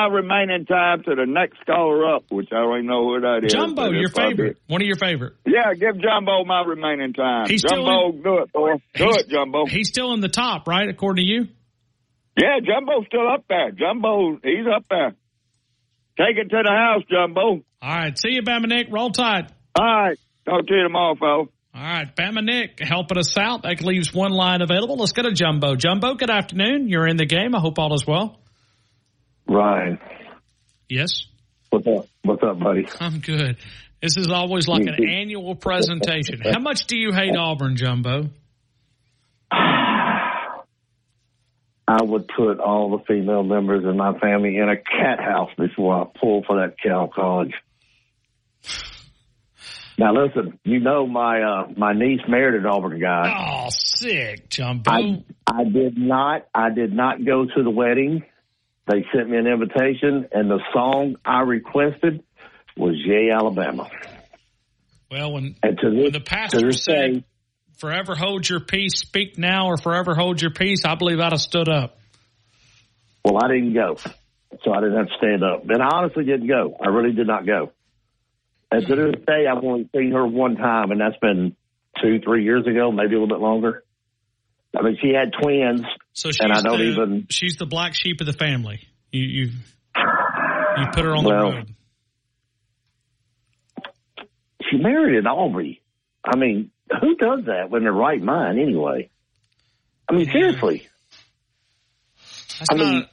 remaining time to the next caller up, which I don't even know who that is. Jumbo, your favorite. One of your favorite. Yeah, give Jumbo my remaining time. Do it, boy. Do it, Jumbo. He's still in the top, right, according to you? Yeah, Jumbo's still up there. Jumbo, he's up there. Take it to the house, Jumbo. All right. See you, Bama Nick. Roll Tide. All right. Talk to you tomorrow, folks. All right, Bama Nick helping us out. That leaves one line available. Let's go to Jumbo. Jumbo, good afternoon. You're in the game. I hope all is well. Ryan. Yes? What's up, buddy? I'm good. This is always like an annual presentation. How much do you hate Auburn, Jumbo? I would put all the female members in my family in a cat house before I pull for that Cal College. Now listen, my niece married an Auburn guy. Oh, sick, Jumbo! I did not go to the wedding. They sent me an invitation, and the song I requested was "Yay Alabama." Well, when the pastor said, "Forever hold your peace, speak now, or forever hold your peace," I believe I'd have stood up. Well, I didn't go, so I didn't have to stand up, and I honestly didn't go. I really did not go. And to this day, I've only seen her one time, and that's been 2-3 years ago, maybe a little bit longer. I mean, she had twins, so she's the black sheep of the family. You put her on the road. She married an Aubrey. I mean, who does that when they're right mind anyway? I mean, seriously.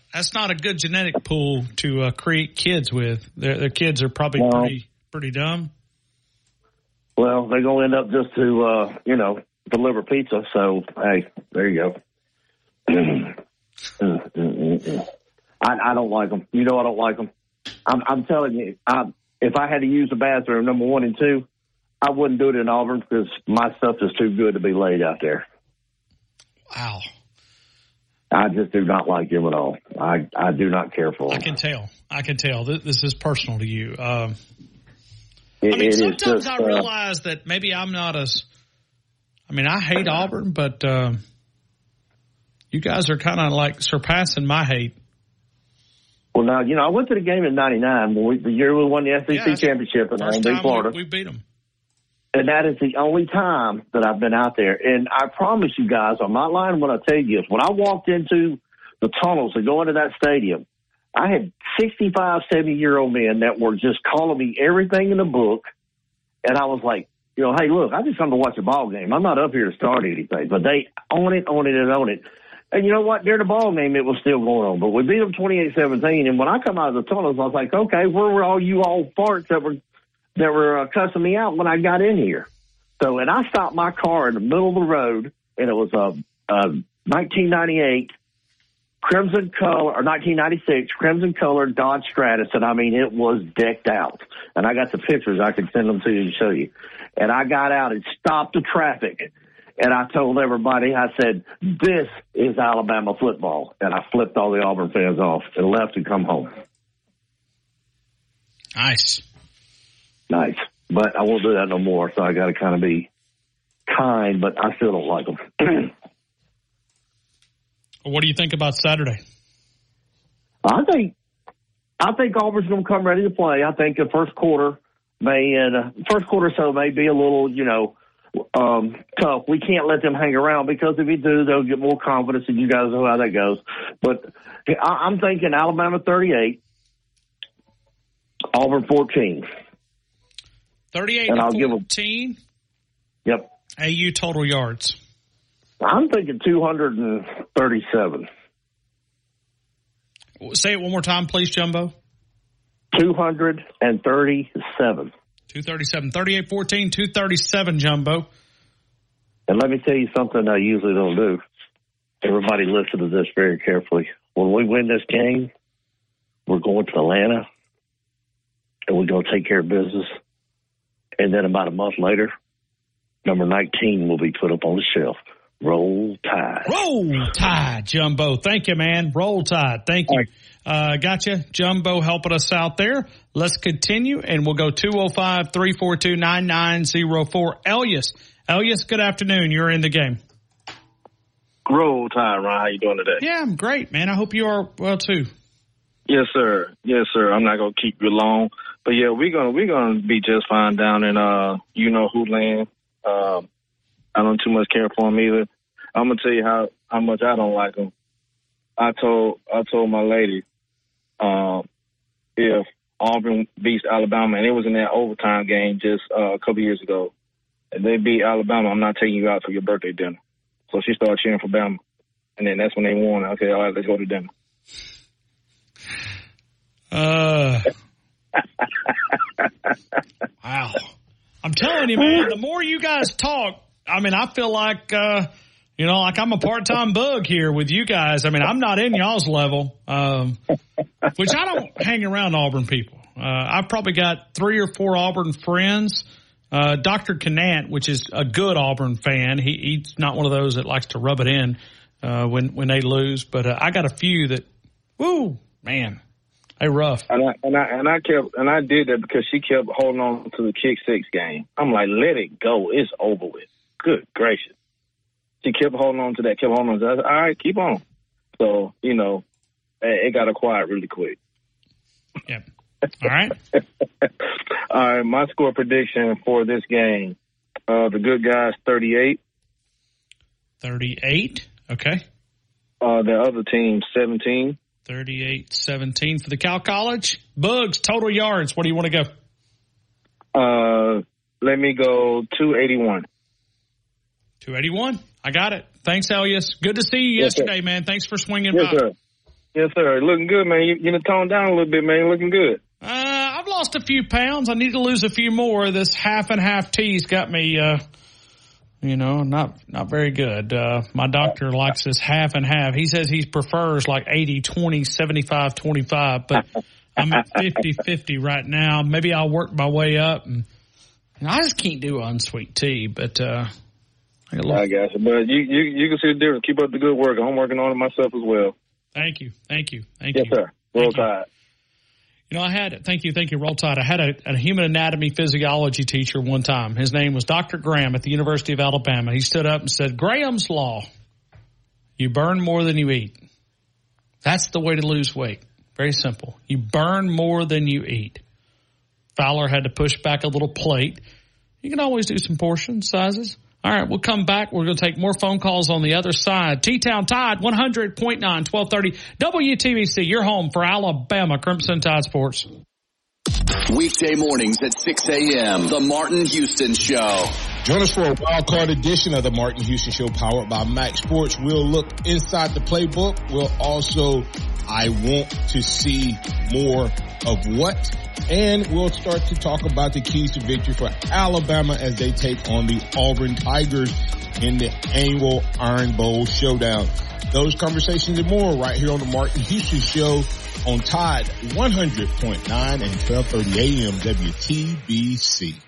That's not a good genetic pool to create kids with. Their kids are probably pretty dumb. Well, they're going to end up just to, deliver pizza. So, hey, there you go. I don't like them. You know I don't like them. I'm telling you, if I had to use the bathroom, number 1 and 2, I wouldn't do it in Auburn because my stuff is too good to be laid out there. Wow. I just do not like him at all. I do not care for him. I can tell. This is personal to you. Sometimes I realize that maybe I'm not as – I mean, I hate Auburn, but you guys are kind of like surpassing my hate. Well, now, I went to the game in 99, the year we won the SEC championship in Auburn, Florida. We beat them. And that is the only time that I've been out there. And I promise you guys, I'm not lying when I tell you this. When I walked into the tunnels that go into that stadium. I had 65, 70-year-old men that were just calling me everything in the book, and I was like, you know, hey, look, I just come to watch a ball game. I'm not up here to start anything, but they own it. And you know what? During the ball game, it was still going on, but we beat them 28-17. And when I come out of the tunnels, I was like, okay, where were all you old farts that were cussing me out when I got in here? So, and I stopped my car in the middle of the road, and it was a 1998 Crimson Color, or 1996 Crimson Color Dodge Stratus, and I mean, it was decked out. And I got the pictures. I could send them to you to show you. And I got out and stopped the traffic. And I told everybody, I said, this is Alabama football. And I flipped all the Auburn fans off and left and come home. Nice. But I won't do that no more, so I got to kind of be kind, but I still don't like them. What do you think about Saturday? I think Auburn's going to come ready to play. I think the first quarter or so may be a little, you know, tough. We can't let them hang around, because if you do, they'll get more confidence, and you guys know how that goes. But I'm thinking Alabama 38, Auburn 14. 38 and I'll 14? Yep. AU total yards. I'm thinking 237. Say it one more time, please, Jumbo. 237. 237. 38-14, 237, Jumbo. And let me tell you something I usually don't do. Everybody listen to this very carefully. When we win this game, we're going to Atlanta, and we're going to take care of business. And then about a month later, number 19 will be put up on the shelf. Roll Tide. Roll Tide, Jumbo. Thank you, man. Roll Tide. Thank you. Gotcha. Jumbo helping us out there. Let's continue, and we'll go 205-342-9904. Elias, good afternoon. You're in the game. Roll Tide, Ron. How you doing today? Yeah, I'm great, man. I hope you are well, too. Yes, sir. Yes, sir. I'm not going to keep you long. But, yeah, we're gonna be just fine down in you-know-who land. I don't too much care for them either. I'm going to tell you how much I don't like them. I told my lady, if Auburn beats Alabama, and it was in that overtime game just a couple years ago, and they beat Alabama, I'm not taking you out for your birthday dinner. So she started cheering for Bama. And then that's when they won. Okay, all right, let's go to dinner. Wow. I'm telling you, man, the more you guys talk, I mean, I feel like, you know, like I'm a part-time bug here with you guys. I mean, I'm not in y'all's level, which I don't hang around Auburn people. I've probably got 3 or 4 Auburn friends. Dr. Canant, which is a good Auburn fan, he's not one of those that likes to rub it in when they lose. But I got a few that, woo, man. Hey, rough. And I did that because she kept holding on to the kick six game. I'm like, let it go. It's over with. Good gracious. She kept holding on to that. I said, all right, keep on. So, you know, it got acquired really quick. Yep. All right. All right. My score prediction for this game, the good guys, 38. 38. Okay. The other team, 17. 38-17 for the Cal College. Bugs, total yards. What do you want to go? Let me go 281. 281. I got it. Thanks, Elias. Good to see you yesterday, sir. Man. Thanks for swinging by. Sir. Yes, sir. Looking good, man. You're toned down a little bit, man. Looking good. I've lost a few pounds. I need to lose a few more. This half and half tea's got me, you know, not very good. My doctor likes this half and half. He says he prefers like 80-20, 75-25, but I'm at 50-50 right now. Maybe I'll work my way up, and I just can't do unsweet tea, but I got you. But you can see the difference. Keep up the good work. I'm working on it myself as well. Thank you. Yes, sir. Roll Tide. You know, I had, thank you, Roll Tide. I had a human anatomy physiology teacher one time. His name was Dr. Graham at the University of Alabama. He stood up and said, Graham's Law, you burn more than you eat. That's the way to lose weight. Very simple. You burn more than you eat. Fowler had to push back a little plate. You can always do some portion sizes. All right, we'll come back. We're going to take more phone calls on the other side. T-Town Tide, 100.9, 1230 WTBC, your home for Alabama Crimson Tide Sports. Weekday mornings at 6 a.m., The Martin Houston Show. Join us for a wild card edition of The Martin Houston Show, powered by Max Sports. We'll look inside the playbook. We'll also, I want to see more of what. And we'll start to talk about the keys to victory for Alabama as they take on the Auburn Tigers in the annual Iron Bowl Showdown. Those conversations and more right here on The Martin Houston Show on Tide 100.9 and 1230 AM WTBC.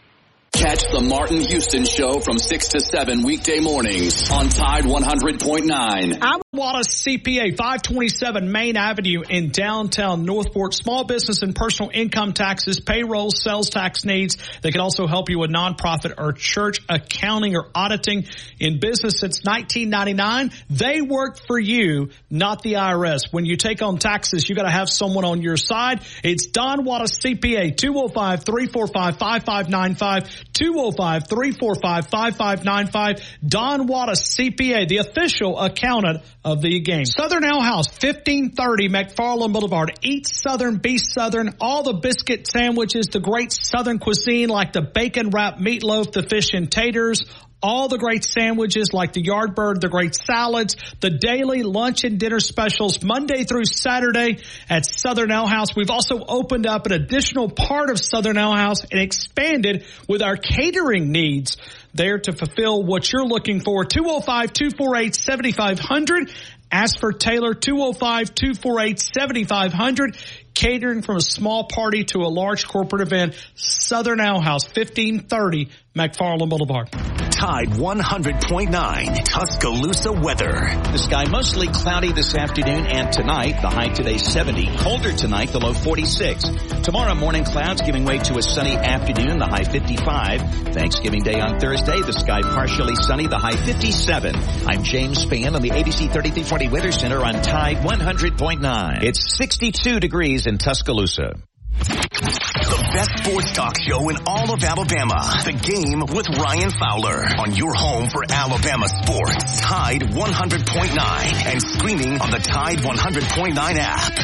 Catch The Martin Houston Show from 6 to 7 weekday mornings on Tide 100.9. Wallace CPA, 527 Main Avenue in downtown Northport. Small business and personal income taxes, payroll, sales tax needs. They can also help you with nonprofit or church accounting or auditing. In business since 1999, they work for you, not the IRS. When you take on taxes, you got to have someone on your side. It's Don Wallace CPA, 205-345-5595, 205-345-5595. Don Wallace CPA, the official accountant of the game. Southern Owl House, 1530 McFarland Boulevard. Eat Southern, be Southern. All the biscuit sandwiches, the great Southern cuisine like the bacon wrapped meatloaf, the fish and taters, all the great sandwiches like the Yardbird, the great salads, the daily lunch and dinner specials Monday through Saturday at Southern Owl House. We've also opened up an additional part of Southern Owl House and expanded with our catering needs there to fulfill what you're looking for. 205-248-7500. Ask for Taylor, 205-248-7500. Catering from a small party to a large corporate event. Southern Owl House, 1530 McFarland Boulevard. Tide 100.9, Tuscaloosa weather. The sky mostly cloudy this afternoon and tonight. The high today 70, colder tonight, the low 46. Tomorrow morning clouds giving way to a sunny afternoon, the high 55. Thanksgiving Day on Thursday, the sky partially sunny, the high 57. I'm James Spann on the ABC 3340 Weather Center on Tide 100.9. It's 62 degrees in Tuscaloosa. The best sports talk show in all of Alabama. The Game with Ryan Fowler on your home for Alabama sports. Tide 100.9 and streaming on the Tide 100.9 app.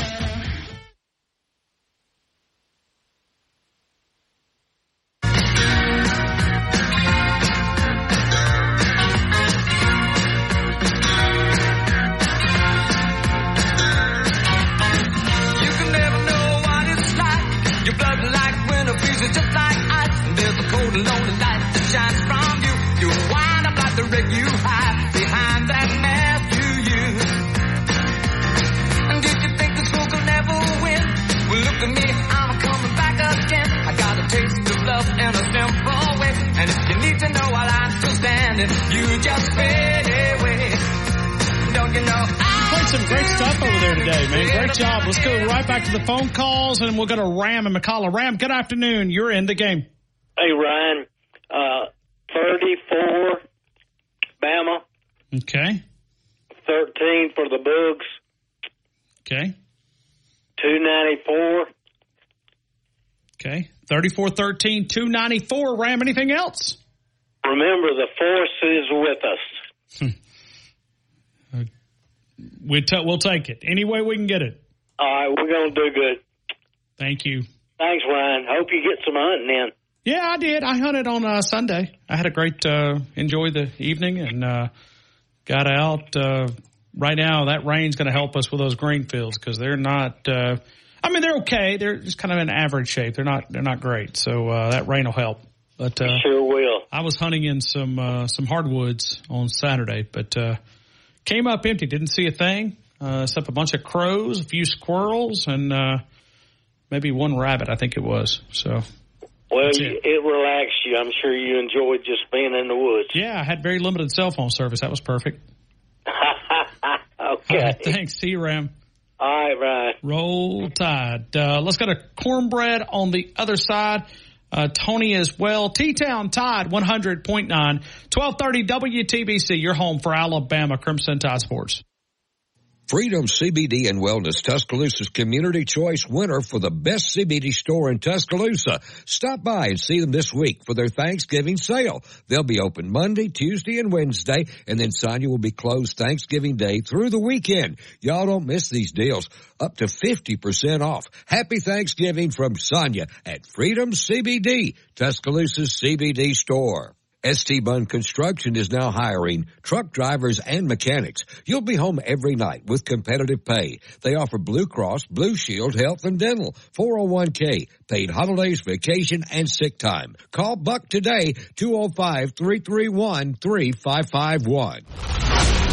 Phone calls, and we'll go to Ram and McCalla. Ram, good afternoon. You're in the game. Hey, Ryan. 34, Bama. Okay. 13 for the Bugs. Okay. 294. Okay. 34-13, 294. Ram, anything else? Remember, the force is with us. We'll take it. Any way we can get it. All right, we're going to do good. Thank you. Thanks, Ryan. Hope you get some hunting in. Yeah, I did. I hunted on Sunday. I had a great enjoy the evening and got out. Right now, that rain's going to help us with those green fields because they're not they're okay. They're just kind of in average shape. They're not great. So that rain will help. But sure will. I was hunting in some hardwoods on Saturday, but came up empty. Didn't see a thing. Except a bunch of crows, a few squirrels, and maybe one rabbit, I think it was. So, well, it relaxed you. I'm sure you enjoyed just being in the woods. Yeah, I had very limited cell phone service. That was perfect. Okay. Right, thanks, T-Ram. All right, Ryan. Roll Tide. Let's go to Cornbread on the other side. Tony as well. T-Town Tide, 100.9, 1230 WTBC, your home for Alabama Crimson Tide Sports. Freedom CBD and Wellness, Tuscaloosa's Community Choice winner for the best CBD store in Tuscaloosa. Stop by and see them this week for their Thanksgiving sale. They'll be open Monday, Tuesday, and Wednesday, and then Sonia will be closed Thanksgiving Day through the weekend. Y'all don't miss these deals. Up to 50% off. Happy Thanksgiving from Sonia at Freedom CBD, Tuscaloosa's CBD store. ST Bunn Construction is now hiring truck drivers and mechanics. You'll be home every night with competitive pay. They offer Blue Cross, Blue Shield, health and dental, 401k, paid holidays, vacation, and sick time. Call Buck today, 205-331-3551.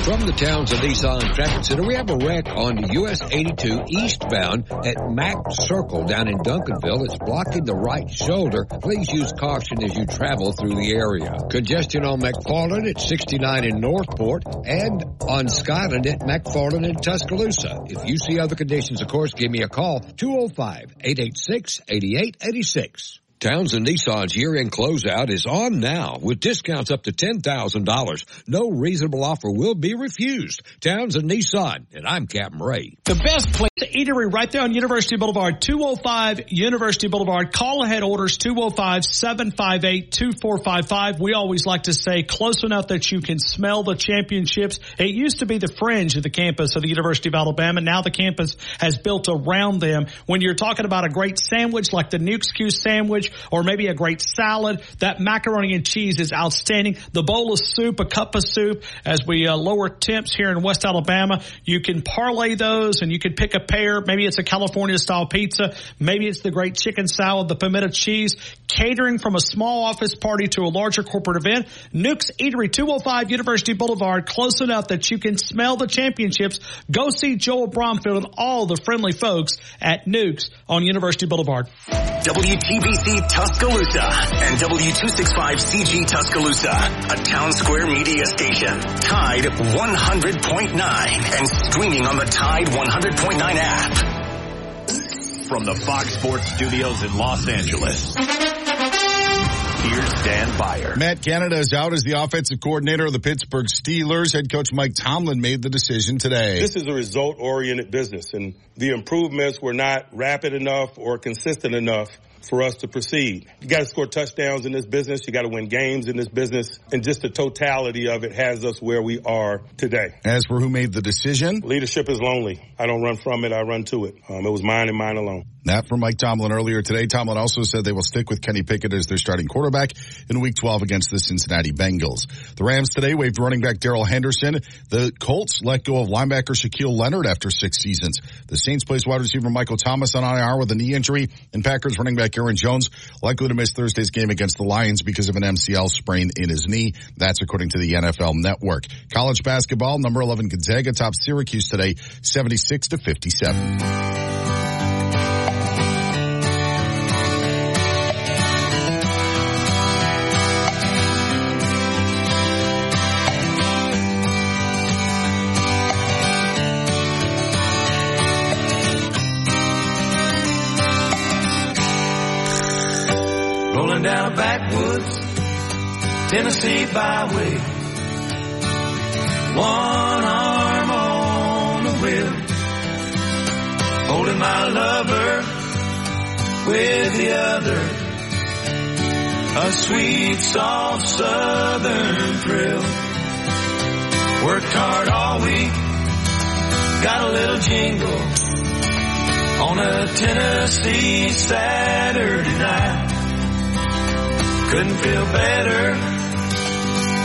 From the Townsend Nissan Traffic Center, we have a wreck on US 82 eastbound at Mack Circle down in Duncanville. It's blocking the right shoulder. Please use caution as you travel through the area. Congestion on McFarland at 69 in Northport and on Skyland at McFarland and Tuscaloosa. If you see other conditions, of course, give me a call, 205-886-8886. Townsend Nissan's year-end closeout is on now with discounts up to $10,000. No reasonable offer will be refused. Townsend Nissan, and I'm Captain Ray. The best place, the eatery right there on University Boulevard, 205 University Boulevard. Call ahead orders, 205-758-2455. We always like to say close enough that you can smell the championships. It used to be the fringe of the campus of the University of Alabama. Now the campus has built around them. When you're talking about a great sandwich like the Nukes Q sandwich, or maybe a great salad, that macaroni and cheese is outstanding. The bowl of soup, a cup of soup, as we lower temps here in West Alabama, you can parlay those and you can pick a pair. Maybe it's a California-style pizza. Maybe it's the great chicken salad, the pimento cheese. Catering from a small office party to a larger corporate event. Nukes Eatery, 205 University Boulevard, close enough that you can smell the championships. Go see Joel Bromfield and all the friendly folks at Nukes on University Boulevard. WTBC Tuscaloosa and W265CG Tuscaloosa, a Town Square media station. Tide 100.9 and streaming on the Tide 100.9 app. From the Fox Sports Studios in Los Angeles, here's Dan Byer. Matt Canada is out as the offensive coordinator of the Pittsburgh Steelers. Head coach Mike Tomlin made the decision today. This is a result-oriented business, and the improvements were not rapid enough or consistent enough for us to proceed. You got to score touchdowns in this business. You got to win games in this business. And just the totality of it has us where we are today. As for who made the decision? Leadership is lonely. I don't run from it. I run to it. It was mine and mine alone. That from Mike Tomlin earlier today. Tomlin also said they will stick with Kenny Pickett as their starting quarterback in Week 12 against the Cincinnati Bengals. The Rams today waived running back Darrell Henderson. The Colts let go of linebacker Shaquille Leonard after 6 seasons. The Saints place wide receiver Michael Thomas on IR with a knee injury, and Packers running back Aaron Jones likely to miss Thursday's game against the Lions because of an MCL sprain in his knee. That's according to the NFL Network. College basketball, number 11 Gonzaga tops Syracuse today, 76-57. Tennessee byway, one arm on the wheel, holding my lover with the other, a sweet, soft southern thrill. Worked hard all week, got a little jingle on a Tennessee Saturday night. Couldn't feel better.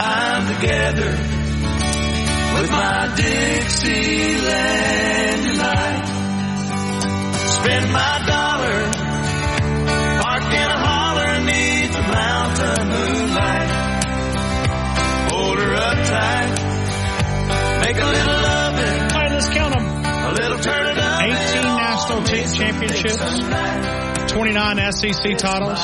I'm together with my Dixieland delight. Spend my dollar, park in a holler beneath the mountain moonlight. Hold her up tight, make a little loving. All right, let's count them. A little turn it up. 18 national team championships. 29 SEC titles,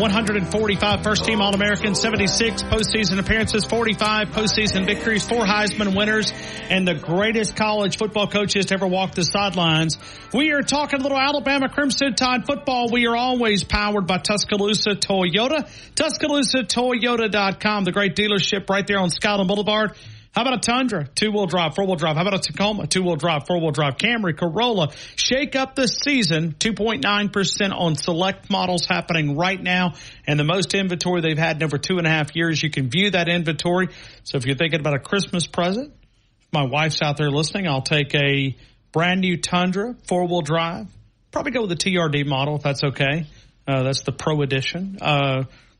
145 first-team All-Americans, 76 postseason appearances, 45 postseason victories, 4 Heisman winners, and the greatest college football coaches to ever walk the sidelines. We are talking a little Alabama Crimson Tide football. We are always powered by Tuscaloosa Toyota. TuscaloosaToyota.com, the great dealership right there on Skyland Boulevard. How about a Tundra? 2-wheel drive, 4-wheel drive. How about a Tacoma? 2-wheel drive, 4-wheel drive. Camry, Corolla. Shake up this season. 2.9% on select models happening right now. And the most inventory they've had in over 2.5 years. You can view that inventory. So if you're thinking about a Christmas present, if my wife's out there listening, I'll take a brand new Tundra, 4-wheel drive. Probably go with the TRD model if that's okay. That's the Pro Edition.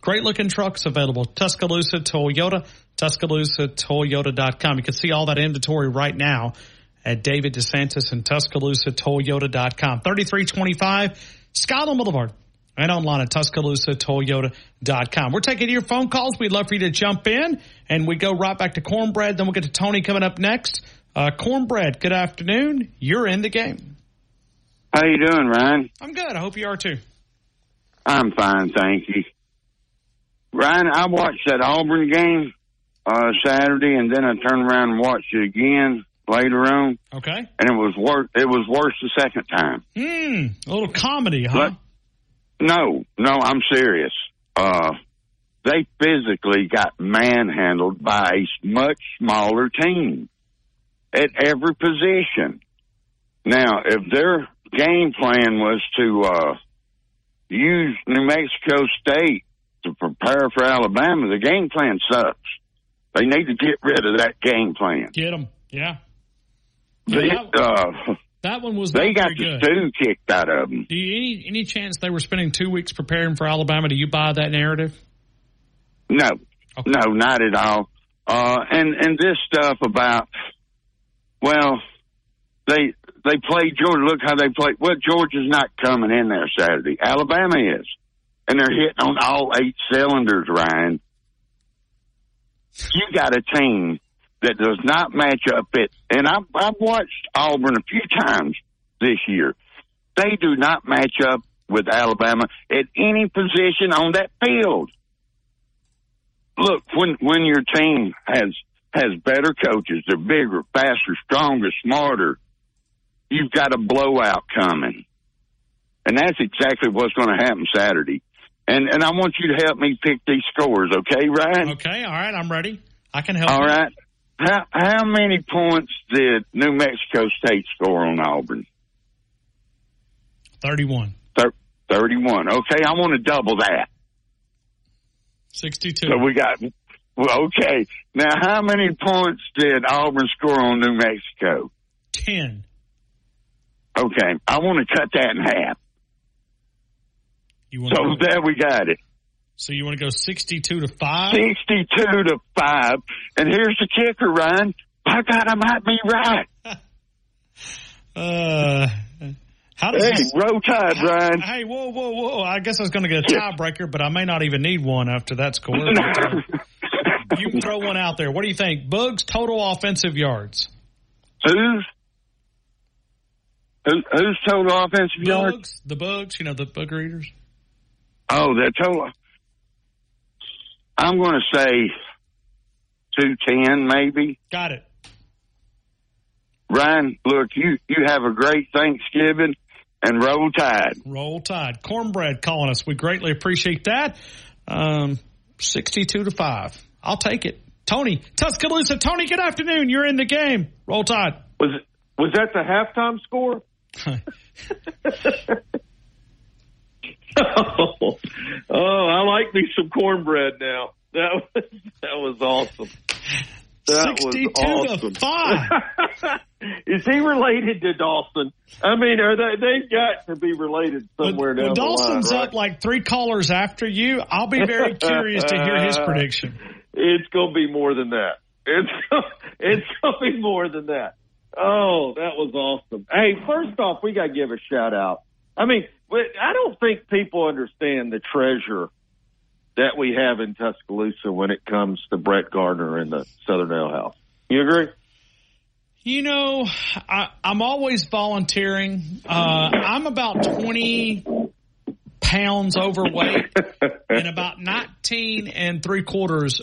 Great looking trucks available. Tuscaloosa Toyota, TuscaloosaToyota.com. You can see all that inventory right now at David DeSantis and TuscaloosaToyota.com. 3325 Skyland Boulevard and online at TuscaloosaToyota.com. We're taking your phone calls. We'd love for you to jump in, and we go right back to Cornbread. Then we'll get to Tony coming up next. Cornbread, good afternoon. You're in the game. How you doing, Ryan? I'm good. I hope you are too. I'm fine, thank you. Ryan, I watched that Auburn game Saturday, and then I turned around and watched it again later on. Okay. And it was worse the second time. A little comedy, huh? But, no, I'm serious. They physically got manhandled by a much smaller team at every position. Now, if their game plan was to use New Mexico State to prepare for Alabama, the game plan sucks. They need to get rid of that game plan. Get them, yeah. That one was. They got the stew kicked out of them. Do you any chance they were spending 2 weeks preparing for Alabama? Do you buy that narrative? No, okay. No, not at all. And this stuff about, well, they played Georgia. Look how they played. Well, Georgia's not coming in there Saturday. Alabama is. And they're hitting on all 8 cylinders, Ryan. You got a team that does not match up. And I've watched Auburn a few times this year. They do not match up with Alabama at any position on that field. Look, when your team has better coaches, they're bigger, faster, stronger, smarter, you've got a blowout coming. And that's exactly what's going to happen Saturday. And I want you to help me pick these scores, okay, Ryan? Okay, all right, I'm ready. I can help you. All right. How many points did New Mexico State score on Auburn? 31. 31. Okay, I want to double that. 62. So we got okay. Now, how many points did Auburn score on New Mexico? 10. Okay, I want to cut that in half. So there we got it. So you want to go 62-5? 62-5. And here's the kicker, Ryan. By God, I might be right. Roll Tide, Ryan. Hey, whoa. I guess I was going to get a tiebreaker, but I may not even need one after that score. You can throw one out there. What do you think? Bugs, total offensive yards. Who's total offensive yards? The Bugs, the booger eaters. Oh, they're total. I'm going to say 210, maybe. Got it. Ryan, look, you have a great Thanksgiving, and roll tide. Roll tide. Cornbread calling us. We greatly appreciate that. 62-5. I'll take it. Tony, Tuscaloosa. Tony, good afternoon. You're in the game. Roll tide. Was that the halftime score? Oh, I like me some cornbread now. That was awesome. That 62 was awesome. To 5. Is he related to Dawson? I mean, they've got to be related somewhere down the line. Dawson's up like 3 callers after you. I'll be very curious to hear his prediction. It's going to be more than that. It's going to be more than that. Oh, that was awesome. Hey, first off, we got to give a shout-out. I mean, I don't think people understand the treasure that we have in Tuscaloosa when it comes to Brett Gardner and the Southern Owl House. You agree? I'm always volunteering. I'm about 20 pounds overweight, and about 19 3/4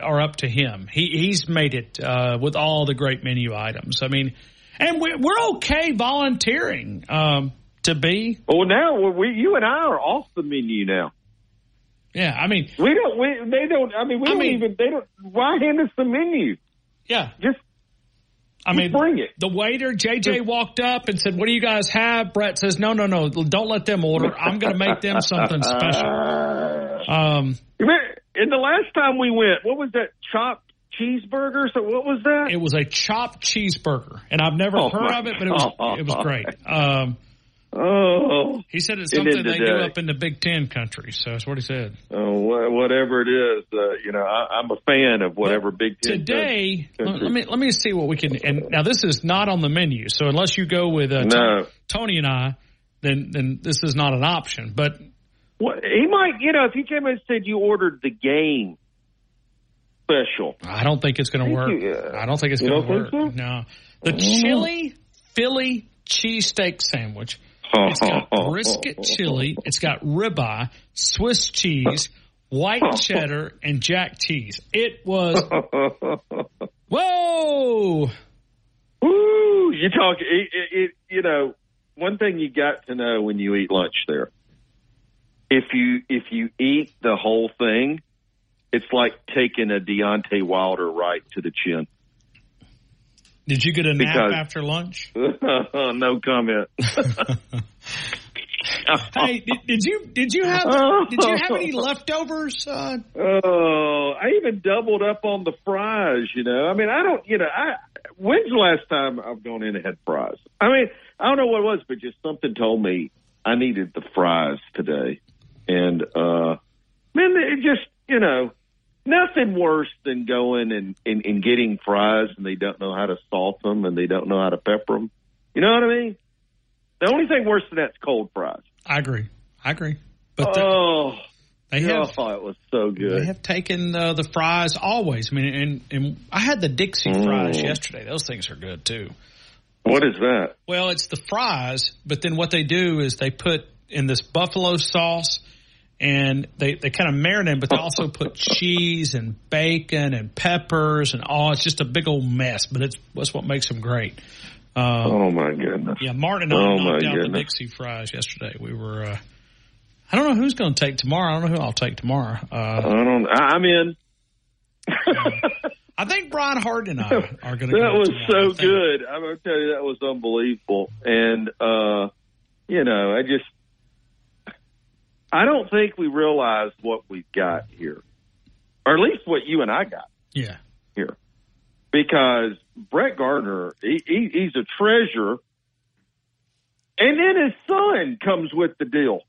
are up to him. He's made it with all the great menu items. I mean, and we're okay volunteering to be. Well, now you and I are off the menu now. Yeah, I mean, why hand us the menu? Yeah. Just bring it. The waiter, JJ, walked up and said, "What do you guys have?" Brett says, No, don't let them order. I'm going to make them something special. And the last time we went, what was that? Chopped cheeseburger? So what was that? It was a chopped cheeseburger. And I've never heard of it, but it was great. He said it's something they do up in the Big Ten country. So that's what he said. Whatever it is, I'm a fan of whatever Big Ten. Today, let me see what we can. And now this is not on the menu. So unless you go with Tony and I, then this is not an option. But he might, if he came and said you ordered the game special, I don't think it's going to work. I don't think it's going to work. So? No, the chili Philly cheesesteak sandwich. It's got brisket chili. It's got ribeye, Swiss cheese, white cheddar, and jack cheese. It was whoa! Ooh, you talk. One thing you got to know when you eat lunch there. If you eat the whole thing, it's like taking a Deontay Wilder right to the chin. Did you get a nap after lunch? No comment. Hey, did you have any leftovers? I even doubled up on the fries. When's the last time I've gone in and had fries? I don't know what it was, but just something told me I needed the fries today. And it just nothing worse than going and getting fries and they don't know how to salt them and they don't know how to pepper them. You know what I mean? The only thing worse than that's cold fries. I agree. But it was so good. They have taken the fries always. I mean, and I had the Dixie fries yesterday. Those things are good too. What is that? Well, it's the fries, but then what they do is they put in this buffalo sauce. And they kind of marinate, but they also put cheese and bacon and peppers and all. It's just a big old mess, but that's what makes them great. Oh, my goodness. Yeah, Martin and I knocked out the Dixie fries yesterday. We were I don't know who's going to take tomorrow. I don't know who I'll take tomorrow. I'm in. I think Brian Harden and I are going to go. That was tomorrow. So good. I'm going to tell you, that was unbelievable. And, I don't think we realize what we've got here, or at least what you and I got here, because Brett Gardner, he's a treasure, and then his son comes with the deal.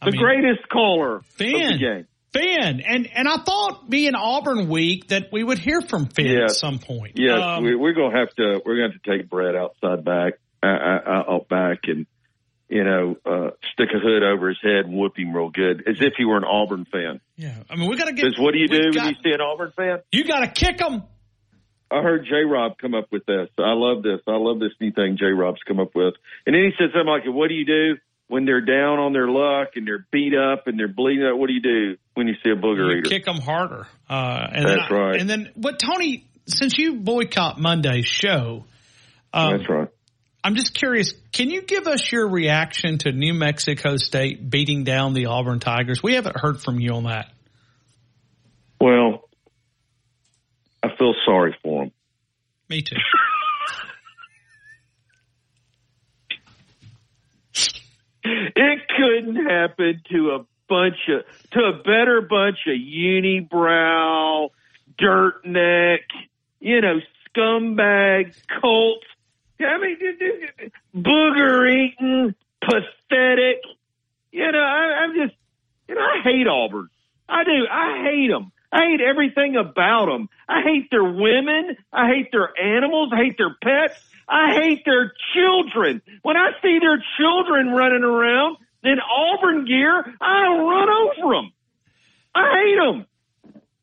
I mean, greatest caller of the game. Finn, and I thought being Auburn week that we would hear from Finn at some point. Yes, we're going to have to take Brett out back and stick a hood over his head and whoop him real good, as if he were an Auburn fan. Yeah, we got to get. Because what do you do when you see an Auburn fan? You got to kick him. I heard J-Rob come up with this. I love this. I love this new thing J-Rob's come up with. And then he said something like, "What do you do when they're down on their luck and they're beat up and they're bleeding out? What do you do when you see a booger eater? Kick them harder." That's right. And then, but Tony, since you boycott Monday's show, that's right. I'm just curious, can you give us your reaction to New Mexico State beating down the Auburn Tigers? We haven't heard from you on that. Well, I feel sorry for them. Me too. It couldn't happen to a better bunch of unibrow, dirt neck, scumbag, Colts. Booger-eating, pathetic. I'm just, I hate Auburn. I do. I hate them. I hate everything about them. I hate their women. I hate their animals. I hate their pets. I hate their children. When I see their children running around in Auburn gear, I run over them. I hate them.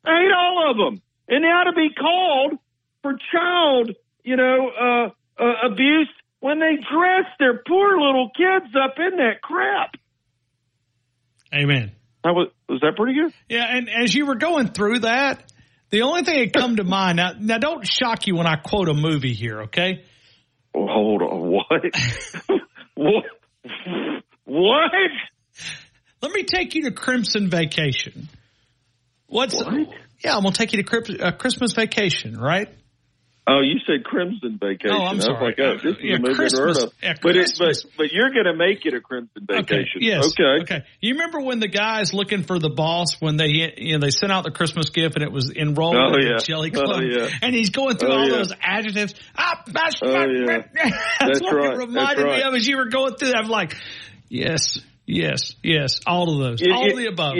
I hate all of them. And they ought to be called for child, abuse when they dress their poor little kids up in that crap. Amen. Was that pretty good? Yeah, and as you were going through that, the only thing that come to mind, now don't shock you when I quote a movie here, okay? Oh, hold on, what? What? me take you to Crimson Vacation. What? Yeah, I'm going to take you to Christmas Vacation, right? Oh, you said Crimson Vacation. Oh, I'm sorry. I was like, oh, this is a movie I've heard of. Yeah, but you're going to make it a Crimson Vacation. Okay. Yes. Okay. You remember when the guys looking for the boss, when they sent out the Christmas gift and it was enrolled in the Jelly Club? Oh, yeah. And he's going through all those adjectives. That's what it reminded me of as you were going through that. I'm like, yes, all of those, all of the above.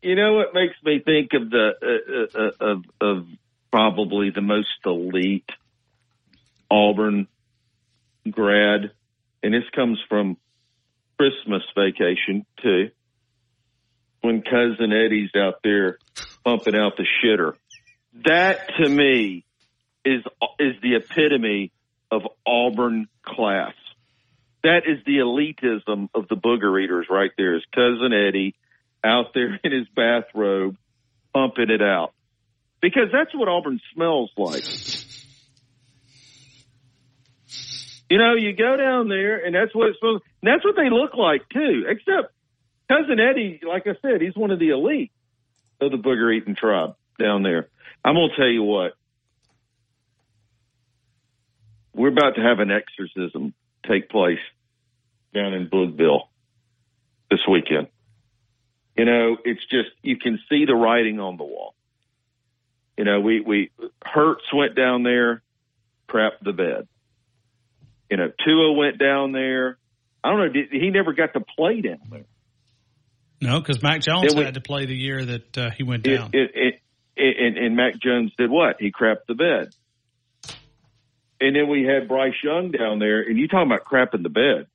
You know what makes me think of the of probably the most elite Auburn grad, and this comes from Christmas Vacation too, when Cousin Eddie's out there pumping out the shitter. That to me is the epitome of Auburn class. That is the elitism of the booger eaters right there, is Cousin Eddie out there in his bathrobe pumping it out. Because that's what Auburn smells like. You know, you go down there, and that's what it smells like. And that's what they look like, too. Except Cousin Eddie, like I said, he's one of the elite of the booger-eating tribe down there. I'm going to tell you what. We're about to have an exorcism take place down in Boonville this weekend. You know, it's just, you can see the writing on the wall. You know, we Hurts went down there, crapped the bed. You know, Tua went down there. I don't know, he never got to play down there. No, because Mac Jones had to play the year that he went down. And Mac Jones did what? He crapped the bed. And then we had Bryce Young down there, and you talking about crapping the bed.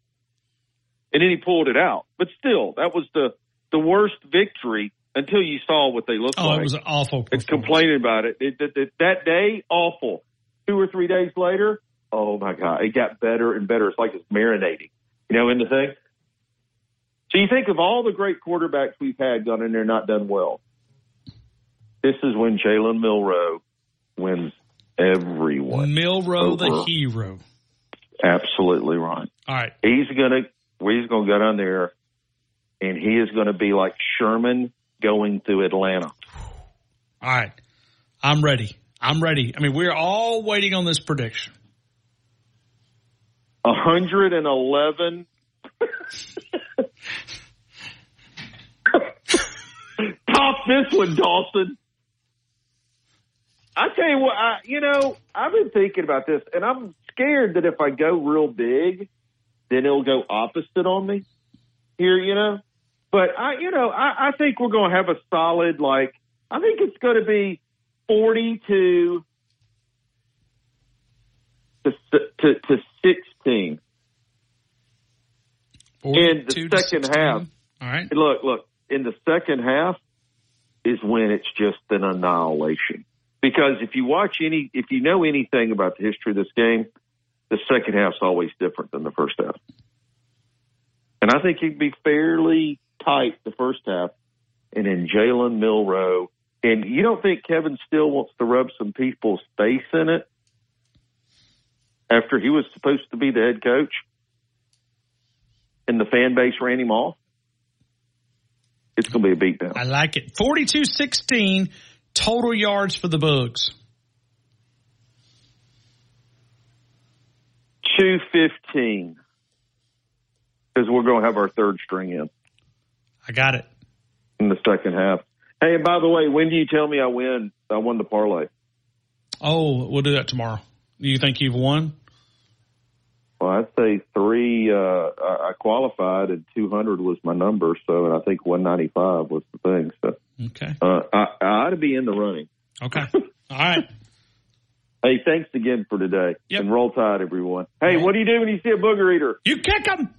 And then he pulled it out. But still, that was the worst victory until you saw what they looked like. Oh, it was an awful performance. Complaining about it. That day, awful. 2 or 3 days later, oh, my God, it got better and better. It's like it's marinating, you know, in the thing. So you think of all the great quarterbacks we've had gone in there not done well. This is when Jalen Milroe wins everyone. Milroe the hero. Absolutely right. All right. He's going to go down there, and he is going to be like Sherman going through Atlanta. All right. I'm ready. I mean, we're all waiting on this prediction. 111. Top this one, Dawson. I tell you what, I've been thinking about this, and I'm scared that if I go real big, then it'll go opposite on me here, you know. But, I think we're going to have a solid, like, I think it's going to be 42 to 16 in the second half. All right. Look, in the second half is when it's just an annihilation. Because if you know anything about the history of this game, the second half's always different than the first half. And I think it'd be fairly tight the first half, and then Jalen Milroe. And you don't think Kevin Steele wants to rub some people's face in it after he was supposed to be the head coach and the fan base ran him off? It's going to be a beatdown. I like it. 42-16 total yards for the Bugs. 215. Because we're going to have our third string in. I got it. In the second half. Hey, and by the way, when do you tell me I win? I won the parlay. Oh, we'll do that tomorrow. Do you think you've won? Well, I'd say three. I qualified, and 200 was my number. So, and I think 195 was the thing. So, okay, I ought to be in the running. Okay, all right. Hey, thanks again for today. Yep. And roll tide, everyone. Hey, what do you do when you see a booger eater? You kick him.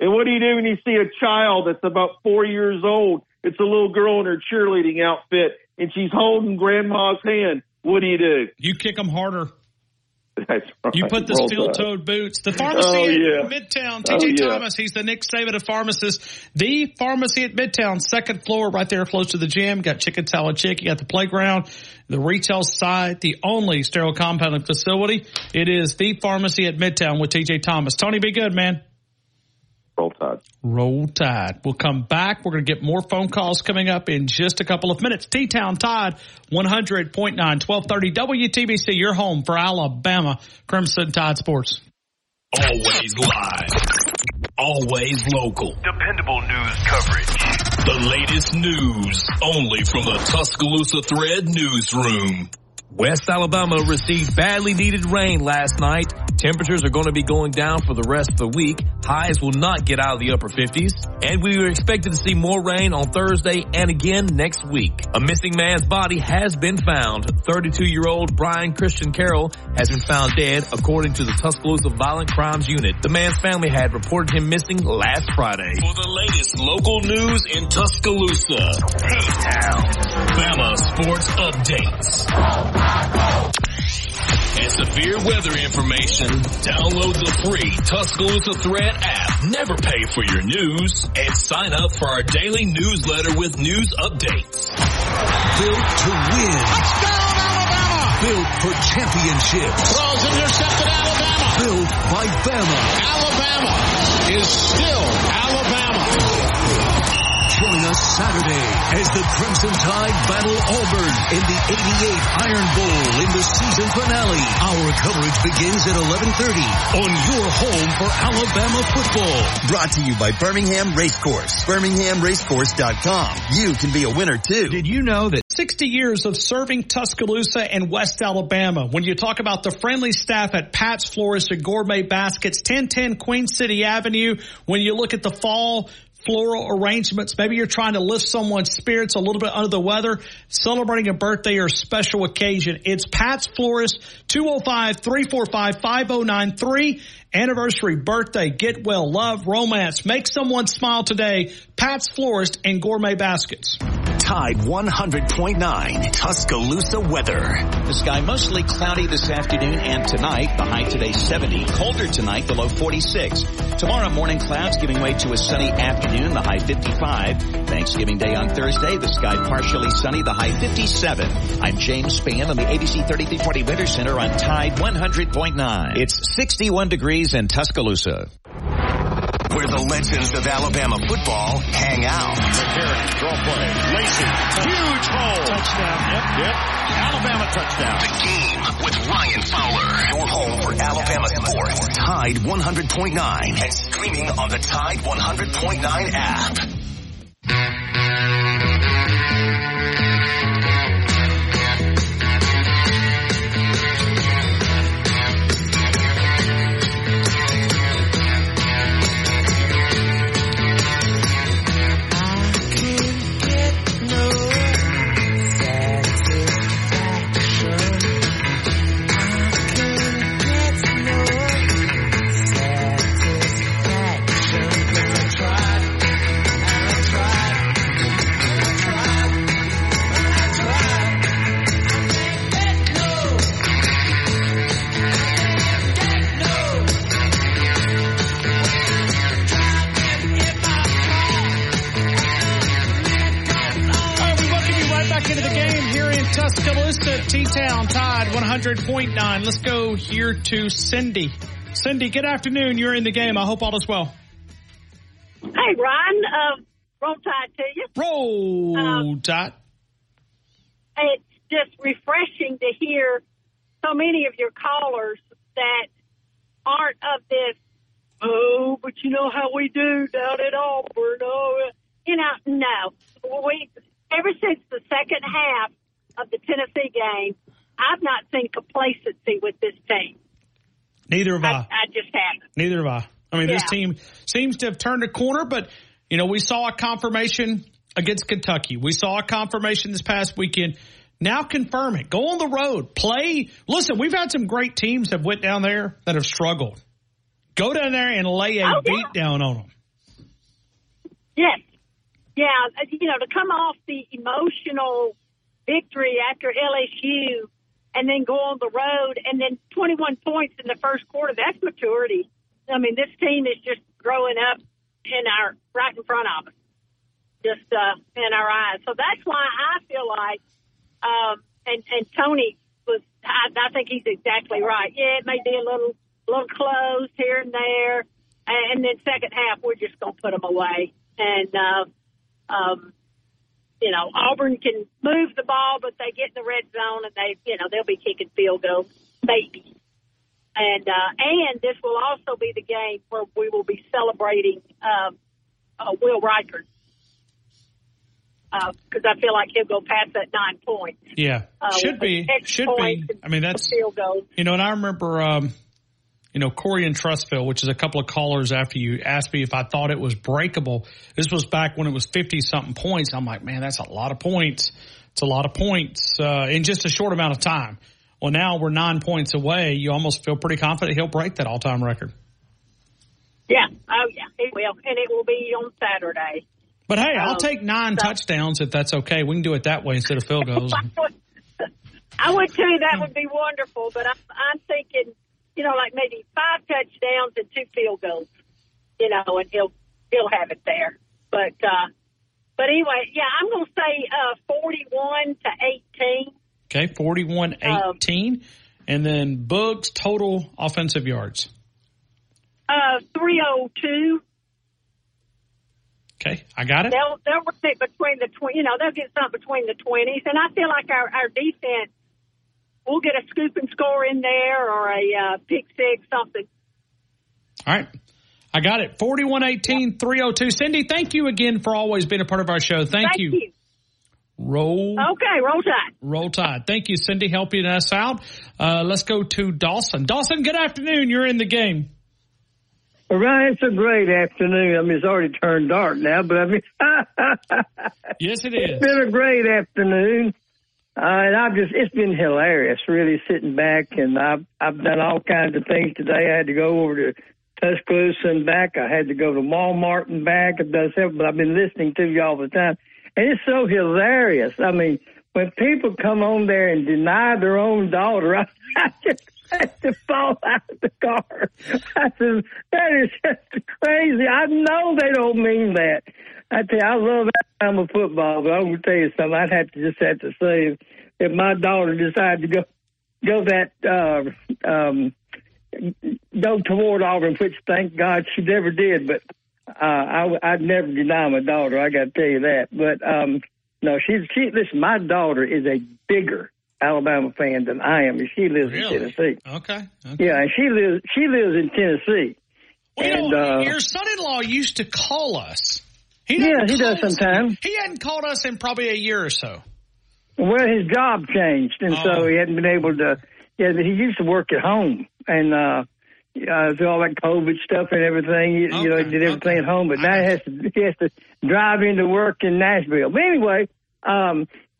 And what do you do when you see a child that's about 4 years old? It's a little girl in her cheerleading outfit, and she's holding Grandma's hand. What do? You kick them harder. That's right. You put the steel-toed boots. The Pharmacy at Midtown. TJ Thomas, he's the Nick Saban of pharmacist. The Pharmacy at Midtown, second floor, right there close to the gym. Got chicken salad chick. You got the playground, the retail side, the only sterile compounding facility. It is the Pharmacy at Midtown with TJ Thomas. Tony, be good, man. Roll Tide. Roll Tide. We'll come back. We're going to get more phone calls coming up in just a couple of minutes. T-Town Tide, 100.9, 1230 WTBC, your home for Alabama Crimson Tide Sports. Always live. Always local. Dependable news coverage. The latest news, only from the Tuscaloosa Thread Newsroom. West Alabama received badly needed rain last night. Temperatures are going to be going down for the rest of the week. Highs will not get out of the upper 50s. And we are expected to see more rain on Thursday and again next week. A missing man's body has been found. 32-year-old Brian Christian Carroll has been found dead, according to the Tuscaloosa Violent Crimes Unit. The man's family had reported him missing last Friday. For the latest local news in Tuscaloosa, T-Town, Bama Sports Updates. And severe weather information. Download the free Tuscaloosa Thread app. Never pay for your news. And sign up for our daily newsletter with news updates. Built to win. Touchdown, Alabama! Built for championships. Throws intercepted, Alabama. Built by Bama. Alabama is still Alabama. Join us Saturday as the Crimson Tide battle Auburn in the 88 Iron Bowl in the season finale. Our coverage begins at 11:30 on your home for Alabama football. Brought to you by Birmingham Racecourse, birminghamracecourse.com. You can be a winner too. Did you know that 60 years of serving Tuscaloosa and West Alabama? When you talk about the friendly staff at Pat's Florist and Gourmet Baskets, 1010 Queen City Avenue, when you look at the fall floral arrangements, maybe you're trying to lift someone's spirits, a little bit under the weather, celebrating a birthday or special occasion. It's Pat's Florist, 205-345-5093. Anniversary, birthday, get well, love, romance. Make someone smile today. Pat's Florist and Gourmet Baskets. Tide 100.9, Tuscaloosa weather. The sky mostly cloudy this afternoon and tonight. The high today 70. Colder tonight, the low 46. Tomorrow morning clouds giving way to a sunny afternoon, the high 55. Thanksgiving Day on Thursday, the sky partially sunny, the high 57. I'm James Spann on the ABC 3340 Weather Center on Tide 100.9. It's 61 degrees in Tuscaloosa. Where the legends of Alabama football hang out. McCarron, draw play. Lacey, huge hole. Touchdown. Yep. Alabama touchdown. The Game with Ryan Fowler. Your home for Alabama sports. Tide 100.9 and streaming on the Tide 100.9 app. Tuscaloosa, T-Town, Tide 100.9. Let's go here to Cindy. Cindy, good afternoon. You're in the game. I hope all is well. Hey, Ron. Roll Tide to you. Roll Tide. It's just refreshing to hear so many of your callers that aren't of this, oh, but you know how we do down at Auburn. Oh, you know, no. We, ever since the second half of the Tennessee game, I've not seen complacency with this team. Neither have I just haven't. Neither have I. I mean, This team seems to have turned a corner, but, you know, we saw a confirmation against Kentucky. We saw a confirmation this past weekend. Now confirm it. Go on the road. Play. Listen, we've had some great teams that went down there that have struggled. Go down there and lay a beat down on them. Yes. Yeah, you know, to come off the emotional victory after LSU and then go on the road and then 21 points in the first quarter, that's maturity. I mean, this team is just growing up right in front of us, just in our eyes. So that's why I feel like, and Tony was, I think he's exactly right. Yeah, it may be a little close here and there, And then second half, we're just going to put them away. And, you know, Auburn can move the ball, but they get in the red zone and they, you know, they'll be kicking field goals, maybe. And this will also be the game where we will be celebrating Will Reichert, because I feel like he'll go past that 9 points. Yeah, should be. I mean, that's field goals. You know, and I remember, you know, Corey in Trustville, which is a couple of callers after you asked me if I thought it was breakable. This was back when it was 50-something points. I'm like, man, that's a lot of points. It's a lot of points in just a short amount of time. Well, now we're 9 points away. You almost feel pretty confident he'll break that all-time record. Yeah. Oh, yeah, he will. And it will be on Saturday. But, hey, I'll take nine touchdowns if that's okay. We can do it that way instead of field goals. I would too. That would be wonderful. But I'm thinking, you know, like maybe 5 touchdowns and 2 field goals, you know, and he'll have it there. But anyway, yeah, I'm going to say 41-18. Okay, 41-18. And then Bugs, total offensive yards. 302. Okay, I got it. They'll run it between the 20. You know, they'll get something between the 20s. And I feel like our defense will get a scoop and score in there or a pick six, something. All right. I got it. 41-18, 302. Cindy, thank you again for always being a part of our show. Thank you. Roll Tide. Roll Tide. Thank you, Cindy, helping us out. Let's go to Dawson. Dawson, good afternoon. You're in the game. All right. It's a great afternoon. I mean, it's already turned dark now, but I mean, yes, it is. It's been a great afternoon. And it's been hilarious, really, sitting back. And I've done all kinds of things today. I had to go over to Tuscaloosa and back. I had to go to Walmart and back. I've done stuff, but I've been listening to you all the time. And it's so hilarious. I mean, when people come on there and deny their own daughter, I just had to fall out of the car. I said, that is just crazy. I know they don't mean that. I tell you, I love Alabama football, but I'm going to tell you something. I'd have to say, if my daughter decided to go toward Auburn, which thank God she never did, but I'd never deny my daughter. I got to tell you that. But no, listen, my daughter is a bigger Alabama fan than I am. She lives in Tennessee. Okay. Yeah, and she lives in Tennessee. Well, and, your son-in-law used to call us. He does sometimes. He hadn't called us in probably a year or so. Well, his job changed, and so he hadn't been able to. Yeah, he used to work at home, and through all that COVID stuff and everything, you know, he did everything at home. But now he has to drive into work in Nashville. But anyway,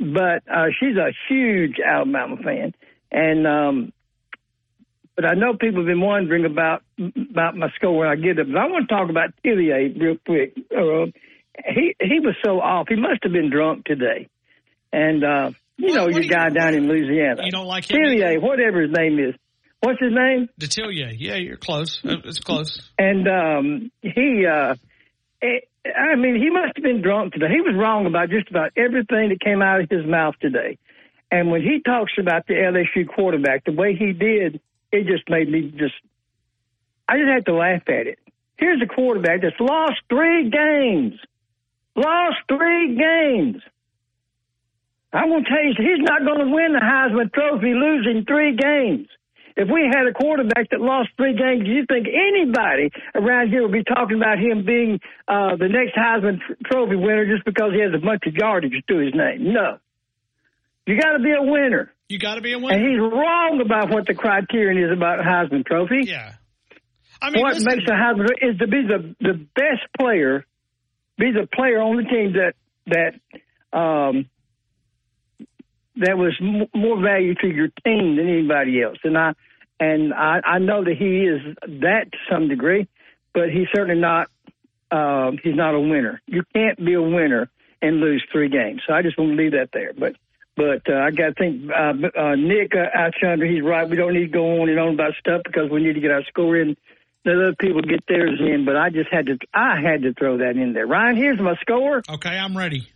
she's a huge Alabama fan, and but I know people have been wondering about my score when I get it. But I want to talk about Tillier real quick. He was so off. He must have been drunk today. And, down in Louisiana. You don't like him? Detillier, whatever his name is. What's his name? Detillier. Yeah, you're close. It's close. And he must have been drunk today. He was wrong about just about everything that came out of his mouth today. And when he talks about the LSU quarterback, the way he did, it just made me I just had to laugh at it. Here's a quarterback that's lost 3 games. I'm going to tell you, he's not going to win the Heisman Trophy losing 3 games. If we had a quarterback that lost 3 games, do you think anybody around here would be talking about him being the next Heisman Trophy winner just because he has a bunch of yardage to his name? No. You got to be a winner. And he's wrong about what the criterion is about Heisman Trophy. Yeah. I mean, what makes a Heisman is to be the best player, be the player on the team that was more value to your team than anybody else. And I know that he is that to some degree, but he's certainly not. He's not a winner. You can't be a winner and lose 3 games. So I just want to leave that there. But I got to think Nick Alchandra, he's right. We don't need to go on and on about stuff because we need to get our score in. Let other people get theirs in, but I just had to throw that in there. Ryan, here's my score. Okay, I'm ready.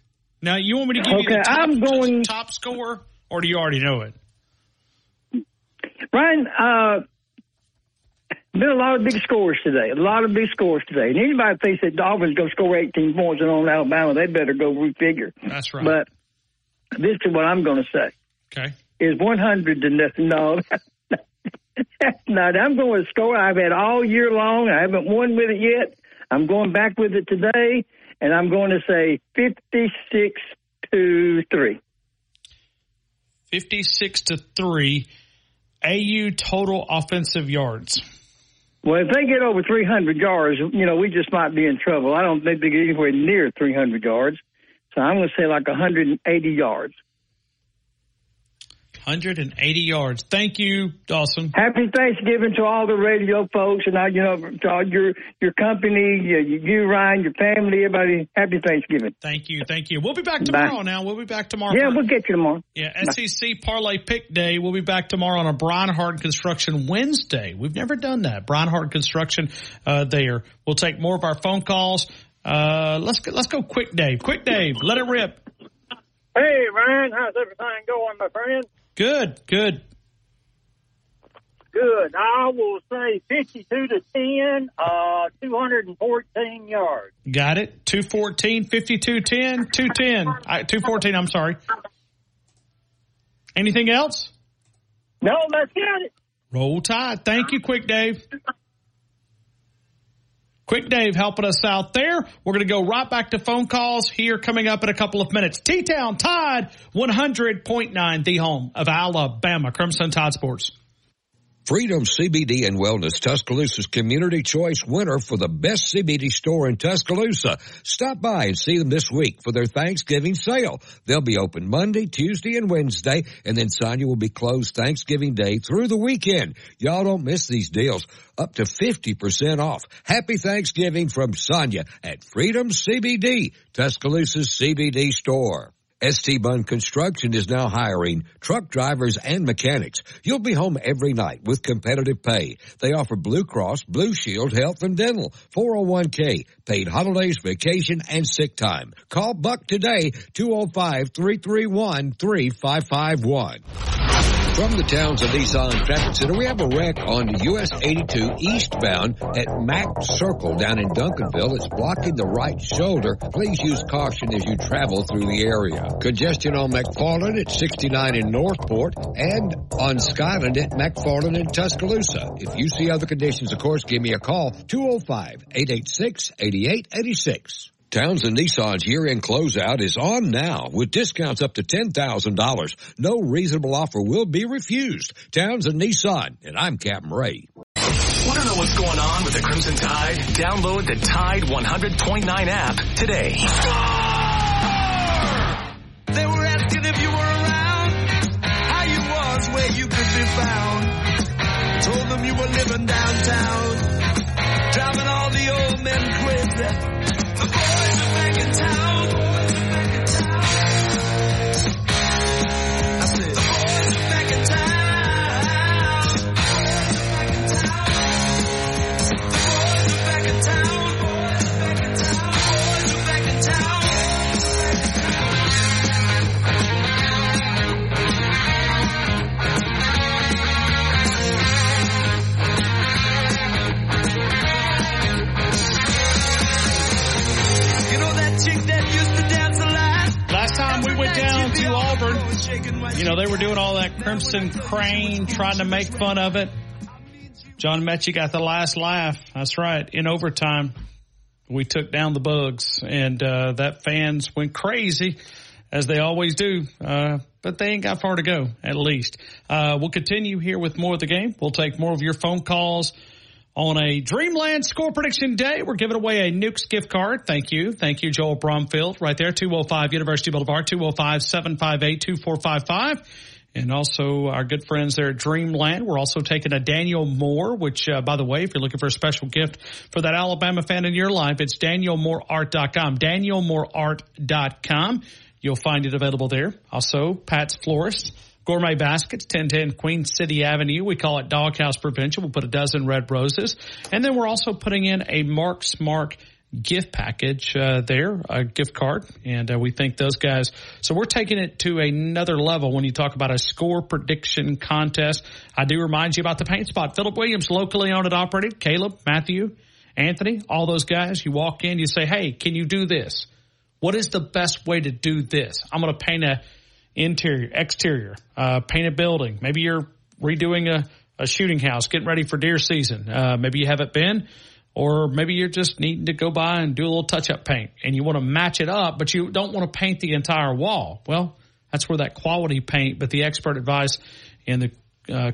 Now, you want me to give you the top score, or do you already know it? Ryan, Been a lot of big scores today. And anybody thinks that Auburn's going to score 18 points and on Alabama, they better go refigure. That's right. But this is what I'm going to say. Okay. Is 100 to nothing. No. Now, I'm going to score. I've had all year long. I haven't won with it yet. I'm going back with it today, and I'm going to say 56-3. 56-3. AU total offensive yards. Well, if they get over 300 yards, we just might be in trouble. I don't think they get anywhere near 300 yards. So I'm going to say like 180 yards. 180 yards. Thank you, Dawson. Happy Thanksgiving to all the radio folks and to all your company, you, Ryan, your family, everybody. Happy Thanksgiving. Thank you. Thank you. We'll be back tomorrow. Bye. Now. We'll be back tomorrow. Yeah, we'll get you tomorrow. Yeah, SEC Parlay Pick Day. We'll be back tomorrow on a Brian Hard Construction Wednesday. We've never done that. Brian Hard Construction there. We'll take more of our phone calls. Let's go Quick Dave. Quick Dave, let it rip. Hey, Ryan. How's everything going, my friend? Good. I will say 52-10, 214 yards. Got it. 214, 52-10, 210. 214, I'm sorry. Anything else? No, let's get it. Roll Tide. Thank you, Quick Dave. Quick Dave helping us out there. We're going to go right back to phone calls here coming up in a couple of minutes. T-Town Tide 100.9, the home of Alabama Crimson Tide Sports. Freedom CBD and Wellness, Tuscaloosa's Community Choice winner for the best CBD store in Tuscaloosa. Stop by and see them this week for their Thanksgiving sale. They'll be open Monday, Tuesday, and Wednesday, and then Sonia will be closed Thanksgiving Day through the weekend. Y'all don't miss these deals. Up to 50% off. Happy Thanksgiving from Sonia at Freedom CBD, Tuscaloosa's CBD store. ST Bunn Construction is now hiring truck drivers and mechanics. You'll be home every night with competitive pay. They offer Blue Cross, Blue Shield, health and dental, 401k, paid holidays, vacation, and sick time. Call Buck today, 205-331-3551. From the Towns of Nissan Traffic Center, we have a wreck on US 82 eastbound at Mack Circle down in Duncanville. It's blocking the right shoulder. Please use caution as you travel through the area. Congestion on McFarland at 69 in Northport and on Skyland at McFarland in Tuscaloosa. If you see other conditions, of course, give me a call, 205-886-8886. Townsend Nissan's year-end closeout is on now with discounts up to $10,000. No reasonable offer will be refused. Townsend Nissan, and I'm Captain Ray. Want to know what's going on with the Crimson Tide? Download the Tide 100.9 app today. Score! They were asking if you were around, how you was, where you could be found. Told them you were living downtown, driving all the old men crazy. The boys are back in town. I said, the boys are back in town. The boys are back in town. The boys are back in town. The boys are back in town. The boys are back in town. You know, they were doing all that Crimson Crane, trying to make fun of it. John Metchie got the last laugh. That's right. In overtime, we took down the Bugs, and that fans went crazy, as they always do. But they ain't got far to go, at least. We'll continue here with more of the game. We'll take more of your phone calls. On a Dreamland score prediction day, we're giving away a Nukes gift card. Thank you. Thank you, Joel Bromfield. Right there, 205 University Boulevard, 205-758-2455. And also our good friends there at Dreamland. We're also taking a Daniel Moore, which, by the way, if you're looking for a special gift for that Alabama fan in your life, it's DanielMoreArt.com. DanielMoreArt.com. You'll find it available there. Also, Pat's Florist. Gourmet Baskets, 1010 Queen City Avenue. We call it Doghouse Prevention. We'll put a dozen red roses. And then we're also putting in a Mark Smart gift package there, a gift card, and we thank those guys. So we're taking it to another level when you talk about a score prediction contest. I do remind you about the paint spot. Philip Williams, locally owned and operated. Caleb, Matthew, Anthony, all those guys. You walk in, you say, hey, can you do this? What is the best way to do this? I'm going to paint a interior, exterior, paint a building. Maybe you're redoing a shooting house, getting ready for deer season. Maybe you haven't been, or maybe you're just needing to go by and do a little touch-up paint, and you want to match it up, but you don't want to paint the entire wall. Well, that's where that quality paint, but the expert advice and the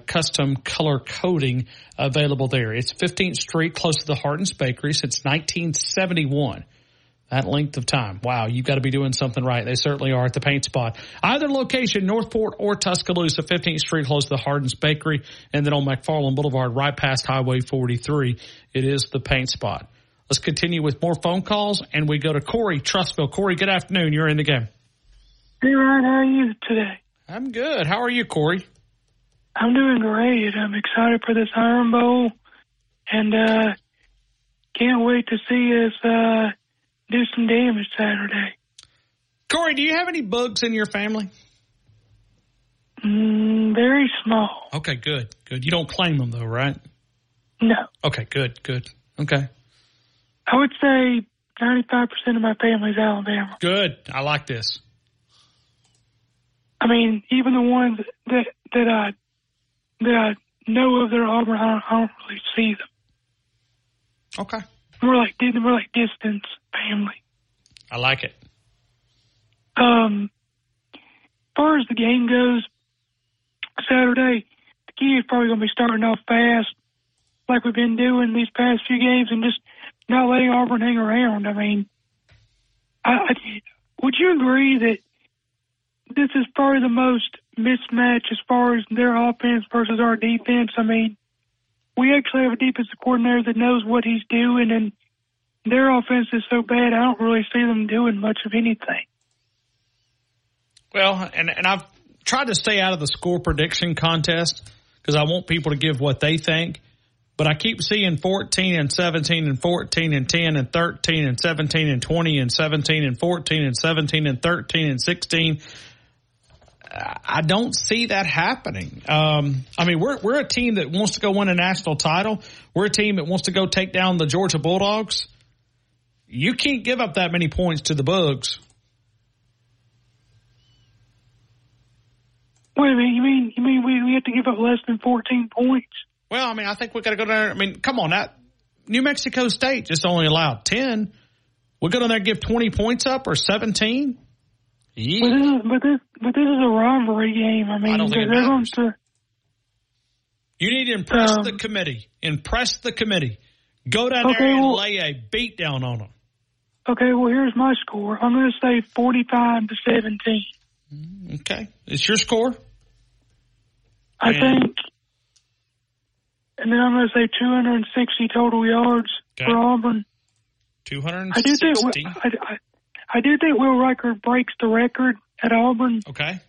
custom color coding available there. It's 15th Street, close to the Hardin's Bakery, since 1971. That length of time. Wow, you've got to be doing something right. They certainly are at the paint spot. Either location, Northport or Tuscaloosa, 15th Street, close to the Hardin's Bakery, and then on McFarland Boulevard, right past Highway 43. It is the paint spot. Let's continue with more phone calls, and we go to Corey, Trustville. Corey, good afternoon. You're in the game. Hey, Ryan, how are you today? I'm good. How are you, Corey? I'm doing great. I'm excited for this Iron Bowl, and can't wait to see us do some damage Saturday. Corey, do you have any bugs in your family? Very small. Okay, good, good. You don't claim them, though, right? No. Okay, good, good. Okay. I would say 95% of my family's Alabama. Good. I like this. I mean, even the ones that I know of that are Auburn, I don't really see them. Okay. We're like distance family. I like it. As far as the game goes, Saturday, the key is probably going to be starting off fast, like we've been doing these past few games, and just not letting Auburn hang around. I mean, would you agree that this is probably the most mismatch as far as their offense versus our defense? I mean, we actually have a defensive coordinator that knows what he's doing, and their offense is so bad, I don't really see them doing much of anything. Well, and I've tried to stay out of the score prediction contest because I want people to give what they think, but I keep seeing 14 and 17 and 14 and 10 and 13 and 17 and 20 and 17 and 14 and 17 and 13 and 16. I don't see that happening. I mean, we're a team that wants to go win a national title. We're a team that wants to go take down the Georgia Bulldogs. You can't give up that many points to the Bugs. Wait a minute, you mean we have to give up less than 14 points? Well, I mean, I think we got to go down there. I mean, come on, New Mexico State just only allowed 10. We're going to give 20 points up or 17. Yeah. But this is a rivalry game. I mean, I don't think it matters. You need to impress the committee. Impress the committee. Go down there and lay a beat down on them. Okay, well, here's my score. I'm going to say 45-17. Okay. It's your score? I think. And then I'm going to say 260 total yards for Auburn. 260? I do think Will Reichert breaks the record at Auburn. Okay.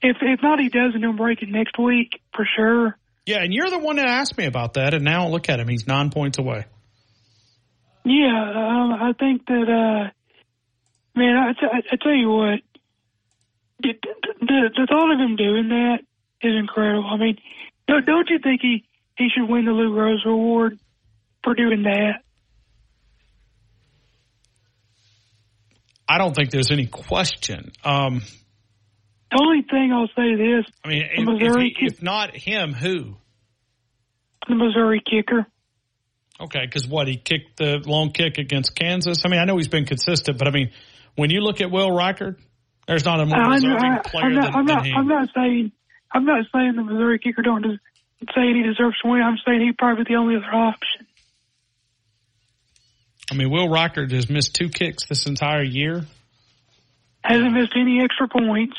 If not, he doesn't. He'll break it next week for sure. Yeah, and you're the one that asked me about that, and now look at him. He's 9 points away. Yeah, I think that, man, I tell you what, the thought of him doing that is incredible. I mean, don't you think he should win the Lou Rose Award for doing that? I don't think there's any question. The only thing I'll say is this. I mean, if not him, who? The Missouri kicker. Okay, because what, he kicked the long kick against Kansas? I mean, I know he's been consistent, but, I mean, when you look at Will Reichert, there's not a more deserving player than him. I'm not saying the Missouri kicker don't say he deserves to win. I'm saying he's probably the only other option. I mean, Will Reichert has missed 2 kicks this entire year. Hasn't missed any extra points.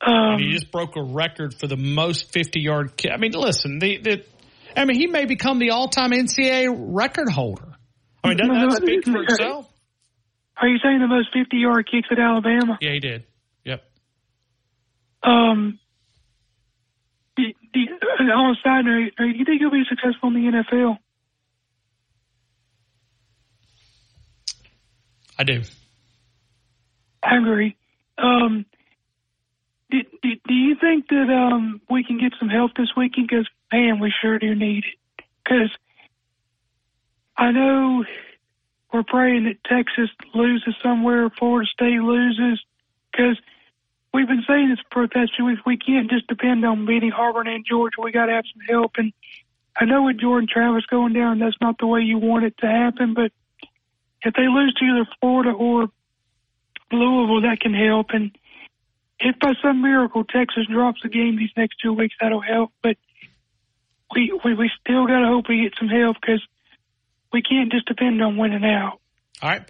And he just broke a record for the most 50-yard kick. I mean, listen, he may become the all-time NCAA record holder. I mean, doesn't that speak for itself? Are you saying the most 50-yard kicks at Alabama? Yeah, he did. Yep. On a side note, do you think he'll be successful in the NFL? I do. I agree. Do you think that we can get some help this weekend? Because, man, we sure do need it. Because I know we're praying that Texas loses somewhere, Florida State loses. Because we've been saying this for the past few weeks. We can't just depend on beating Auburn and Georgia. We got to have some help. And I know with Jordan Travis going down, that's not the way you want it to happen. But if they lose to either Florida or Louisville, that can help. And if by some miracle Texas drops a game these next 2 weeks, that'll help. But we still got to hope we get some help because we can't just depend on winning out. All right.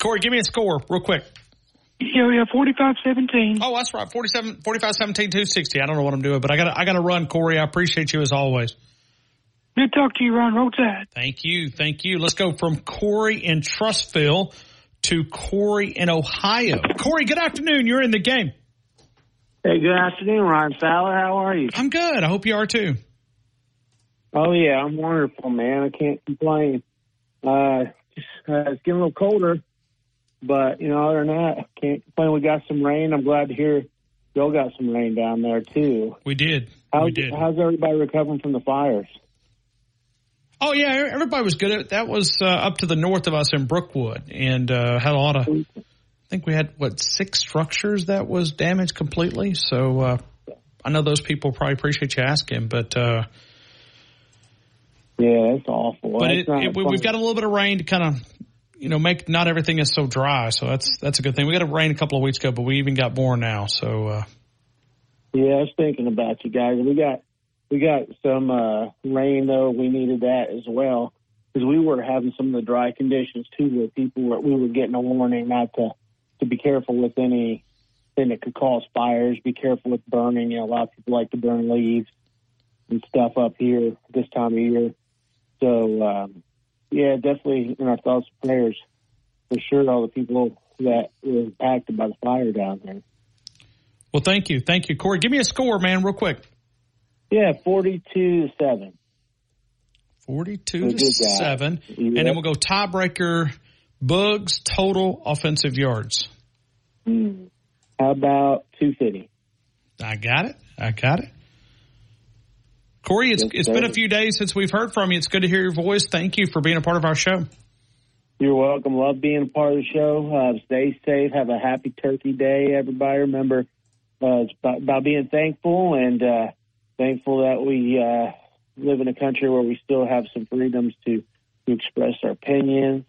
Corey, give me a score real quick. Yeah, we have 45-17. Oh, that's right. 45-17, 260. I don't know what I'm doing, but I gotta run, Corey. I appreciate you as always. Good talk to you, Ron. Roll Tide. Thank you. Thank you. Let's go from Corey in Trustville to Corey in Ohio. Corey, good afternoon. You're in the game. Hey, good afternoon, Ron Fowler. How are you? I'm good. I hope you are too. Oh, yeah. I'm wonderful, man. I can't complain. It's getting a little colder. But, you know, other than that, I can't complain. We got some rain. I'm glad to hear y'all got some rain down there, too. We did. How's everybody recovering from the fires? Oh, yeah, everybody was good. That was up to the north of us in Brookwood and had a lot of – I think we had, six structures that was damaged completely. So I know those people probably appreciate you asking, but yeah, it's awful. But we've got a little bit of rain to kind of – you know, make not everything is so dry, so that's a good thing. We got a rain a couple of weeks ago, but we even got more now. So, yeah, I was thinking about you guys. We got some rain though. We needed that as well because we were having some of the dry conditions too. Where we were getting a warning not to be careful with anything that could cause fires. Be careful with burning. You know, a lot of people like to burn leaves and stuff up here this time of year. So. Yeah, definitely in our thoughts and prayers for sure all the people that were impacted by the fire down there. Well, thank you. Thank you, Corey. Give me a score, man, real quick. Yeah, 42-7. 42-7. Yep. And then we'll go tiebreaker, Bugs, total offensive yards. How about 250? I got it. Corey, it's been a few days since we've heard from you. It's good to hear your voice. Thank you for being a part of our show. You're welcome. Love being a part of the show. Stay safe. Have a happy Turkey Day, everybody. Remember, it's about being thankful and thankful that we live in a country where we still have some freedoms to express our opinions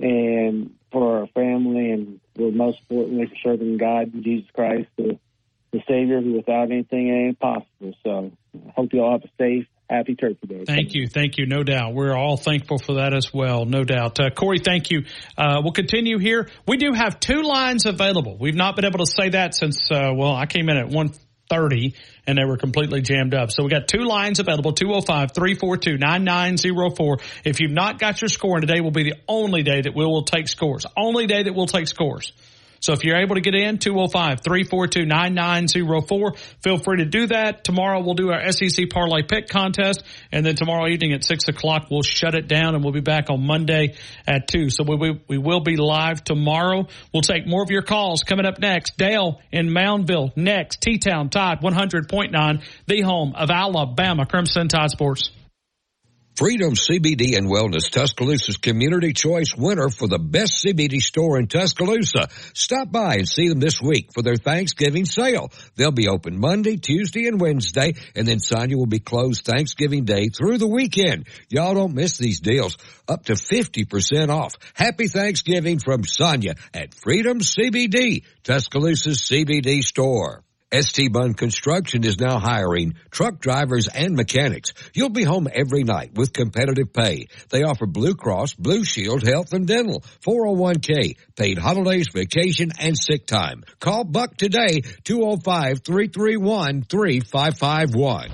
and for our family and, most importantly, for serving God and Jesus Christ, the Savior, who without anything it ain't possible. So I hope you all have a safe, happy Turkey Day. Thank you. No doubt. We're all thankful for that as well, no doubt. Corey, thank you. We'll continue here. We do have two lines available. We've not been able to say that since, I came in at 1:30 and they were completely jammed up. So we got two lines available, 205-342-9904. If you've not got your score, and today will be the only day that we will take scores. Only day that we'll take scores. So if you're able to get in, 205-342-9904. Feel free to do that. Tomorrow we'll do our SEC Parlay Pick Contest. And then tomorrow evening at 6 o'clock we'll shut it down and we'll be back on Monday at 2. So we will be live tomorrow. We'll take more of your calls coming up next. Dale in Moundville next. T-Town Tide 100.9, the home of Alabama Crimson Tide Sports. Freedom CBD and Wellness, Tuscaloosa's Community Choice winner for the best CBD store in Tuscaloosa. Stop by and see them this week for their Thanksgiving sale. They'll be open Monday, Tuesday, and Wednesday, and then Sonia will be closed Thanksgiving Day through the weekend. Y'all don't miss these deals. Up to 50% off. Happy Thanksgiving from Sonia at Freedom CBD, Tuscaloosa's CBD store. ST-Bun Construction is now hiring truck drivers and mechanics. You'll be home every night with competitive pay. They offer Blue Cross, Blue Shield, health and dental, 401k, paid holidays, vacation, and sick time. Call Buck today, 205-331-3551.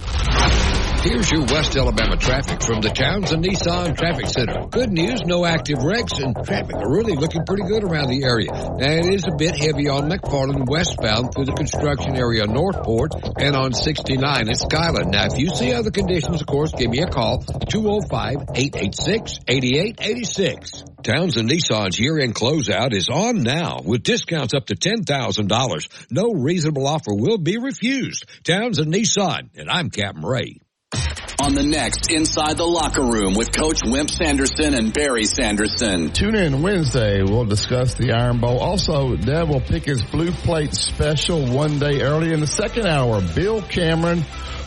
Here's your West Alabama traffic from the Townsend Nissan Traffic Center. Good news, no active wrecks, and traffic are really looking pretty good around the area. Now, it is a bit heavy on McFarland westbound through the construction area Northport and on 69 at Skyland. Now, if you see other conditions, of course, give me a call, 205-886-8886. Townsend Nissan's year-end closeout is on now with discounts up to $10,000. No reasonable offer will be refused. Townsend Nissan, and I'm Captain Ray. On the next Inside the Locker Room with Coach Wimp Sanderson and Barry Sanderson. Tune in Wednesday. We'll discuss the Iron Bowl. Also, Deb will pick his Blue Plate special one day early. In the second hour, Bill Cameron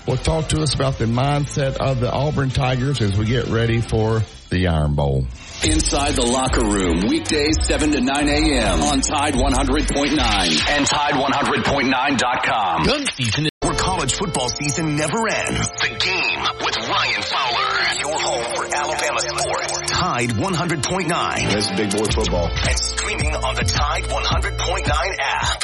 will talk to us about the mindset of the Auburn Tigers as we get ready for the Iron Bowl. Inside the Locker Room, weekdays 7 to 9 a.m. on Tide 100.9 and Tide100.9.com. Gun season. College football season never ends. The Game with Ryan Fowler. Your home for Alabama sports. Tide 100.9. That's big boy football. And streaming on the Tide 100.9 app.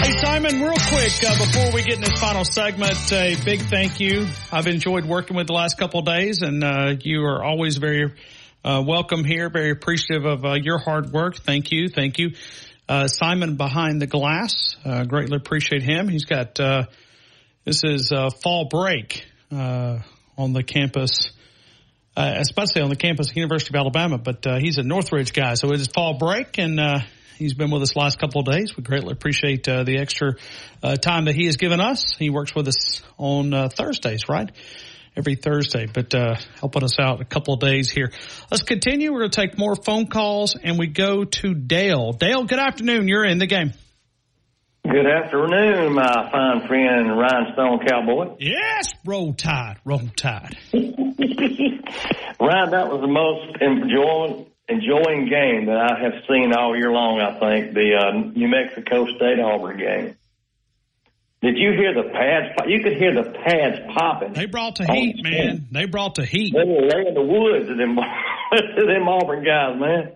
Hey, Simon, real quick, before we get in this final segment, a big thank you. I've enjoyed working with the last couple of days, and you are always very welcome here, very appreciative of your hard work. Thank you. Thank you. Simon behind the glass, greatly appreciate him. He's got, this is fall break on the campus, especially on the campus of the University of Alabama, but he's a Northridge guy, so it is fall break, and he's been with us the last couple of days. We greatly appreciate the extra time that he has given us. He works with us on Thursdays, right? Every Thursday, but helping us out a couple of days here. Let's continue. We're going to take more phone calls, and we go to Dale. Dale, good afternoon. You're in the game. Good afternoon, my fine friend, Rhinestone Cowboy. Yes, Roll Tide, Roll Tide. Ryan, that was the most enjoying game that I have seen all year long, I think, the New Mexico State-Auburn game. Did you hear the pads? You could hear the pads popping. They brought the heat, man. They brought the heat. They were laying the woods to them Auburn guys, man.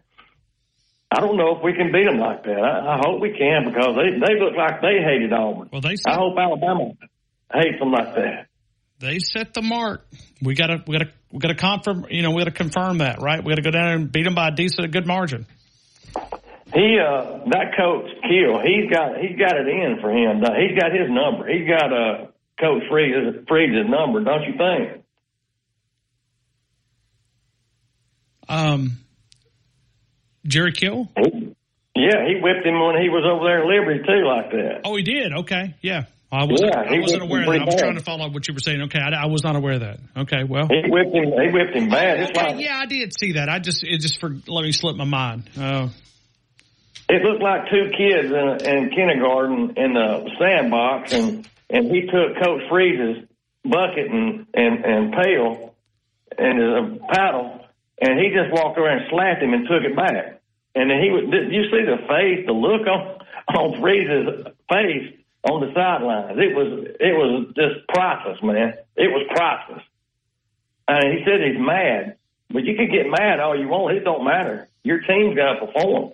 I don't know if we can beat them like that. I hope we can, because they look like they hated Auburn. Well, I hope Alabama hates them like that. They set the mark. We gotta confirm. You know, we gotta confirm that, right? We gotta go down and beat them by a good margin. He, that coach Keel, he's got it in for him. He's got his number. He's got Coach Freeze's number, don't you think? Jerry Keel? He whipped him when he was over there at Liberty too, like that. Oh, he did. Okay, yeah. I wasn't aware of that. I was trying to follow up what you were saying. Okay, I was not aware of that. Okay, well. He whipped him bad. Okay, I did see that. Let me slip my mind. It looked like two kids in kindergarten in the sandbox, and he took Coach Freeze's bucket and pail and his paddle, and he just walked around and slapped him and took it back. And then did you see the face, the look on Freeze's face on the sidelines? It was just priceless, man. It was priceless. I mean, he said he's mad, but you can get mad all you want. It don't matter. Your team's got to perform.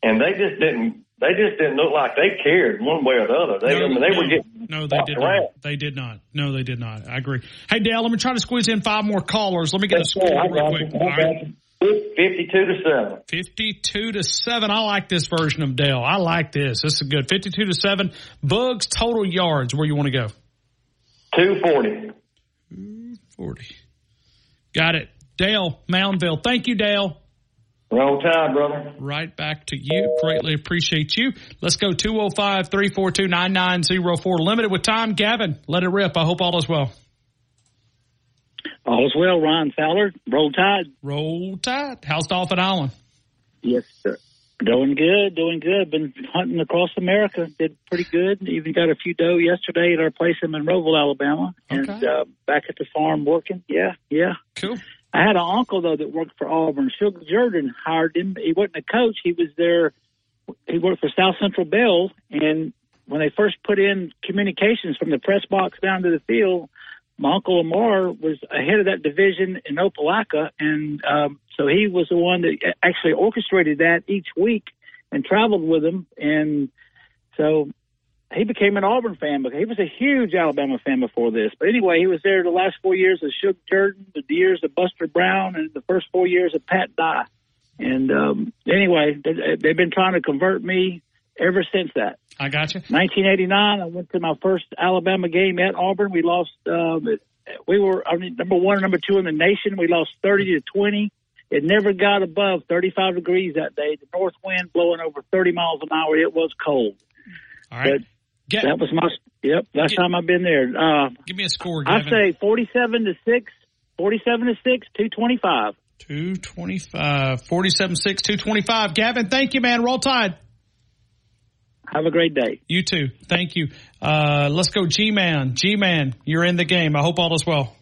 And they just didn't look like they cared one way or the other. They did not. No, they did not. I agree. Hey, Dale, let me try to squeeze in five more callers. Let me get a score real quick. Right. 52-7. 52-7. I like this version of Dale. I like this. This is good. 52-7. Bugs, total yards. Where you want to go? 240. 240. Got it. Dale, Moundville. Thank you, Dale. Roll Tide, brother. Right back to you. Greatly appreciate you. Let's go 205-342-9904. Limited with time. Gavin, let it rip. I hope all is well. All is well, Ryan Fowler. Roll Tide. Roll Tide. How's Dolphin Island? Yes, sir. Doing good. Been hunting across America. Did pretty good. Even got a few doe yesterday at our place in Monroeville, Alabama. Okay. And back at the farm working. Yeah. Cool. I had an uncle, though, that worked for Auburn. Sugar Jordan hired him. He wasn't a coach. He was there. He worked for South Central Bell. And when they first put in communications from the press box down to the field, my uncle Lamar was ahead of that division in Opelika. And so he was the one that actually orchestrated that each week and traveled with him. And so he became an Auburn fan, but he was a huge Alabama fan before this. But anyway, he was there the last 4 years of Shug Jordan, the years of Buster Brown, and the first 4 years of Pat Dye. And anyway, they've been trying to convert me ever since that. I got you. 1989, I went to my first Alabama game at Auburn. We lost we were, I mean, number one, number two in the nation. We lost 30-20. It never got above 35 degrees that day. The north wind blowing over 30 miles an hour. It was cold. All right. But that was my last time I've been there. Give me a score, Gavin. I'd say 47-6, 225. 225. 47-6, 225. Gavin, thank you, man. Roll Tide. Have a great day. You too. Thank you. Let's go G-Man. G-Man, you're in the game. I hope all is well.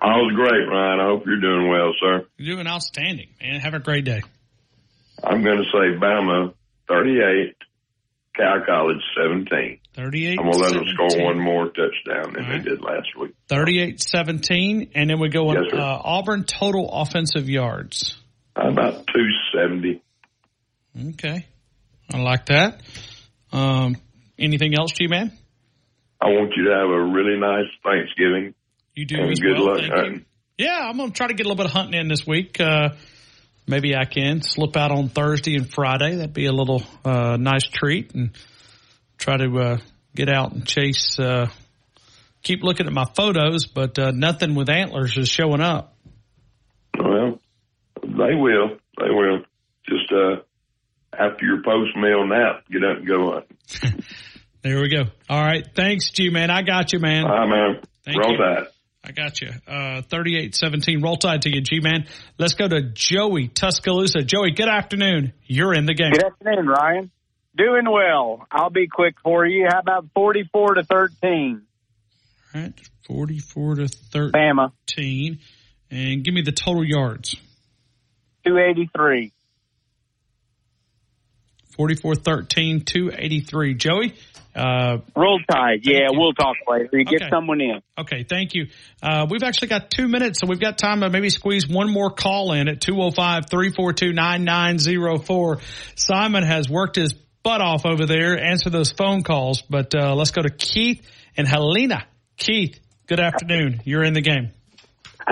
All is great, Ryan. I hope you're doing well, sir. You're doing outstanding, man. Have a great day. I'm going to say Bama 38, Cal College 17. 38-17. I'm going to let them score one more touchdown than they did last week. 38-17, and then we go on Auburn total offensive yards. About 270. Okay. I like that. Anything else, G-Man? I want you to have a really nice Thanksgiving. You do and as good well. Luck hunting. Yeah, I'm going to try to get a little bit of hunting in this week. Maybe I can slip out on Thursday and Friday. That'd be a little nice treat, and try to get out and chase. Keep looking at my photos, but nothing with antlers is showing up. Well, they will. They will. Just after your post-meal nap, get up and go hunting. There we go. All right. Thanks, G-Man. I got you, man. All right, man. Thank Roll you. Tide. I got you. 38-17. Roll Tide to you, G-Man. Let's go to Joey, Tuscaloosa. Joey, good afternoon. You're in the game. Good afternoon, Ryan. Doing well. I'll be quick for you. How about 44-13? All right. 44-13. Bama. And give me the total yards. 283. 44-13, 283. Joey? Roll Tide. Yeah, we'll talk later. You get someone in. Okay, thank you. We've actually got 2 minutes, so we've got time to maybe squeeze one more call in at 205-342-9904. Simon has worked his butt off over there, answer those phone calls. But let's go to Keith and Helena. Keith, good afternoon. You're in the game.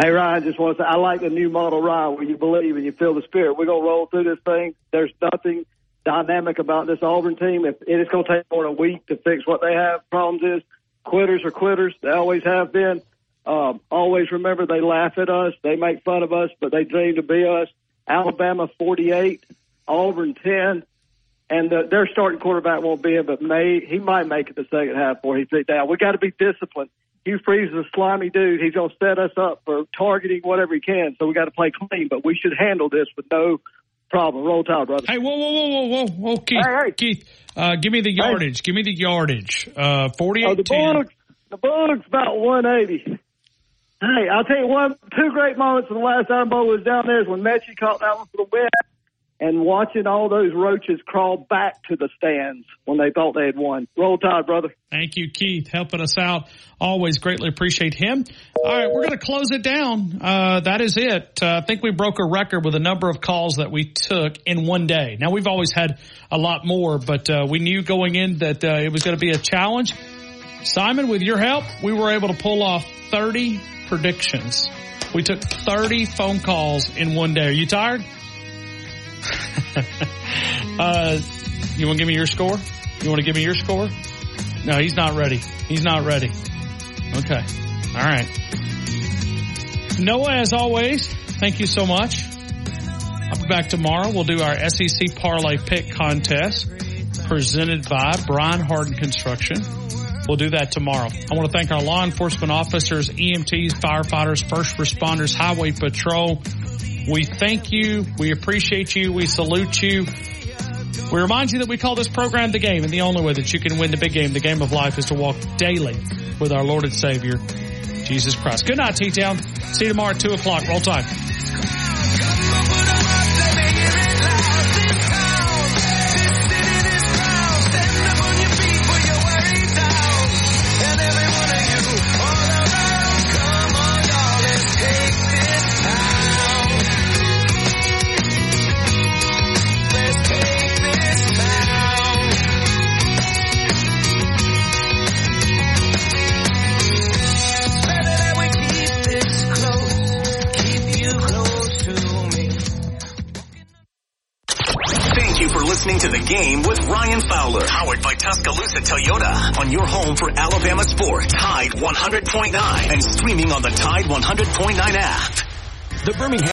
Hey, Ryan, just want to say I like the new model ride where you believe and you feel the spirit. We're going to roll through this thing. There's nothing dynamic about this Auburn team. If it is going to take more than a week to fix what they have problems, is quitters are quitters. They always have been. Always remember they laugh at us, they make fun of us, but they dream to be us. Alabama 48, Auburn 10, and their starting quarterback won't be in, but he might make it the second half before he sits down. We got to be disciplined. Hugh Freeze is a slimy dude. He's going to set us up for targeting whatever he can. So we got to play clean, but we should handle this with no problem. Roll Tide, brother. Hey, whoa, Keith. Hey. Keith, give me the yardage. 48. The Bugs about 180. Hey, I'll tell you two great moments from the last time I was down there is when Metchie caught that one for the win, and watching all those roaches crawl back to the stands when they thought they had won. Roll Tide, brother. Thank you, Keith, helping us out. Always greatly appreciate him. All right, we're going to close it down. That is it. I think we broke a record with the number of calls that we took in one day. Now, we've always had a lot more, but we knew going in that it was going to be a challenge. Simon, with your help, we were able to pull off 30 predictions. We took 30 phone calls in one day. Are you tired? You want to give me your score? You want to give me your score? No, he's not ready. He's not ready. Okay. All right. Noah, as always, thank you so much. I'll be back tomorrow. We'll do our SEC Parlay Pick Contest presented by Brian Harden Construction. We'll do that tomorrow. I want to thank our law enforcement officers, EMTs, firefighters, first responders, highway patrol. We thank you. We appreciate you. We salute you. We remind you that we call this program The Game, and the only way that you can win the big game, the game of life, is to walk daily with our Lord and Savior, Jesus Christ. Good night, T-Town. See you tomorrow at 2 o'clock. Roll Tide. Close. listening to The Game with Ryan Fowler, powered by Tuscaloosa Toyota, on your home for Alabama sports, Tide 100.9, and streaming on the Tide 100.9 app. The Birmingham